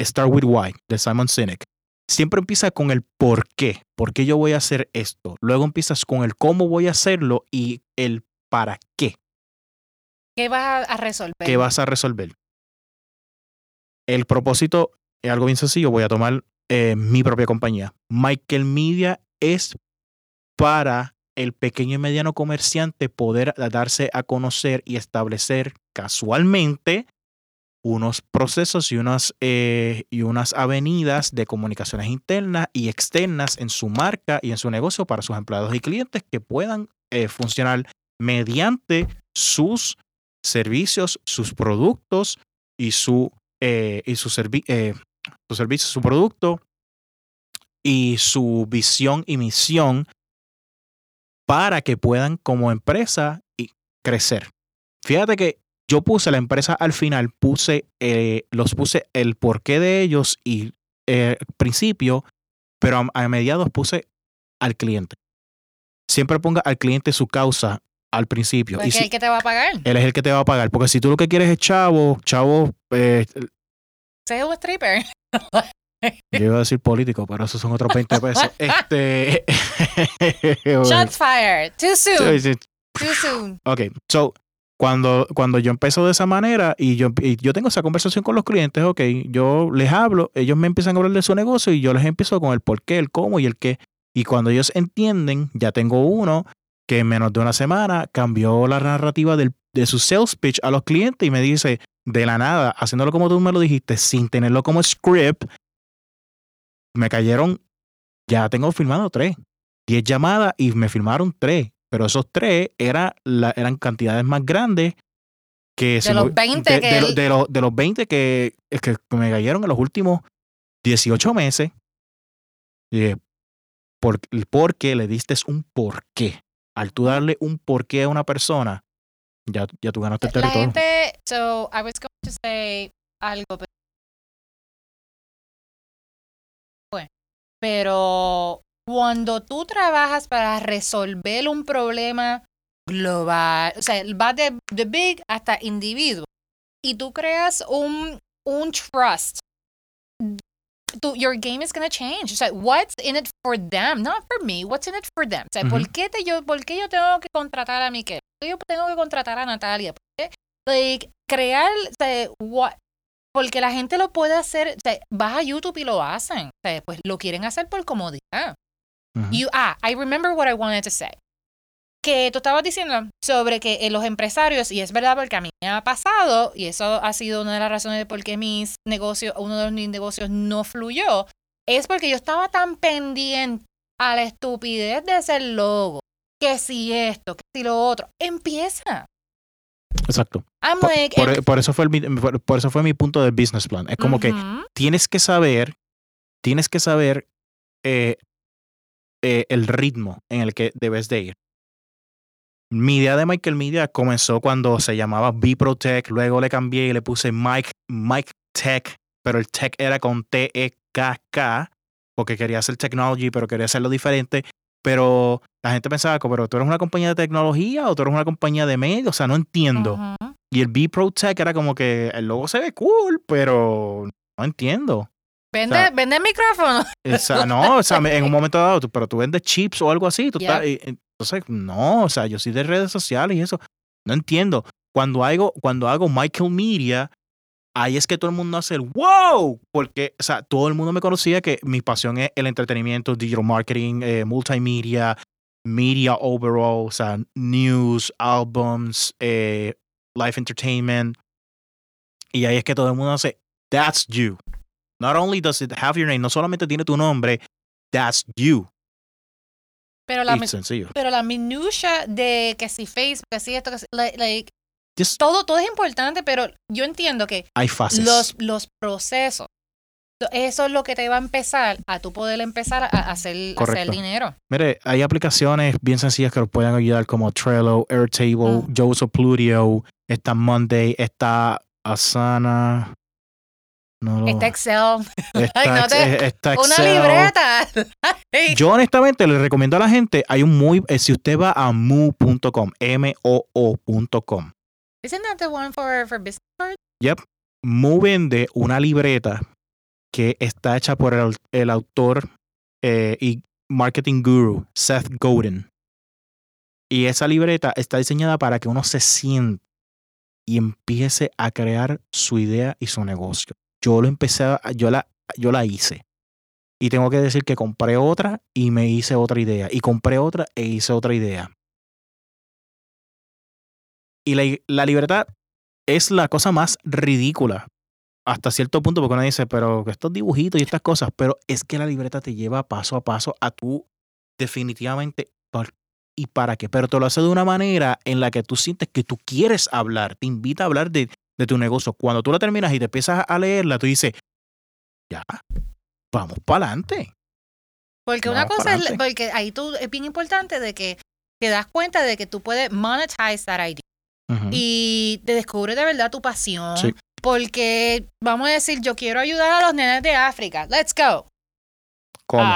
Start with Why, de Simon Sinek. Siempre empieza con el por qué yo voy a hacer esto. Luego empiezas con el cómo voy a hacerlo y el para qué. ¿Qué vas a resolver? ¿Qué vas a resolver? El propósito es algo bien sencillo. Voy a tomar mi propia compañía. Michael Media es para el pequeño y mediano comerciante poder darse a conocer y establecer casualmente unos procesos y unas avenidas de comunicaciones internas y externas en su marca y en su negocio para sus empleados y clientes que puedan funcionar mediante sus servicios, sus productos y su servicio, su producto y su visión y misión, para que puedan como empresa crecer. Fíjate que yo puse la empresa al final, puse el porqué de ellos y principio, pero a mediados puse al cliente. Siempre ponga al cliente su causa al principio. Porque es el que te va a pagar. Él es el que te va a pagar, porque si tú lo que quieres es chavo... Sé un stripper. Yo iba a decir político, pero esos son otros 20 pesos. Shots fired. Too soon. Too soon. Ok, so, cuando yo empiezo de esa manera y yo tengo esa conversación con los clientes, ok, yo les hablo, ellos me empiezan a hablar de su negocio y yo les empiezo con el por qué, el cómo y el qué. Y cuando ellos entienden, ya tengo uno que en menos de una semana cambió la narrativa de su sales pitch a los clientes y me dice, de la nada, haciéndolo como tú me lo dijiste, sin tenerlo como script, me cayeron ya tengo firmado 3. 10 llamadas y me firmaron 3. Pero esos 3 eran cantidades más grandes que... De los 20 que me cayeron en los últimos 18 meses. Yeah. Porque le diste un porqué. Al tú darle un porqué a una persona, ya tú ganaste el territorio. La gente... So, I was going to say algo, pero cuando tú trabajas para resolver un problema global, o sea, va de big hasta individuo, y tú creas un trust, your game is going to change. O sea, what's in it for them? Not for me, what's in it for them? O sea, ¿por qué yo tengo que contratar a Miquel? ¿Por qué yo tengo que contratar a Natalia? Porque la gente lo puede hacer, o sea, vas a YouTube y lo hacen, o sea, pues lo quieren hacer por comodidad. Uh-huh. I remember what I wanted to say. Que tú estabas diciendo sobre que los empresarios, y es verdad porque a mí me ha pasado, y eso ha sido una de las razones de por qué uno de mis negocios no fluyó, es porque yo estaba tan pendiente a la estupidez de ese logo, que si esto, que si lo otro, empieza. Exacto. Por eso fue mi punto de business plan. Es como que tienes que saber el ritmo en el que debes de ir. Mi idea de Michael Media comenzó cuando se llamaba BProtech, luego le cambié y le puse Mike Tech, pero el Tech era con T-E-K-K, porque quería hacer technology, pero quería hacerlo diferente. Pero la gente pensaba, pero tú eres una compañía de tecnología o tú eres una compañía de medios, o sea, no entiendo. Uh-huh. Y el BProtech era como que el logo se ve cool, pero no entiendo. Vende el micrófono. En un momento dado, pero tú vendes chips o algo así. Entonces, no, o sea, yo soy de redes sociales y eso. No entiendo. Cuando hago Michael Media, ahí es que todo el mundo hace el wow, porque, o sea, todo el mundo me conocía que mi pasión es el entretenimiento, digital marketing, multimedia, media overall, o sea, news, albums, live entertainment. Y ahí es que todo el mundo hace, that's you. Not only does it have your name, no solamente tiene tu nombre, that's you. Pero la minucia de que si Facebook, que si esto, que si, todo es importante, pero yo entiendo que hay fases. Los procesos, eso es lo que te va a empezar a tú poder empezar a hacer dinero. Mire, hay aplicaciones bien sencillas que nos pueden ayudar como Trello, Airtable, Yozo Plutio, está Monday, está Asana, está Excel, está Excel. Una libreta. Yo honestamente les recomiendo a la gente, si usted va a moo.com, moo.com. Isn't that the one for business cards? Yep. Moo vende una libreta que está hecha por el autor y marketing guru Seth Godin. Y esa libreta está diseñada para que uno se siente y empiece a crear su idea y su negocio. Yo la hice. Y tengo que decir que compré otra y me hice otra idea. Y compré otra e hice otra idea. Y la libertad es la cosa más ridícula hasta cierto punto, porque uno dice, pero estos dibujitos y estas cosas, pero es que la libertad te lleva paso a paso a tú definitivamente y para qué. Pero te lo hace de una manera en la que tú sientes que tú quieres hablar, te invita a hablar de tu negocio. Cuando tú la terminas y te empiezas a leerla, tú dices, ya, vamos para adelante. Porque vamos una cosa es, porque ahí tú es bien importante de que te das cuenta de que tú puedes monetize that idea. Uh-huh. Y te descubre de verdad tu pasión. Sí. Porque vamos a decir, yo quiero ayudar a los nenes de África. Let's go. ¿Cómo?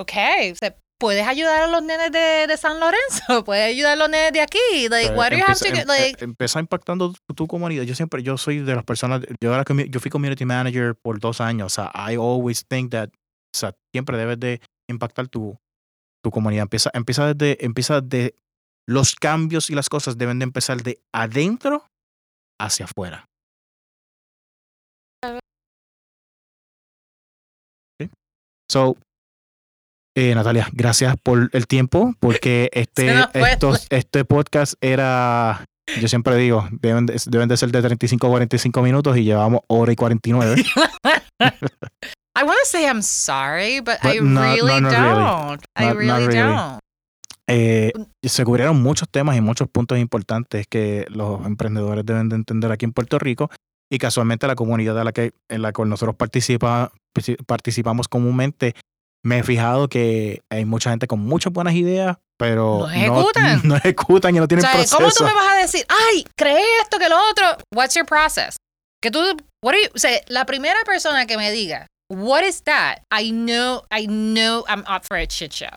Okay. O sea, puedes ayudar a los nenes de San Lorenzo. Puedes ayudar a los nenes de aquí. Like, what do you have to get? Empieza impactando tu comunidad. Yo soy de las personas. Yo fui community manager por 2 años. O sea, I always think that. O sea, siempre debes de impactar tu comunidad. Empieza desde los cambios y las cosas deben de empezar de adentro hacia afuera. Okay. So, Natalia, gracias por el tiempo, porque este podcast era, yo siempre digo, deben de ser de 35 a 45 minutos y llevamos hora y 49. I want to say I'm sorry, but I really don't. Se cubrieron muchos temas y muchos puntos importantes que los emprendedores deben de entender aquí en Puerto Rico, y casualmente la comunidad en la cual nosotros participamos comúnmente, me he fijado que hay mucha gente con muchas buenas ideas, pero no ejecutan y no tienen proceso. ¿Cómo tú me vas a decir, ay, creé esto que lo otro? What's your process? La primera persona que me diga, what is that? I know I'm up for a chit show.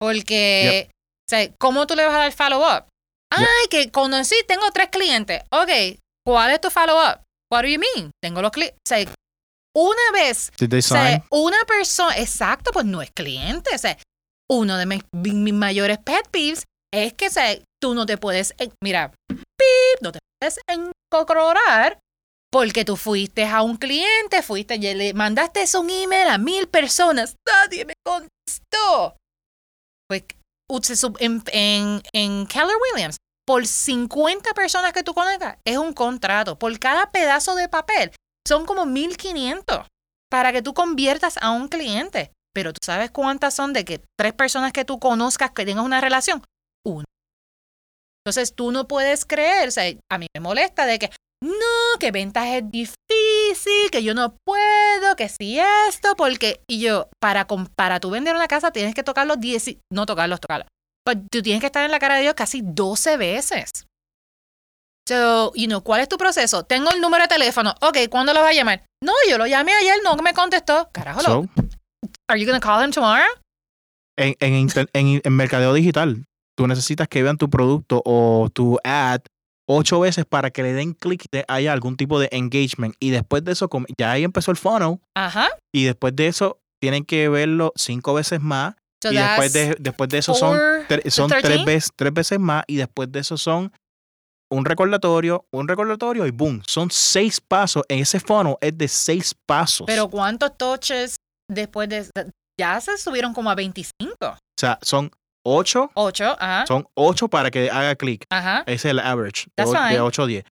Porque, o sea, ¿cómo tú le vas a dar follow-up? Ay, que conocí, tengo 3 clientes. Ok, ¿cuál es tu follow-up? What do you mean? Tengo los clientes. O sea, una vez, o sea, una persona, exacto, pues no es cliente. O sea, uno de mis mayores pet peeves es que, o sea, tú no te puedes, no te puedes encocrorar porque tú fuiste a un cliente, y le mandaste un email a 1000 personas. Nadie me contestó. Pues en Keller Williams, por 50 personas que tú conectas, es un contrato. Por cada pedazo de papel, son como 1,500 para que tú conviertas a un cliente. Pero tú sabes cuántas son de que 3 personas que tú conozcas que tengas una relación. 1. Entonces tú no puedes creer, o sea, a mí me molesta de que, no, que ventas es difícil, que yo no puedo, que si esto, porque... Y yo, para tú vender una casa tienes que tocar los 10... No tocarlos. Pero tú tienes que estar en la cara de Dios casi 12 veces. So, ¿cuál es tu proceso? Tengo el número de teléfono. Ok, ¿cuándo lo vas a llamar? No, yo lo llamé ayer, no me contestó. Carajo, ¿are you going to call him tomorrow? En mercadeo digital, tú necesitas que vean tu producto o tu ad 8 veces para que le den clic, haya algún tipo de engagement. Y después de eso, ya ahí empezó el funnel. Ajá. Y después de eso, tienen que verlo 5 veces más. So y después de eso son 3 veces más. Y después de eso son un recordatorio y boom. Son 6 pasos. En ese funnel es de 6 pasos. Pero ¿cuántos touches después de...? Ya se subieron como a 25. O sea, son... 8, ajá. Son 8 para que haga clic. Ajá. Ese es el average de 8 a 10.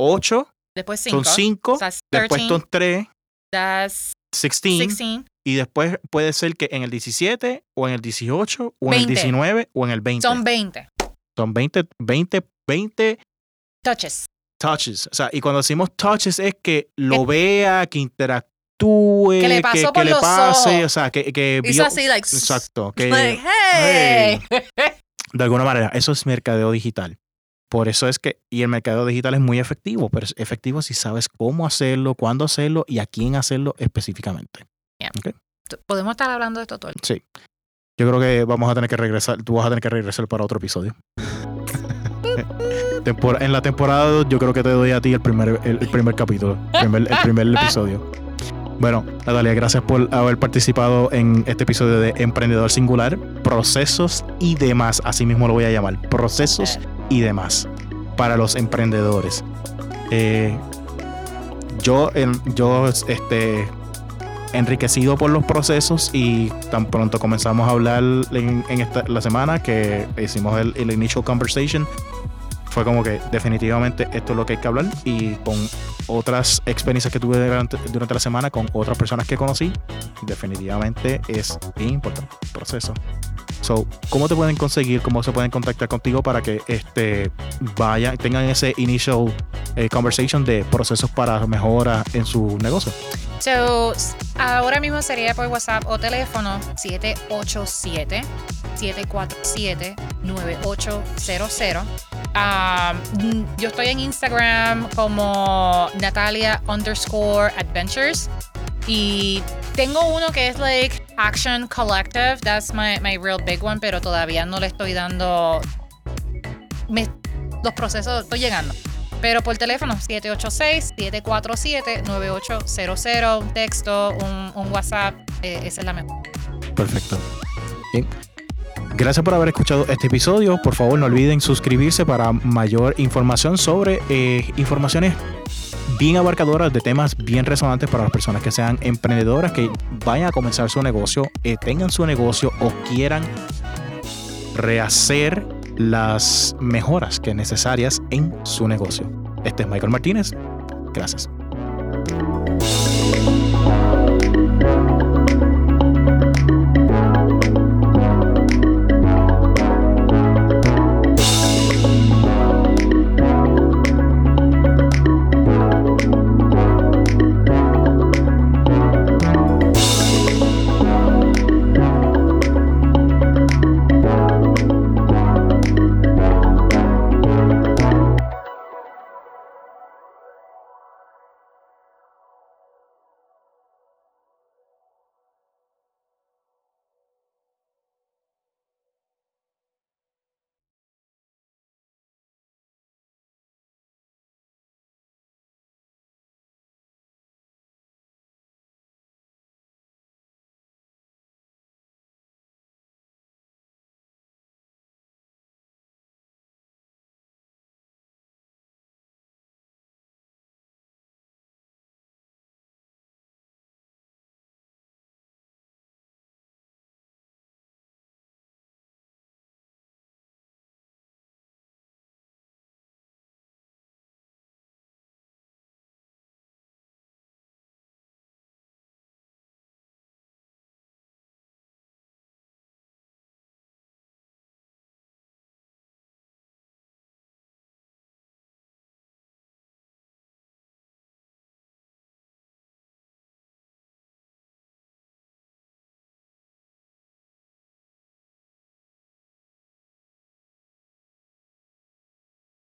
8, después 5. Son 5, después son 3. That's 16. Y después puede ser que en el 17, o en el 18, o 20. En el 19, o en el 20. Son 20. Son 20 touches. O sea, y cuando decimos touches es que lo vea, que interactúe. Que le pasó que por le los pase, ojos. O sea, que hizo vio, así, like, exacto. Que, like, hey. De alguna manera, eso es mercadeo digital. Por eso es que, y el mercadeo digital es muy efectivo, pero es efectivo si sabes cómo hacerlo, cuándo hacerlo y a quién hacerlo específicamente. Yeah. Okay. Podemos estar hablando de esto todo. Sí. Yo creo que tú vas a tener que regresar para otro episodio. En la temporada 2, yo creo que te doy a ti el primer capítulo, el primer episodio. Bueno, Natalia, gracias por haber participado en este episodio de Emprendedor Singular, Procesos y Demás. Así mismo lo voy a llamar, Procesos y Demás, para los emprendedores. Yo enriquecido por los procesos, y tan pronto comenzamos a hablar en la semana que hicimos el initial conversation, fue como que definitivamente esto es lo que hay que hablar, y con otras experiencias que tuve durante la semana con otras personas que conocí, definitivamente es importante el proceso. So, ¿cómo te pueden conseguir? ¿Cómo se pueden contactar contigo para que tengan ese initial conversation de procesos para mejora en su negocio? So, ahora mismo sería por WhatsApp o teléfono 787-747-9800. Yo estoy en Instagram como Natalia_adventures, y tengo uno que es like Action Collective. That's my real big one, pero todavía no le estoy dando los procesos, estoy llegando. Pero por teléfono 786-747-9800, un texto, un WhatsApp, esa es la mejor. Perfecto. Bien. Gracias por haber escuchado este episodio. Por favor, no olviden suscribirse para mayor información sobre informaciones bien abarcadoras de temas bien resonantes para las personas que sean emprendedoras, que vayan a comenzar su negocio, tengan su negocio o quieran rehacer las mejoras que necesarias en su negocio. Este es Michael Martínez. Gracias.